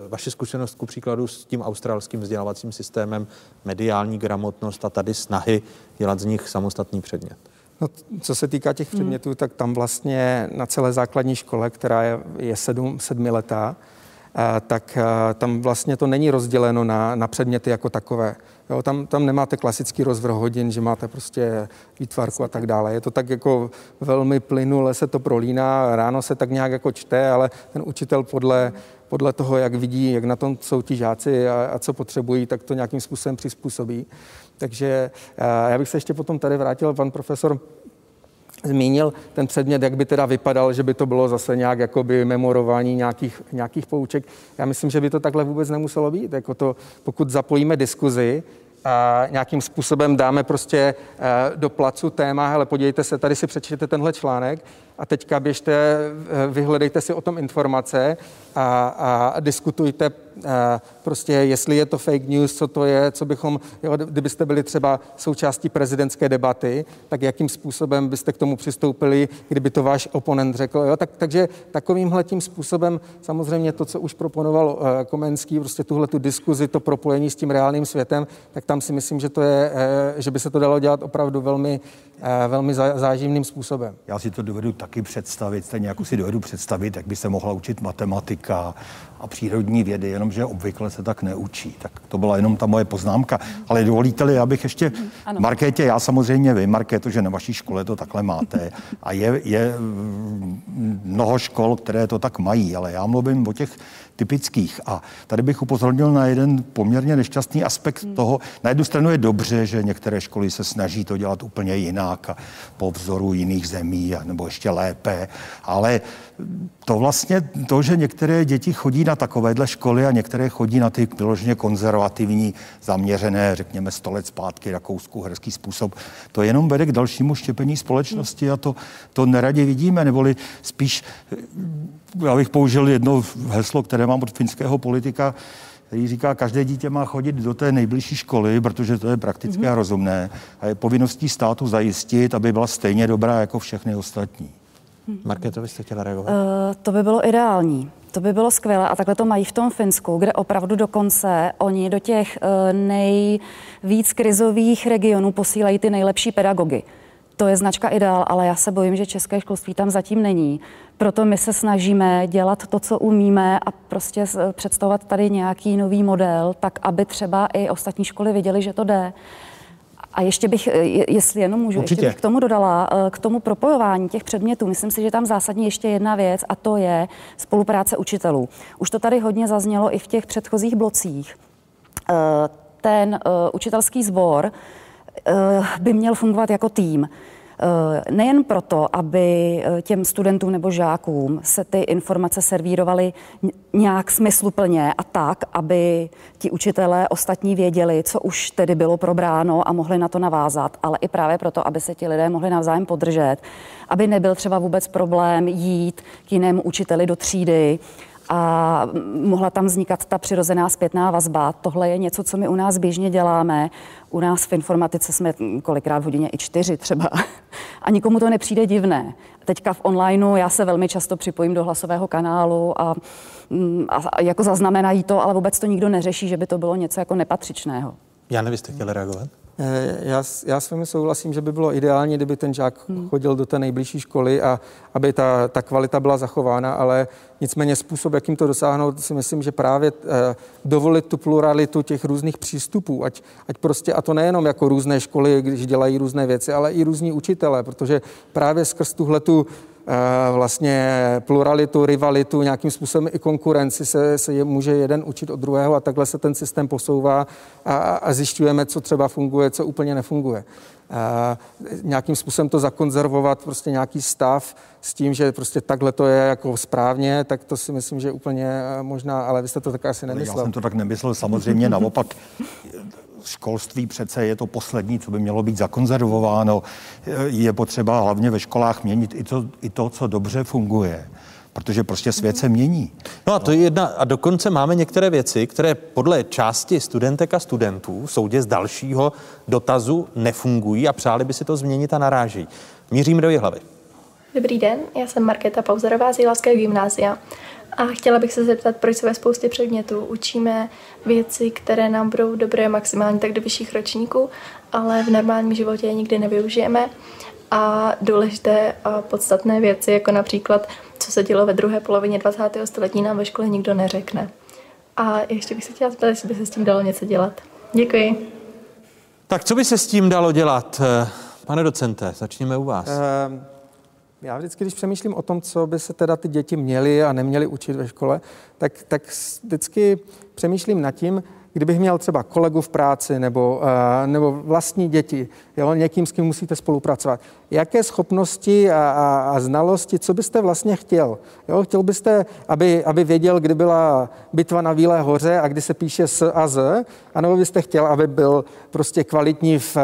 vaše zkušenost ku příkladu s tím australským vzdělávacím systémem, mediální gramotnost a tady snahy dělat z nich samostatný předmět? No, co se týká těch předmětů, tak tam vlastně na celé základní škole, která je 7letá, tak tam vlastně to není rozděleno na předměty jako takové. Jo, tam nemáte klasický rozvrh hodin, že máte prostě výtvarku a tak dále. Je to tak jako velmi plynule se to prolíná, ráno se tak nějak jako čte, ale ten učitel podle toho, jak vidí, jak na tom jsou ti žáci a co potřebují, tak to nějakým způsobem přizpůsobí. Takže já bych se ještě potom tady vrátil, pan profesor zmínil ten předmět, jak by teda vypadal, že by to bylo zase nějak jakoby memorování nějakých pouček. Já myslím, že by to takhle vůbec nemuselo být. Jako to, pokud zapojíme diskuzi a nějakým způsobem dáme prostě do placu téma, hele, podívejte se, tady si přečtěte tenhle článek a teďka běžte, vyhledejte si o tom informace a diskutujte prostě, jestli je to fake news, co to je, co bychom, jo, kdybyste byli třeba součástí prezidentské debaty, tak jakým způsobem byste k tomu přistoupili, kdyby to váš oponent řekl, jo, takže takovýmhle tím způsobem samozřejmě to, co už proponoval Komenský, prostě tuhle tu diskuzi, to propojení s tím reálným světem, tak tam si myslím, že to je, že by se to dalo dělat opravdu velmi, velmi záživným způsobem. Já si to dovedu tak taky představit, stejně jako si dovedu představit, jak by se mohla učit matematika a přírodní vědy, jenomže obvykle se tak neučí. Tak to byla jenom ta moje poznámka. Ale dovolíte-li, já bych ještě... Ano. Markétě, já samozřejmě vím, Markéto, že na vaší škole to takhle máte. A je mnoho škol, které to tak mají, ale já mluvím o těch typických. A tady bych upozornil na jeden poměrně nešťastný aspekt toho. Na jednu stranu je dobře, že některé školy se snaží to dělat úplně jinak a po vzoru jiných zemí, nebo ještě lépe, ale to vlastně to, že některé děti chodí na takovéhle školy a některé chodí na ty vyloženě konzervativní, zaměřené, řekněme, 100 let zpátky rakousko-uherský způsob, to jenom vede k dalšímu štěpení společnosti a to neradi vidíme, neboli spíš, já bych použil jedno heslo, které mám od finského politika, který říká, každé dítě má chodit do té nejbližší školy, protože to je prakticky a rozumné a je povinností státu zajistit, aby byla stejně dobrá jako všechny ostatní. Markéto, vy jste chtěla reagovat? To by bylo ideální. To by bylo skvělé a takhle to mají v tom Finsku, kde opravdu dokonce oni do těch nejvíc krizových regionů posílají ty nejlepší pedagogy. To je značka ideál, ale já se bojím, že české školství tam zatím není. Proto my se snažíme dělat to, co umíme a prostě představovat tady nějaký nový model, tak aby třeba i ostatní školy viděly, že to jde. A ještě bych, jestli jenom můžu, ještě bych k tomu dodala, k tomu propojování těch předmětů. Myslím si, že tam zásadní ještě jedna věc a to je spolupráce učitelů. Už to tady hodně zaznělo i v těch předchozích blocích. Ten učitelský sbor by měl fungovat jako tým. Nejen proto, aby těm studentům nebo žákům se ty informace servírovaly nějak smysluplně a tak, aby ti učitelé ostatní věděli, co už tedy bylo probráno a mohli na to navázat, ale i právě proto, aby se ti lidé mohli navzájem podržet, aby nebyl třeba vůbec problém jít k jinému učiteli do třídy a mohla tam vznikat ta přirozená zpětná vazba. Tohle je něco, co my u nás běžně děláme. U nás v informatice jsme kolikrát v hodině i 4 třeba. A nikomu to nepřijde divné. Teďka v onlineu já se velmi často připojím do hlasového kanálu a jako zaznamenají to, ale vůbec to nikdo neřeší, že by to bylo něco jako nepatřičného. Jane, vy jste chtěli reagovat? Já s vámi souhlasím, že by bylo ideální, kdyby ten žák chodil do té nejbližší školy a aby ta kvalita byla zachována, ale nicméně způsob, jakým to dosáhnout, si myslím, že právě dovolit tu pluralitu těch různých přístupů, ať prostě, a to nejenom jako různé školy, když dělají různé věci, ale i různí učitelé, protože právě skrz tuhletu vlastně pluralitu, rivalitu, nějakým způsobem i konkurenci se může jeden učit od druhého a takhle se ten systém posouvá a zjišťujeme, co třeba funguje, co úplně nefunguje. Nějakým způsobem to zakonzervovat, prostě nějaký stav s tím, že prostě takhle to je jako správně, tak to si myslím, že úplně možná, ale vy jste to tak asi nemyslel. Já jsem to tak nemyslel, samozřejmě naopak. Školství přece je to poslední, co by mělo být zakonzervováno. Je potřeba hlavně ve školách měnit i to, co dobře funguje, protože prostě svět se mění. No a to je jedna, a dokonce máme některé věci, které podle části studentek a studentů v soudě z dalšího dotazu nefungují a přáli by si to změnit a naráží. Míříme do Jihlavy. Dobrý den, já jsem Markéta Pauzerová z Jihlavského gymnázia. A chtěla bych se zeptat, proč se ve spoustě předmětů učíme věci, které nám budou dobré maximálně tak do vyšších ročníků, ale v normálním životě je nikdy nevyužijeme. A důležité a podstatné věci, jako například, co se dělo ve druhé polovině 20. století, nám ve škole nikdo neřekne. A ještě bych se chtěla zeptat, jestli by se s tím dalo něco dělat. Děkuji. Tak co by se s tím dalo dělat? Pane docente, začněme u vás. Já vždycky, když přemýšlím o tom, co by se teda ty děti měly a neměly učit ve škole, tak vždycky přemýšlím nad tím, kdybych měl třeba kolegu v práci nebo vlastní děti, jo, někým, s kým musíte spolupracovat. Jaké schopnosti a znalosti, co byste vlastně chtěl? Jo, chtěl byste, aby věděl, kdy byla bitva na Bílé hoře a kdy se píše S a Z, anebo byste chtěl, aby byl prostě kvalitní v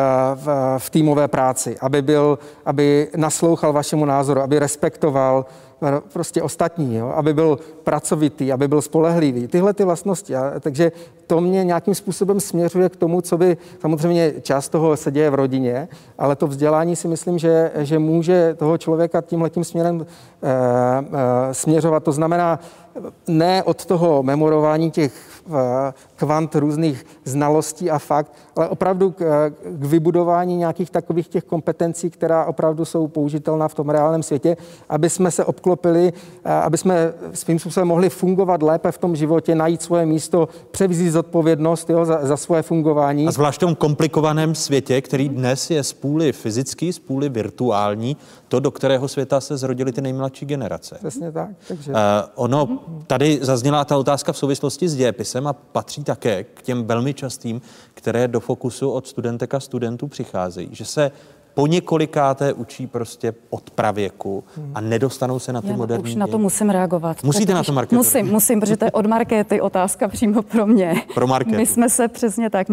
týmové práci, aby naslouchal vašemu názoru, aby respektoval prostě ostatní, jo? Aby byl pracovitý, aby byl spolehlivý. Tyhle ty vlastnosti. Takže to mě nějakým způsobem směřuje k tomu, co by samozřejmě část toho se děje v rodině, ale to vzdělání si myslím, že může toho člověka tímhletím směrem směřovat. To znamená ne od toho memorování těch kvant různých znalostí a fakt, ale opravdu k vybudování nějakých takových těch kompetencí, která opravdu jsou použitelná v tom reálném světě, aby jsme se obklopili, aby jsme svým způsobem mohli fungovat lépe v tom životě, najít svoje místo, převzít zodpovědnost za svoje fungování. A zvlášť v tom komplikovaném světě, který dnes je spůli fyzický, spůli virtuální, to, do kterého světa se zrodily ty nejmladší generace. Přesně tak. Takže... Ono tady zazněla ta otázka v souvislosti s dějepisem a patří také k těm velmi častým, které do fokusu od studentek a studentů přicházejí, že se po několikáté učí prostě od pravěku a nedostanou se na ty moderní dějiny. Už na to musím reagovat. Musíte na to, Markéto? Musím, protože to je od Markéty otázka přímo pro mě. Pro Markétu. My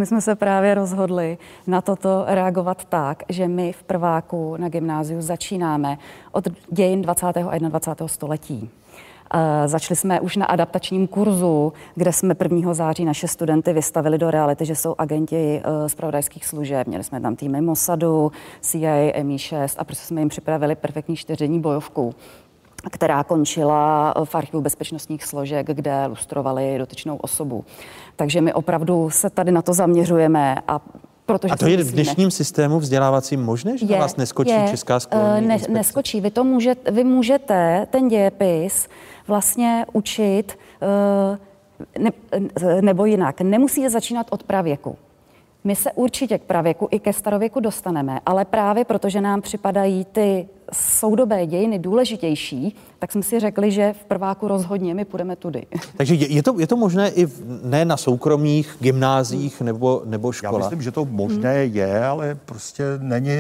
jsme se právě rozhodli na toto reagovat tak, že my v prváku na gymnáziu začínáme od dějin 20. a 21. století. Začali jsme už na adaptačním kurzu, kde jsme 1. září naše studenty vystavili do reality, že jsou agenti zpravodajských služeb. Měli jsme tam týmy Mossadu, CIA, MI6 a prostě jsme jim připravili perfektní 4denní bojovku, která končila v archivu bezpečnostních složek, kde lustrovali dotyčnou osobu. Takže my opravdu se tady na to zaměřujeme a protože to je v dnešním systému vzdělávacím možné, že vás neskočí Česká školní inspekce? Neskočí. Vy můžete ten dějepis vlastně učit, nebo jinak. Nemusíte začínat od pravěku. My se určitě k pravěku i ke starověku dostaneme, ale právě protože nám připadají ty soudobé dějiny důležitější, tak jsme si řekli, že v prváku rozhodně my půjdeme tudy. Takže je to možné i ne na soukromých gymnáziích nebo školách? Já myslím, že to možné je, ale prostě není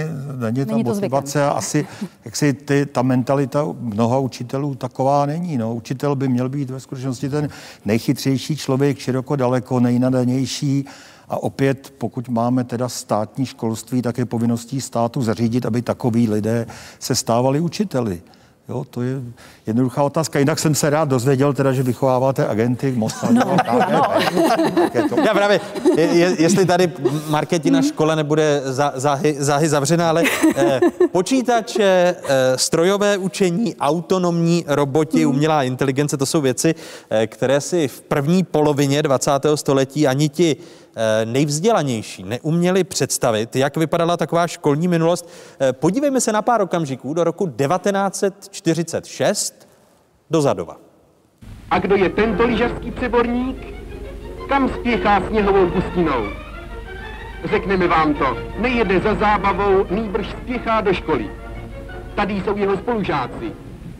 ta motivace. Asi jaksi ta mentalita mnoha učitelů taková není. No. Učitel by měl být ve skutečnosti ten nejchytřejší člověk, široko daleko, nejnadanější. A opět, pokud máme teda státní školství, tak je povinností státu zařídit, aby takoví lidé se stávali učiteli. Jo, to je jednoduchá otázka. Jinak jsem se rád dozvěděl teda, že vychováváte agenty Mossadu. Já právě, jestli tady Marketina škola nebude záhy zavřená, ale počítače, strojové učení, autonomní roboti, umělá inteligence, to jsou věci, které si v první polovině 20. století ani ti nejvzdělanější neuměli představit, jak vypadala taková školní minulost. Podívejme se na pár okamžiků do roku 1946 do Zadova. A kdo je tento lyžařský přeborník? Kam spěchá sněhovou pustinou? Řekneme vám to, nejede za zábavou, nýbrž spěchá do školy. Tady jsou jeho spolužáci.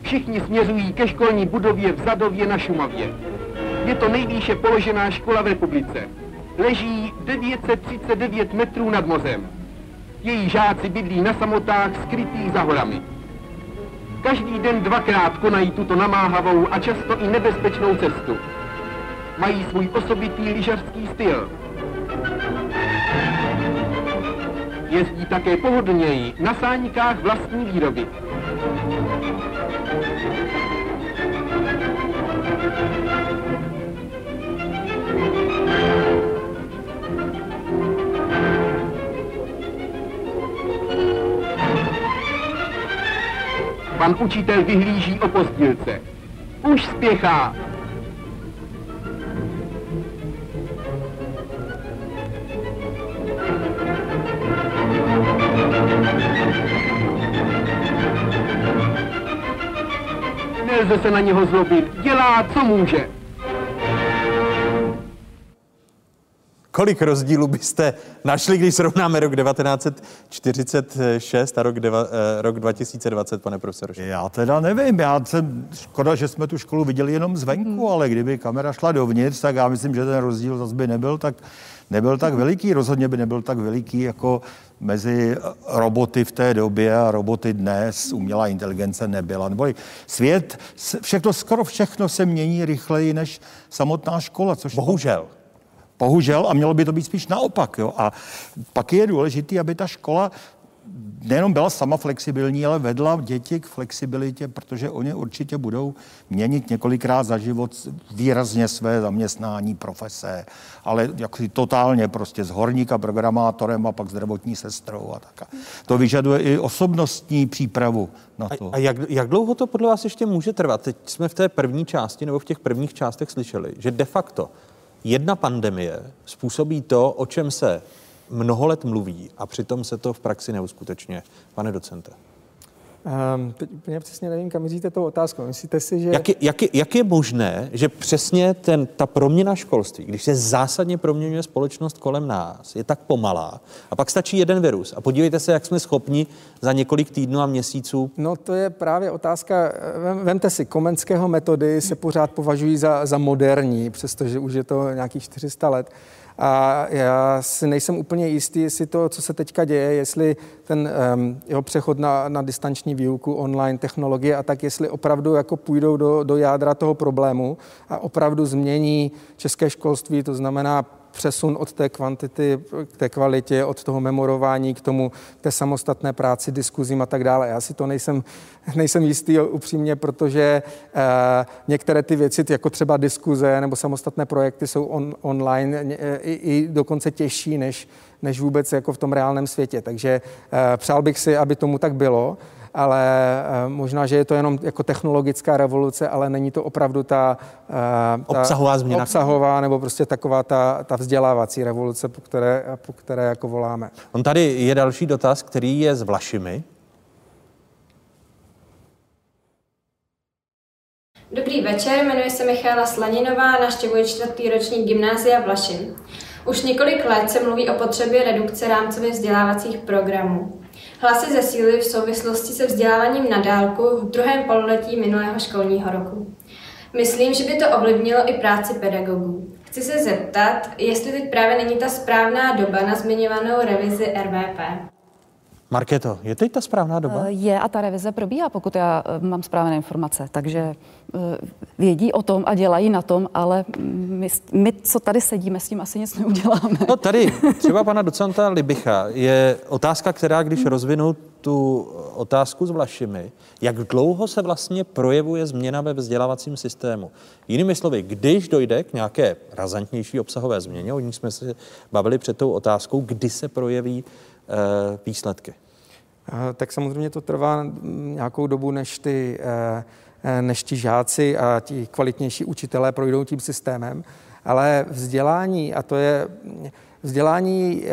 Všichni směřují ke školní budově v Zadově na Šumavě. Je to nejvýše položená škola v republice. Leží 939 metrů nad mořem. Její žáci bydlí na samotách skrytých za horami. Každý den 2krát konají tuto namáhavou a často i nebezpečnou cestu. Mají svůj osobitý lyžařský styl. Jezdí také pohodlněji na sáníkách vlastní výroby. Pan učitel vyhlíží o postýlce. Už spěchá. Nelze se na něho zlobit. Dělá, co může. Kolik rozdílů byste našli, když srovnáme rok 1946 a rok 2020, pane profesore? Já teda nevím. Škoda, že jsme tu školu viděli jenom zvenku, ale kdyby kamera šla dovnitř, tak já myslím, že ten rozdíl zase by nebyl tak veliký. Rozhodně by nebyl tak veliký jako mezi roboty v té době a roboty dnes. Umělá inteligence nebyla. Neboli svět, skoro všechno se mění rychleji než samotná škola. Což bohužel. Bohužel, a mělo by to být spíš naopak. Jo? A pak je důležité, aby ta škola nejenom byla sama flexibilní, ale vedla děti k flexibilitě, protože oni určitě budou měnit několikrát za život výrazně své zaměstnání, profese, ale jaksi totálně prostě z horníka programátorem a pak zdravotní sestrou a tak. To vyžaduje i osobnostní přípravu na to. A jak dlouho to podle vás ještě může trvat? Teď jsme v té první části nebo v těch prvních částech slyšeli, že de facto jedna pandemie způsobí to, o čem se mnoho let mluví a přitom se to v praxi neuskutečňuje. Pane docente. Já přesně nevím, kam myslíte tou otázkou. Myslíte si, že... Jak je možné, že přesně ta proměna školství, když se zásadně proměňuje společnost kolem nás, je tak pomalá a pak stačí jeden virus a podívejte se, jak jsme schopni za několik týdnů a měsíců? No to je právě otázka, vemte si, Komenského metody se pořád považují za moderní, přestože už je to nějakých 400 let. A já si nejsem úplně jistý, jestli to, co se teďka děje, jestli ten jeho přechod na distanční výuku, online technologie a tak, jestli opravdu jako půjdou do jádra toho problému a opravdu změní české školství, to znamená přesun od té kvantity k té kvalitě, od toho memorování k té samostatné práci, diskuzím a tak dále. Já si to nejsem jistý upřímně, protože některé ty věci, jako třeba diskuze nebo samostatné projekty, jsou online i dokonce těžší než vůbec jako v tom reálném světě. Takže přál bych si, aby tomu tak bylo, ale možná, že je to jenom jako technologická revoluce, ale není to opravdu ta obsahová změna. Obsahová nebo prostě taková ta vzdělávací revoluce, po které jako voláme. On tady je další dotaz, který je s Vlašimi. Dobrý večer, jmenuji se Michála Slaninová, navštěvuji 4. ročník Gymnázia Vlašim. Už několik let se mluví o potřebě redukce rámcově vzdělávacích programů. Hlasy zesílily v souvislosti se vzděláváním na dálku v druhém pololetí minulého školního roku. Myslím, že by to ovlivnilo i práci pedagogů. Chci se zeptat, jestli teď právě není ta správná doba na zmiňovanou revizi RVP. Markéto, je teď ta správná doba? Je a ta revize probíhá, pokud já mám správné informace. Takže vědí o tom a dělají na tom, ale my, co tady sedíme, s tím asi nic neuděláme. No tady třeba pana docenta Libicha je otázka, která, když rozvinu tu otázku s Vlašimi, jak dlouho se vlastně projevuje změna ve vzdělávacím systému. Jinými slovy, když dojde k nějaké razantnější obsahové změně, o ní jsme se bavili před tou otázkou, kdy se projeví výsledky. Tak samozřejmě to trvá nějakou dobu, než ti žáci a ti kvalitnější učitelé projdou tím systémem, ale vzdělání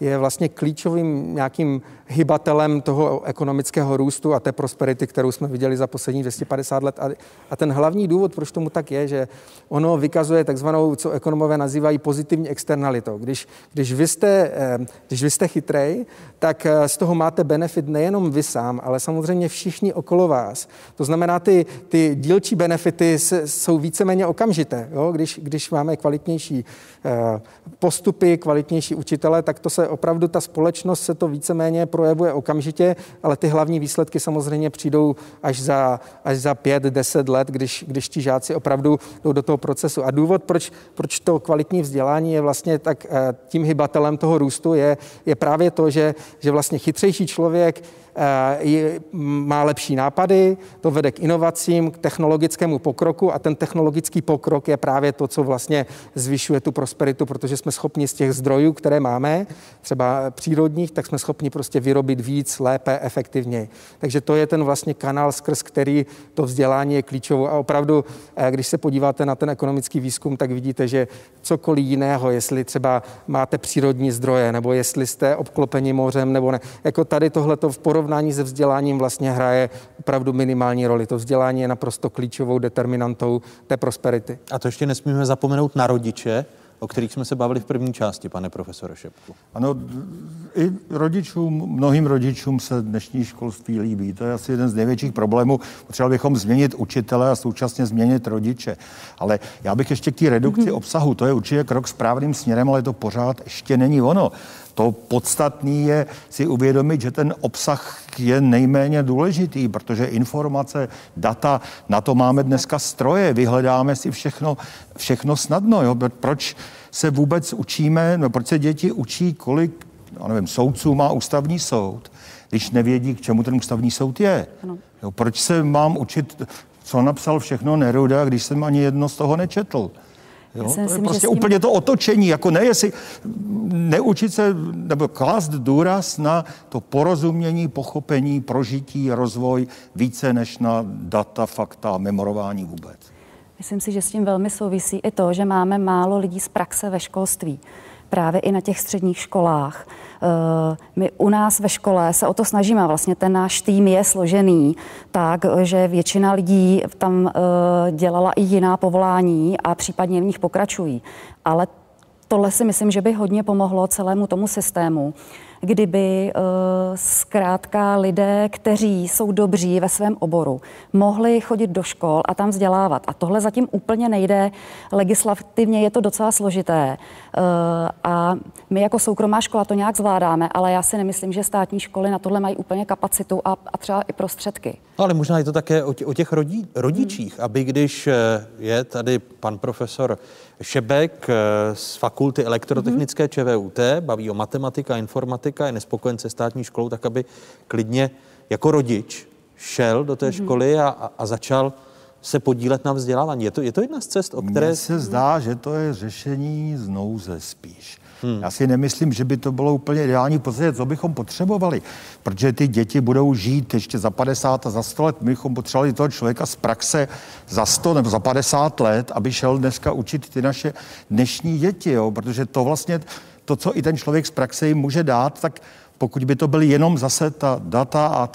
je vlastně klíčovým nějakým hybatelem toho ekonomického růstu a té prosperity, kterou jsme viděli za poslední 250 let. A ten hlavní důvod, proč tomu tak je, že ono vykazuje takzvanou, co ekonomové nazývají pozitivní externalitou. Když vy jste chytrej, tak z toho máte benefit nejenom vy sám, ale samozřejmě všichni okolo vás. To znamená, ty dílčí benefity jsou víceméně okamžité. Jo? Když máme kvalitnější postupy, kvalitnější učitele, tak to se opravdu, ta společnost se to víceméně projevuje okamžitě, ale ty hlavní výsledky samozřejmě přijdou až za 5-10 let, když ti žáci opravdu jdou do toho procesu. A důvod, proč to kvalitní vzdělání je vlastně tak tím hybatelem toho růstu, je právě to, že vlastně chytřejší člověk má lepší nápady, to vede k inovacím, k technologickému pokroku a ten technologický pokrok je právě to, co vlastně zvyšuje tu prosperitu, protože jsme schopni z těch zdrojů, které máme, třeba přírodních, tak jsme schopni prostě vyrobit víc, lépe, efektivněji. Takže to je ten vlastně kanál, skrz který to vzdělání je klíčové. A opravdu, když se podíváte na ten ekonomický výzkum, tak vidíte, že cokoliv jiného, jestli třeba máte přírodní zdroje, nebo jestli jste obklopeni mořem, nebo ne, jako tady tohleto v porovnání se vzděláním vlastně hraje opravdu minimální roli. To vzdělání je naprosto klíčovou determinantou té prosperity. A to ještě nesmíme zapomenout na rodiče, o kterých jsme se bavili v první části, pane profesore Šebku. Ano, i mnohým rodičům se dnešní školství líbí. To je asi jeden z největších problémů. Potřebovali bychom změnit učitele a současně změnit rodiče. Ale já bych ještě k té redukci obsahu, to je určitě krok správným směrem, ale to pořád ještě není ono. To podstatné je si uvědomit, že ten obsah je nejméně důležitý, protože informace, data, na to máme dneska stroje, vyhledáme si všechno snadno. Jo? Proč se vůbec učíme, proč se děti učí, kolik nevím, soudců má ústavní soud, když nevědí, k čemu ten ústavní soud je. Jo, proč se mám učit, co napsal všechno Neruda, když jsem ani jedno z toho nečetl? Jo, to je prostě úplně to otočení, jako ne, jestli neučit se, nebo klást důraz na to porozumění, pochopení, prožití, rozvoj více než na data, fakta, memorování vůbec. Myslím si, že s tím velmi souvisí i to, že máme málo lidí z praxe ve školství. Právě i na těch středních školách. My u nás ve škole se o to snažíme. Vlastně ten náš tým je složený tak, že většina lidí tam dělala i jiná povolání a případně v nich pokračují. Ale tohle si myslím, že by hodně pomohlo celému tomu systému, kdyby zkrátka lidé, kteří jsou dobří ve svém oboru, mohli chodit do škol a tam vzdělávat. A tohle zatím úplně nejde. Legislativně je to docela složité. A my jako soukromá škola to nějak zvládáme, ale já si nemyslím, že státní školy na tohle mají úplně kapacitu a třeba i prostředky. No, ale možná je to také o těch rodičích, aby když je tady pan profesor Šebek z Fakulty elektrotechnické ČVUT, baví o matematika, informatika, je nespokojen se státní školou, tak aby klidně jako rodič šel do té školy a začal se podílet na vzdělávání. Je to jedna z cest, o které... Mně se zdá, že to je řešení z nouze spíš. Já si nemyslím, že by to bylo úplně ideální, v podstatě, co bychom potřebovali, protože ty děti budou žít ještě za 50 a za 100 let. My bychom potřebovali toho člověka z praxe za 100 nebo za 50 let, aby šel dneska učit ty naše dnešní děti, jo? Protože to vlastně, to, co i ten člověk z praxe jim může dát, tak pokud by to byly jenom zase ta data a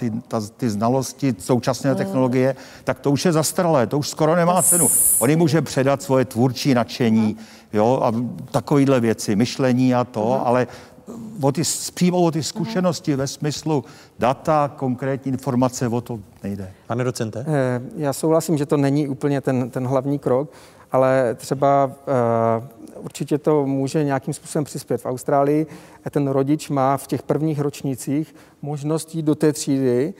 ty znalosti současné technologie, tak to už je zastaralé, to už skoro nemá cenu. On jim může předat svoje tvůrčí nadšení, jo, a takovýhle věci, myšlení a to, ale přímo o ty zkušenosti ve smyslu data, konkrétní informace, o to nejde. Pane docente? Já souhlasím, že to není úplně ten hlavní krok, ale třeba určitě to může nějakým způsobem přispět. V Austrálii ten rodič má v těch prvních ročnicích možnost jít do té třídy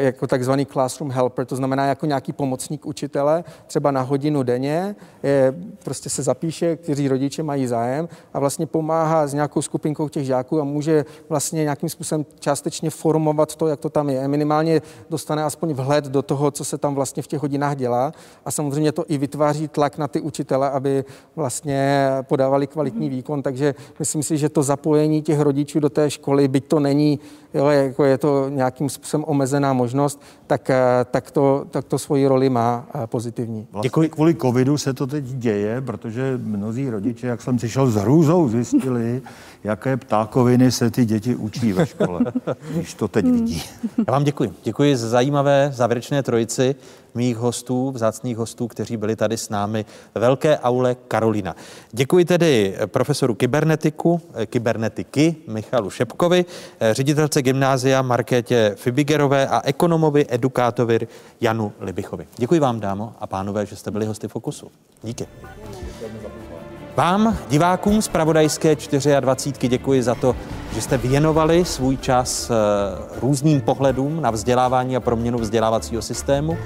jako takzvaný classroom helper, to znamená jako nějaký pomocník učitele, třeba na hodinu denně, prostě se zapíše, kteří rodiče mají zájem a vlastně pomáhá s nějakou skupinkou těch žáků a může vlastně nějakým způsobem částečně formovat to, jak to tam je. Minimálně dostane aspoň vhled do toho, co se tam vlastně v těch hodinách dělá a samozřejmě to i vytváří tlak na ty učitele, aby vlastně podávali kvalitní výkon, takže myslím si, že to zapojení těch rodičů do té školy, byť to není, jo, jako je to nějakým způsobem omezená možnost, tak to svoji roli má pozitivní. Vlastně kvůli covidu se to teď děje, protože mnozí rodiče, jak jsem přišel s hrůzou, zjistili, jaké ptákoviny se ty děti učí ve škole, když to teď vidí. Já vám děkuji. Děkuji za zajímavé závěrečné trojici mých hostů, vzácných hostů, kteří byli tady s námi ve velké aule Karolina. Děkuji tedy profesoru kybernetiky Michalu Šebkovi, ředitelce gymnázia Markétě Fibigerové a ekonomovi, edukátovi Janu Libichovi. Děkuji vám, dámo a pánové, že jste byli hosty Fokusu. Díky. Vám, divákům Zpravodajské 24, děkuji za to, že jste věnovali svůj čas různým pohledům na vzdělávání a proměnu vzdělávacího systému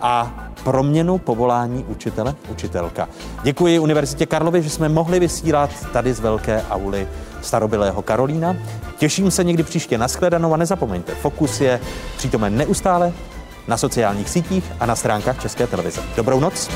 a proměnu povolání učitele, učitelka. Děkuji Univerzitě Karlovy, že jsme mohli vysílat tady z velké auly starobylého Karolína. Těším se někdy příště na shledanou a nezapomeňte, Fokus je přítomen neustále na sociálních sítích a na stránkách České televize. Dobrou noc.